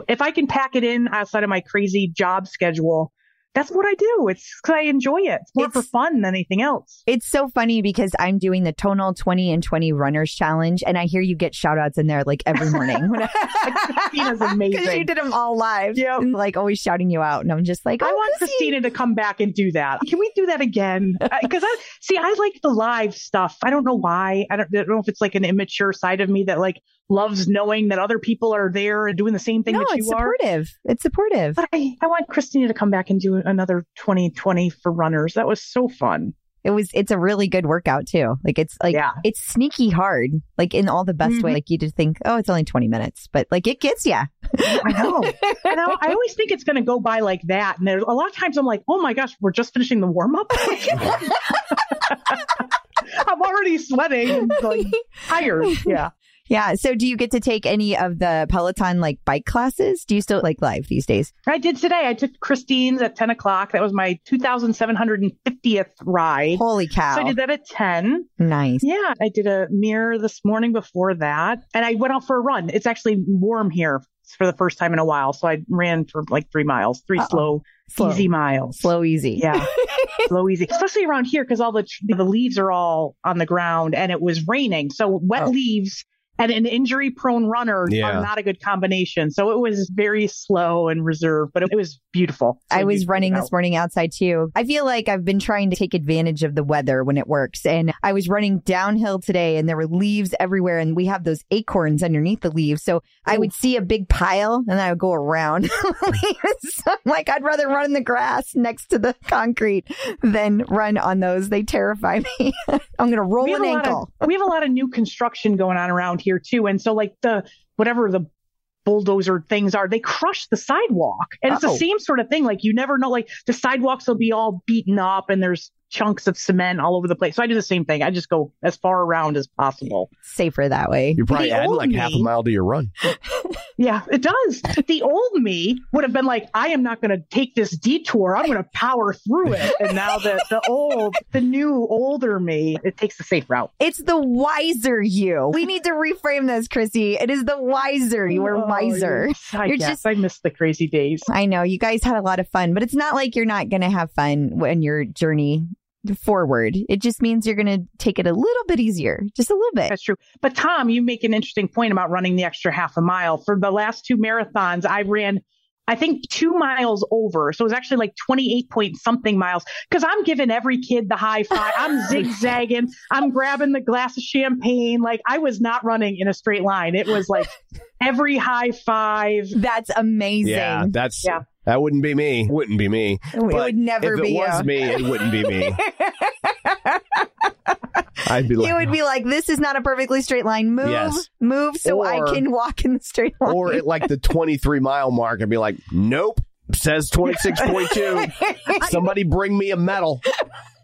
if I can pack it in outside of my crazy job schedule, that's what I do. It's because I enjoy it. It's more it's, for fun than anything else. It's so funny because I'm doing the Tonal twenty and twenty Runners Challenge, and I hear you get shout outs in there like every morning. Christina's amazing. Because you did them all live. Yep. And, like always shouting you out. And I'm just like, oh, I want Chrissy. Christina to come back and do that. Can we do that again? Because I see, I like the live stuff. I don't know why. I don't, I don't know if it's like an immature side of me that like loves knowing that other people are there and doing the same thing no, that you are. No, it's supportive. It's supportive. But I, I want Christina to come back and do another twenty twenty for runners. That was so fun. It was, it's a really good workout too. Like it's like, yeah. it's sneaky hard, like in all the best mm-hmm. way. Like you just think, oh, it's only twenty minutes, but like it gets ya. I know. I know. I always think it's going to go by like that. And there's a lot of times I'm like, oh my gosh, we're just finishing the warm up. I'm already sweating, like tired. Yeah. Yeah. So do you get to take any of the Peloton like bike classes? Do you still like live these days? I did today. I took Christine's at ten o'clock. That was my two thousand seven hundred fiftieth ride. Holy cow. So I did that at ten. Nice. Yeah. I did a Mirror this morning before that. And I went out for a run. It's actually warm here for the first time in a while. So I ran for like three miles, three Uh-oh. slow, slow, easy miles. Slow, easy. Yeah. Slow, easy. Especially around here because all the, the leaves are all on the ground and it was raining. So wet oh. leaves. And an injury-prone runner yeah. are not a good combination. So it was very slow and reserved, but it was beautiful. So I was running out. This morning outside too. I feel like I've been trying to take advantage of the weather when it works. And I was running downhill today and there were leaves everywhere. And we have those acorns underneath the leaves. So I would see a big pile and I would go around. So I'm like, I'd rather run in the grass next to the concrete than run on those. They terrify me. I'm going to roll an ankle. Of, we have a lot of new construction going on around here. here too. And so like the, whatever the bulldozer things are, they crush the sidewalk. And Uh-oh. It's the same sort of thing. Like you never know, like the sidewalks will be all beaten up and there's chunks of cement all over the place. So I do the same thing. I just go as far around as possible. Safer that way. You probably add like me, half a mile to your run. Yeah, it does. The old me would have been like, I am not going to take this detour. I'm going to power through it. And now the, the old, the new older me, it takes the safe route. It's the wiser you. We need to reframe this, Chrissy. It is the wiser. You are wiser. Oh, I you're guess just, I miss the crazy days. I know. You guys had a lot of fun, but it's not like you're not going to have fun when your journey forward. It just means you're going to take it a little bit easier, just a little bit. That's true. But Tom, you make an interesting point about running the extra half a mile. For the last two marathons, I ran, I think, two miles over. So it was actually like twenty-eight point something miles because I'm giving every kid the high five. I'm zigzagging. I'm grabbing the glass of champagne. Like I was not running in a straight line. It was like every high five. That's amazing. Yeah, that's yeah. That wouldn't be me. Wouldn't be me. It but would never be you. If it was me, it wouldn't be me. I'd be like, you would be like, this is not a perfectly straight line. Move, yes. move so or, I can walk in the straight line. Or at like the twenty-three mile mark, I'd be like, nope, says twenty-six point two. Somebody bring me a medal.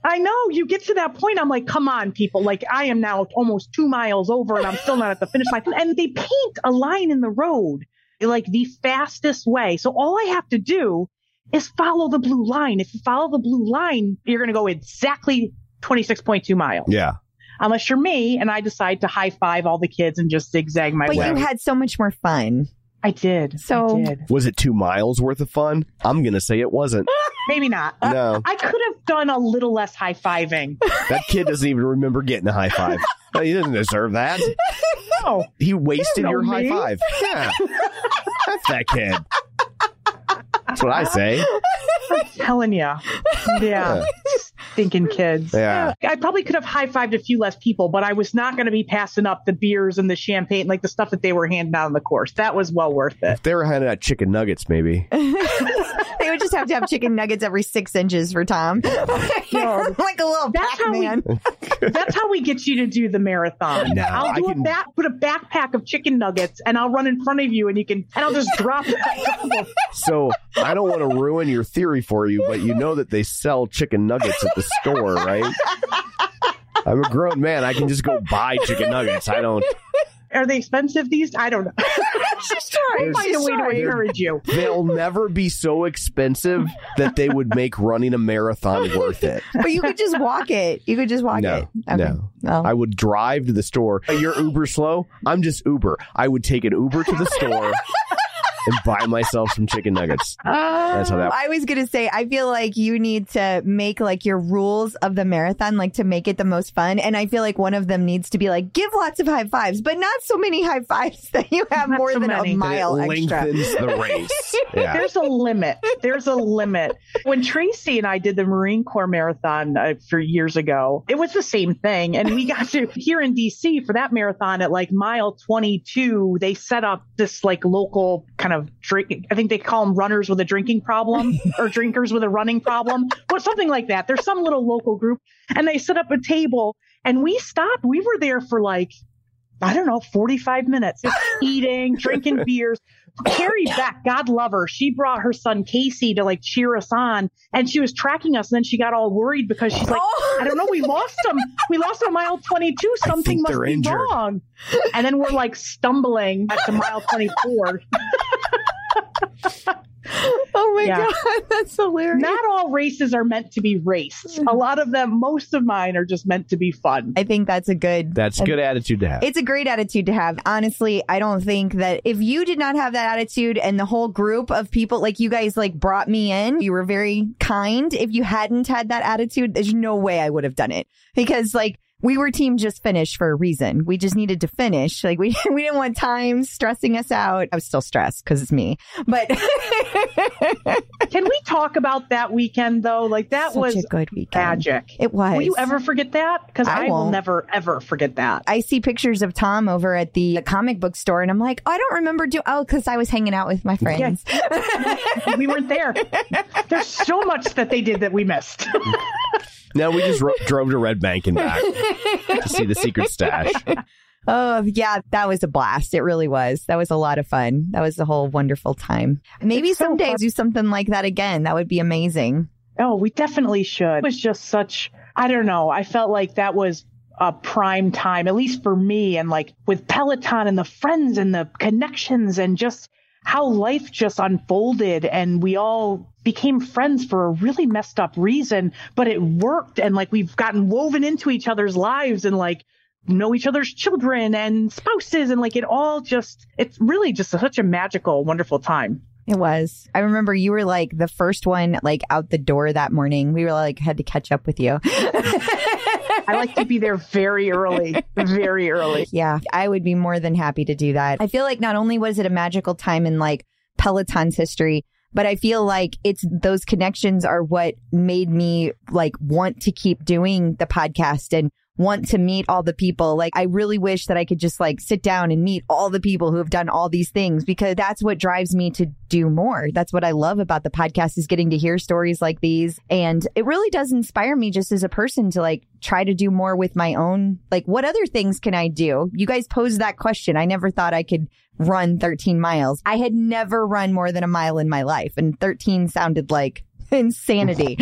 I know. You get to that point. I'm like, come on, people. Like, I am now almost two miles over and I'm still not at the finish line. And they paint a line in the road like the fastest way. So all I have to do is follow the blue line. If you follow the blue line, you're going to go exactly twenty-six point two miles. Yeah. Unless you're me and I decide to high five all the kids and just zigzag my but way. But you had so much more fun. I did. So I did. Was it two miles worth of fun? I'm going to say it wasn't. Maybe not. No. I could have done a little less high fiving. That kid doesn't even remember getting a high five. No, he doesn't deserve that. No. He wasted your me. high five. Yeah. That's that kid. That's what I say. I'm telling you. Yeah. yeah. Thinking kids. Yeah. I probably could have high-fived a few less people, but I was not going to be passing up the beers and the champagne, like the stuff that they were handing out on the course. That was well worth it. If they were handing out chicken nuggets, maybe. They would just have to have chicken nuggets every six inches for Tom. No. Like a little Pac-Man. That's how we get you to do the marathon. No, I'll do I a can... back, put a backpack of chicken nuggets and I'll run in front of you and you can, and I'll just drop it. So I don't want to ruin your theory for you, but you know that they sell chicken nuggets at the store, right? I'm a grown man. I can just go buy chicken nuggets. I don't. Are they expensive these? I don't know. She's trying to find a way to encourage you. They'll never be so expensive that they would make running a marathon worth it. But you could just walk it. You could just walk no, it. Okay. No, no. I would drive to the store. You're Uber slow? I'm just Uber. I would take an Uber to the store and buy myself some chicken nuggets. Um, That's how that I was going to say, I feel like you need to make like your rules of the marathon, like to make it the most fun. And I feel like one of them needs to be like, give lots of high fives, but not so many high fives that you have not more so than many. a mile it extra. Lengthens the race. Yeah. There's a limit. There's a limit. When Tracy and I did the Marine Corps Marathon uh, for years ago, it was the same thing. And we got to here in D C for that marathon at like mile twenty-two, they set up this like local kind of drink. I think they call them runners with a drinking problem or drinkers with a running problem or something like that. There's some little local group and they set up a table and we stopped. We were there for like, I don't know, forty-five minutes, eating, drinking beers. Carrie Beck, God love her, she brought her son Casey to like cheer us on, and she was tracking us, and then she got all worried because she's like, oh. I don't know, we lost him. We lost on mile twenty-two. Something must be injured. Wrong. And then we're like stumbling back to mile twenty-four. Oh my yeah. God, that's hilarious. Not all races are meant to be raced. A lot of them, most of mine, are just meant to be fun. I think that's a good... That's a good attitude to have. It's a great attitude to have. Honestly, I don't think that if you did not have that attitude and the whole group of people, like you guys like brought me in, you were very kind. If you hadn't had that attitude, there's no way I would have done it. Because like we were team just finished for a reason. We just needed to finish. Like we we didn't want time stressing us out. I was still stressed because it's me. But can we talk about that weekend though? Like that Such was a good weekend. Magic. It was. Will you ever forget that? Because I, I will never ever forget that. I see pictures of Tom over at the comic book store, and I'm like, oh, I don't remember doing. Oh, because I was hanging out with my friends. Yes. We weren't there. There's so much that they did that we missed. No, we just ro- drove to Red Bank and back to see the secret stash. Oh, yeah, that was a blast. It really was. That was a lot of fun. That was a whole wonderful time. Maybe it's someday so do something like that again. That would be amazing. Oh, we definitely should. It was just such, I don't know. I felt like that was a prime time, at least for me. And like with Peloton and the friends and the connections and just how life just unfolded, and we all became friends for a really messed up reason, but it worked. And like we've gotten woven into each other's lives and like know each other's children and spouses, and like it all just, it's really just such a magical, wonderful time. It was. I remember you were like the first one like out the door that morning. We were like had to catch up with you. I like to be there very early, very early. Yeah, I would be more than happy to do that. I feel like not only was it a magical time in like Peloton's history, but I feel like it's those connections are what made me like want to keep doing the podcast and want to meet all the people. Like, I really wish that I could just like sit down and meet all the people who have done all these things, because that's what drives me to do more. That's what I love about the podcast, is getting to hear stories like these. And it really does inspire me just as a person to like try to do more with my own. Like, what other things can I do? You guys posed that question. I never thought I could run thirteen miles. I had never run more than a mile in my life. And thirteen sounded like insanity.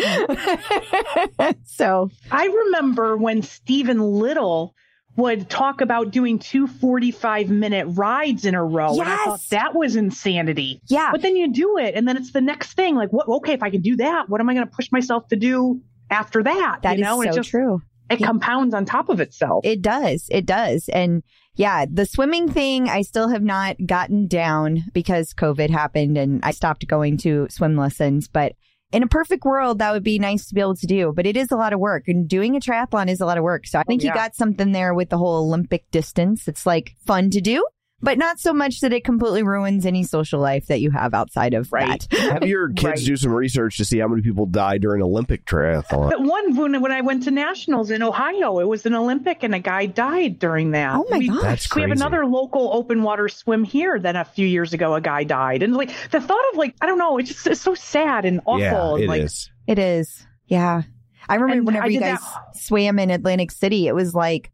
So I remember when Stephen Little would talk about doing two forty-five minute rides in a row. Yes. And I thought that was insanity. Yeah. But then you do it, and then it's the next thing. Like, what? Okay, if I can do that, what am I going to push myself to do after that? That you know? Is so it just, true. It yeah. compounds on top of itself. It does. It does. And yeah, the swimming thing, I still have not gotten down because COVID happened and I stopped going to swim lessons. But in a perfect world, that would be nice to be able to do, but it is a lot of work, and doing a triathlon is a lot of work. So I think oh, yeah. you got something there with the whole Olympic distance. It's like fun to do, but not so much that it completely ruins any social life that you have outside of right. that. Have your kids right. do some research to see how many people die during Olympic triathlon. But one, when, when I went to nationals in Ohio, it was an Olympic and a guy died during that. Oh my we, gosh. That's crazy. We have another local open water swim here that a few years ago a guy died. And like the thought of like, I don't know, it's just it's so sad and awful. Yeah, it and, like, is. It is. Yeah. I remember and whenever I you guys that. swam in Atlantic City, it was like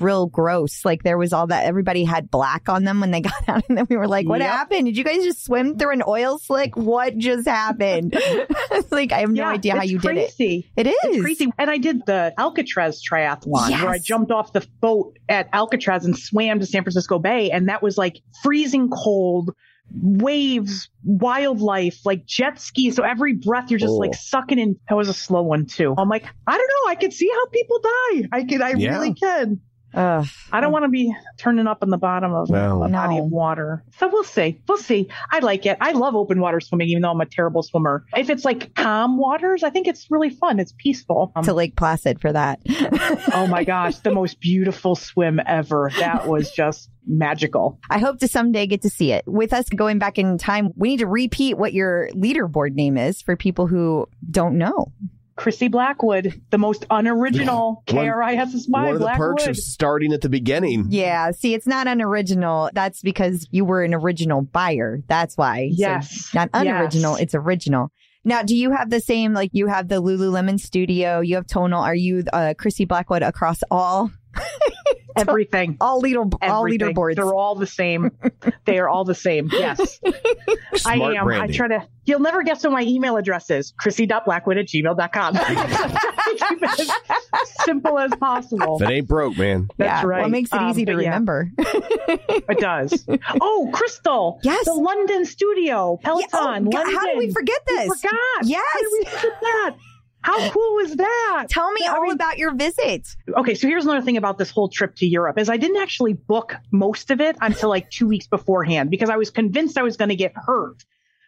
real gross. Like there was all that, everybody had black on them when they got out, and then we were like, what yep. happened? Did you guys just swim through an oil slick? What just happened? Like, I have no yeah, idea how you crazy. did it. It is. It's crazy. And I did the Alcatraz triathlon yes. where I jumped off the boat at Alcatraz and swam to San Francisco Bay. And that was like freezing cold, waves, wildlife, like jet ski. So every breath you're just oh. like sucking in. That was a slow one too. I'm like, I don't know. I can see how people die. I can, I yeah. really can. Ugh. I don't want to be turning up on the bottom of no. a body no. of water. So we'll see. We'll see. I like it. I love open water swimming, even though I'm a terrible swimmer. If it's like calm waters, I think it's really fun. It's peaceful. Um, to Lake Placid for that. Oh my gosh. The most beautiful swim ever. That was just magical. I hope to someday get to see it. With us going back in time, we need to repeat what your leaderboard name is for people who don't know. Chrissy Blackwood, the most unoriginal K R I S S Y. One of the Blackwood. Perks of starting at the beginning. Yeah. See, it's not unoriginal. That's because you were an original buyer. That's why. Yes. So not unoriginal. Yes. It's original. Now, do you have the same, like you have the Lululemon Studio, you have Tonal. Are you uh, Chrissy Blackwood across all Everything. All leader, all leaderboards. They're all the same. They are all the same. Yes. Smart I am. Brandy. I try to, you'll never guess what my email address is. Chrissy dot blackwood at gmail dot com. Keep it as simple as possible. If it ain't broke, man. That's yeah. right. Well, it makes it um, easy to remember. Yeah. It does. Oh, Crystal. Yes. The London studio. Peloton. Yeah. Oh, London. How did we forget this? We forgot. Yes. How did we forget that? How cool was that? Tell me all about your visit. Okay, so here's another thing about this whole trip to Europe is I didn't actually book most of it until like two weeks beforehand because I was convinced I was going to get hurt.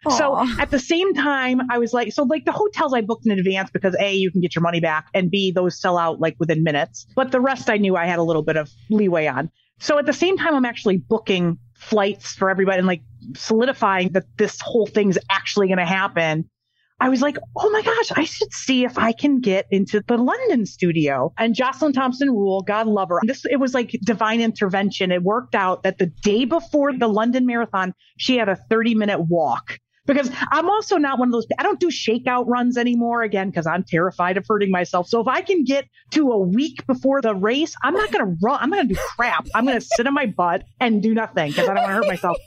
Aww. So at the same time, I was like, so like the hotels I booked in advance because A, you can get your money back, and B, those sell out like within minutes. But the rest I knew I had a little bit of leeway on. So at the same time, I'm actually booking flights for everybody and like solidifying that this whole thing's actually going to happen. I was like, oh my gosh, I should see if I can get into the London studio. And Jocelyn Thompson Rule, God love her. This, it was like divine intervention. It worked out that the day before the London Marathon, she had a thirty minute walk. Because I'm also not one of those, I don't do shakeout runs anymore, again, because I'm terrified of hurting myself. So if I can get to a week before the race, I'm not going to run. I'm going to do crap. I'm going to sit on my butt and do nothing because I don't want to hurt myself.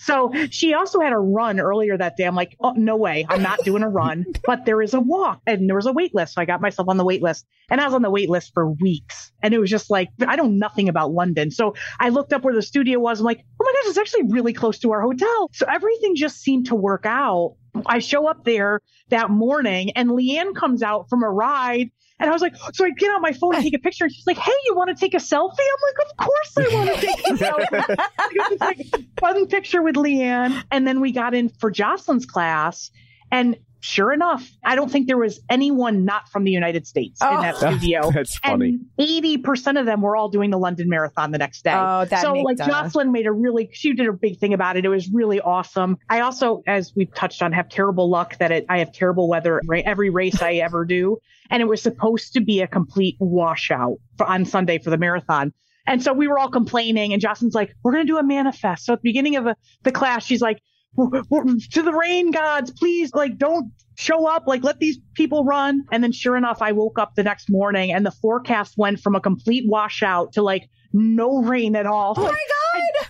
So she also had a run earlier that day. I'm like, oh, no way. I'm not doing a run, but there is a walk and there was a wait list. So I got myself on the wait list and I was on the wait list for weeks. And it was just like, I know nothing about London. So I looked up where the studio was. I'm like, oh my gosh, it's actually really close to our hotel. So everything just seemed to work out. I show up there that morning and Leanne comes out from a ride. And I was like, so I get out my phone and take a picture. And she's like, hey, you want to take a selfie? I'm like, of course I want to take a selfie. It was like a fun picture with Leanne. And then we got in for Jocelyn's class. And sure enough, I don't think there was anyone not from the United States oh, in that studio. That's funny. And eighty percent of them were all doing the London Marathon the next day. Oh, that so like sense. Jocelyn made a really, she did a big thing about it. It was really awesome. I also, as we've touched on, have terrible luck that it, I have terrible weather every race I ever do. And it was supposed to be a complete washout for, on Sunday for the marathon. And so we were all complaining and Jocelyn's like, we're going to do a manifest. So at the beginning of a, the class, she's like, to the rain gods, please, like, don't show up, like, let these people run. And then sure enough, I woke up the next morning and the forecast went from a complete washout to like no rain at all. Oh, like, my God.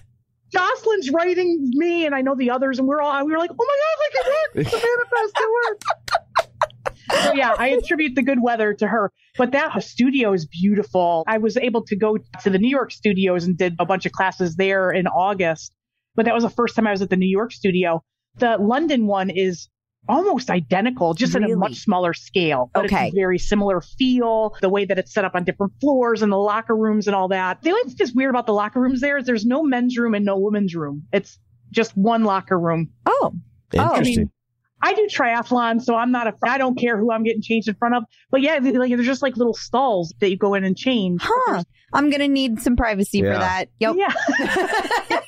I, Jocelyn's writing me and I know the others and we're all, we were like, oh my God, like, it worked. The manifest, it worked. So yeah, I attribute the good weather to her. But that studio is beautiful. I was able to go to the New York studios and did a bunch of classes there in August. But that was the first time I was at the New York studio. The London one is almost identical, just really? At a much smaller scale. But okay. It's a very similar feel, the way that it's set up on different floors and the locker rooms and all that. The only thing that's weird about the locker rooms there is there's no men's room and no women's room. It's just one locker room. Oh, interesting. I mean, I do triathlon, so I'm not a, I don't care who I'm getting changed in front of. But yeah, like there's just like little stalls that you go in and change. Huh. I'm going to need some privacy yeah. for that. Yep. Yeah.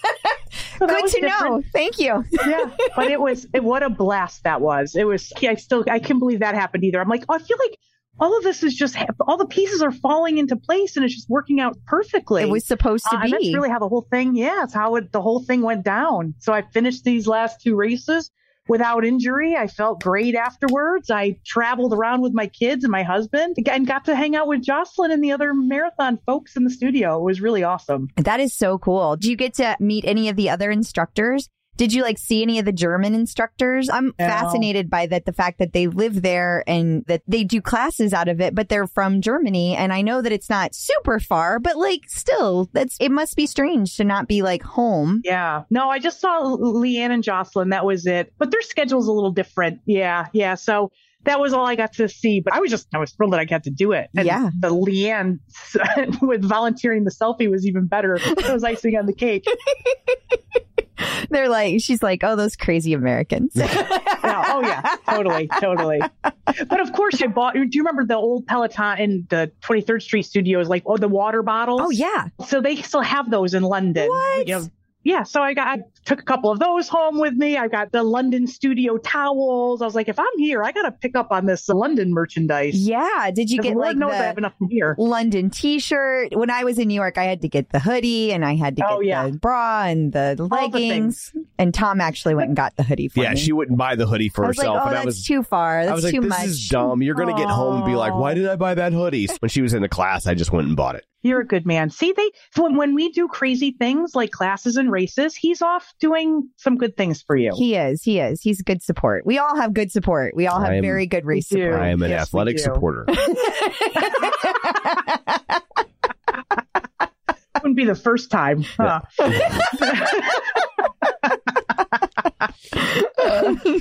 So good to different. Know. Thank you. Yeah. But it was, it, what a blast that was. It was, I still, I can't believe that happened either. I'm like, oh, I feel like all of this is just, all the pieces are falling into place and it's just working out perfectly. It was supposed to uh, be. And that's really how the whole thing, yeah, it's how it, the whole thing went down. So I finished these last two races without injury. I felt great afterwards. I traveled around with my kids and my husband and got to hang out with Jocelyn and the other marathon folks in the studio. It was really awesome. That is so cool. Do you get to meet any of the other instructors? Did you like see any of the German instructors? I'm no. fascinated by that, the fact that they live there and that they do classes out of it, but they're from Germany. And I know that it's not super far, but like still, that's it must be strange to not be like home. Yeah. No, I just saw Leanne and Jocelyn. That was it. But their schedule's a little different. Yeah. Yeah. So that was all I got to see. But I was just, I was thrilled that I got to do it. And yeah. the Leanne with volunteering the selfie was even better. It was icing on the cake. They're like, she's like, oh, those crazy Americans. No, oh, yeah, totally, totally. But of course, you bought, do you remember the old Peloton in the twenty-third Street studios, like, oh, the water bottles? Oh, yeah. So they still have those in London. What? You know, yeah. So I got, I took a couple of those home with me. I got the London studio towels. I was like, if I'm here, I got to pick up on this London merchandise. Yeah. Did you get Lord like knows the I have enough from here. London t-shirt? When I was in New York, I had to get the hoodie and I had to get oh, yeah. the bra and the leggings. The and Tom actually went and got the hoodie for yeah, me. Yeah. She wouldn't buy the hoodie for I was herself. Like, oh, and that's I was, too far. That's I was like, too this much. This is dumb. You're going to get home and be like, why did I buy that hoodie? When she was in the class, I just went and bought it. You're a good man. See, they so when we do crazy things like classes and races, he's off doing some good things for you. He is. He is. He's good support. We all have good support. We all have I'm, very good race support. I am an yes, athletic supporter. Wouldn't be the first time. Huh? Yeah.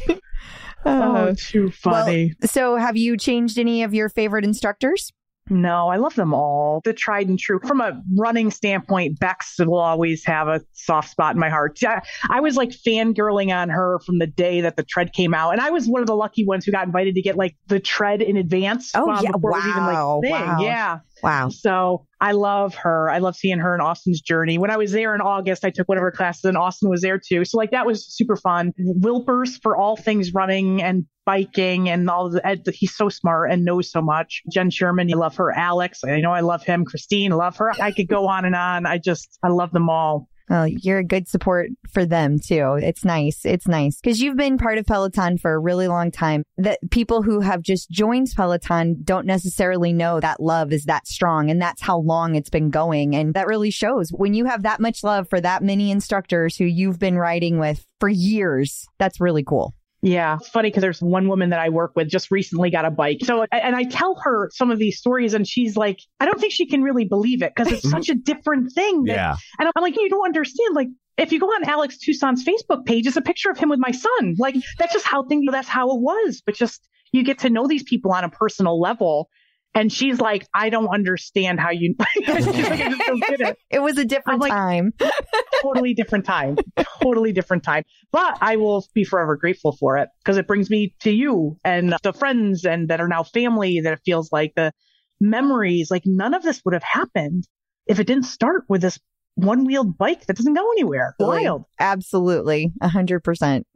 Oh, too funny. Well, so have you changed any of your favorite instructors? No, I love them all. The tried and true. From a running standpoint, Bex will always have a soft spot in my heart. I, I was like fangirling on her from the day that the tread came out. And I was one of the lucky ones who got invited to get like the tread in advance. Oh, yeah. Wow. Was even, like, thing. Wow. Yeah. Wow. So I love her. I love seeing her and Austin's journey. When I was there in August, I took one of her classes and Austin was there too. So like that was super fun. Wilpers for all things running and biking and all the, Ed, he's so smart and knows so much. Jen Sherman, I love her. Alex, I know I love him. Christine, love her. I could go on and on. I just, I love them all. Well, you're a good support for them too. It's nice. It's nice because you've been part of Peloton for a really long time. That people who have just joined Peloton don't necessarily know that love is that strong, and that's how long it's been going. And that really shows when you have that much love for that many instructors who you've been riding with for years. That's really cool. Yeah. It's funny because there's one woman that I work with just recently got a bike. So, and I tell her some of these stories and she's like, I don't think she can really believe it because it's such a different thing. That, yeah. And I'm like, you don't understand. Like, if you go on Alex Toussaint's Facebook page, it's a picture of him with my son. Like, that's just how things, that's how it was. But just, you get to know these people on a personal level. And she's like, I don't understand how you, she's like, I just don't get it. It was a different like, time. Totally different time. Totally different time. But I will be forever grateful for it because it brings me to you and the friends and that are now family, that it feels like the memories, like none of this would have happened if it didn't start with this one-wheeled bike that doesn't go anywhere. Wild. Absolutely. A hundred percent.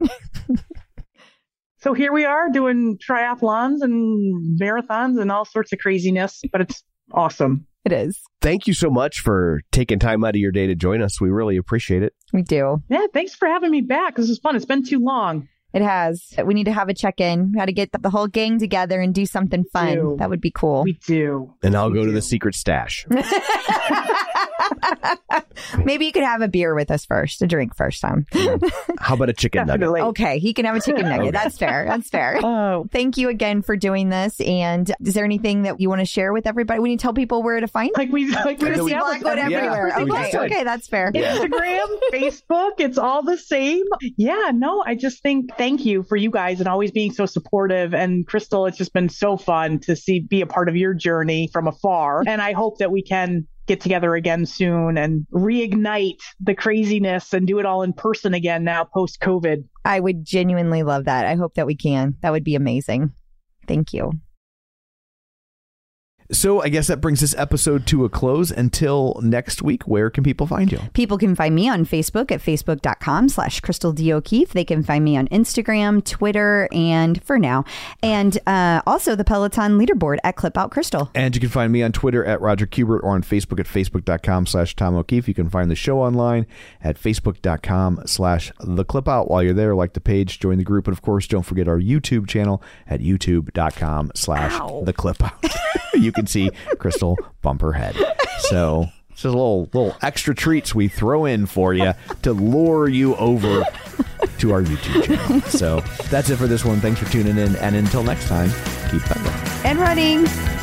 So here we are doing triathlons and marathons and all sorts of craziness, but it's awesome. It is. Thank you so much for taking time out of your day to join us. We really appreciate it. We do. Yeah, thanks for having me back. This was fun. It's been too long. It has. We need to have a check-in. We got to get the whole gang together and do something fun. Do. That would be cool. We do. And I'll we go do. to the secret stash. Maybe you could have a beer with us first, a drink first time. How about a chicken Definitely. nugget? Okay, he can have a chicken nugget. Okay. That's fair. That's fair. Oh. Thank you again for doing this. And is there anything that you want to share with everybody? We need to tell people where to find like we like we see Blackwood everywhere. Yeah, okay, okay, okay, that's fair. Yeah. Instagram, Facebook, it's all the same. Yeah, no, I just think thank you for you guys and always being so supportive. And Crystal, it's just been so fun to see be a part of your journey from afar. And I hope that we can get together again soon and reignite the craziness and do it all in person again now post-COVID. I would genuinely love that. I hope that we can. That would be amazing. Thank you. So I guess that brings this episode to a close. Until next week, where can people find you? People can find me on Facebook at facebook.com slash Crystal D. O'Keefe. They can find me on Instagram, Twitter, and for now. And uh, also the Peloton leaderboard at Clipout Crystal. And you can find me on Twitter at Roger Kubert or on Facebook at facebook.com slash Tom O'Keefe. You can find the show online at facebook.com slash The Clipout. While you're there, like the page, join the group. And of course, don't forget our YouTube channel at youtube.com slash The Clipout. You can see Crystal bump her head. So it's just little little extra treats we throw in for you to lure you over to our YouTube channel. So that's it for this one. Thanks for tuning in. And until next time, keep pedaling. And running.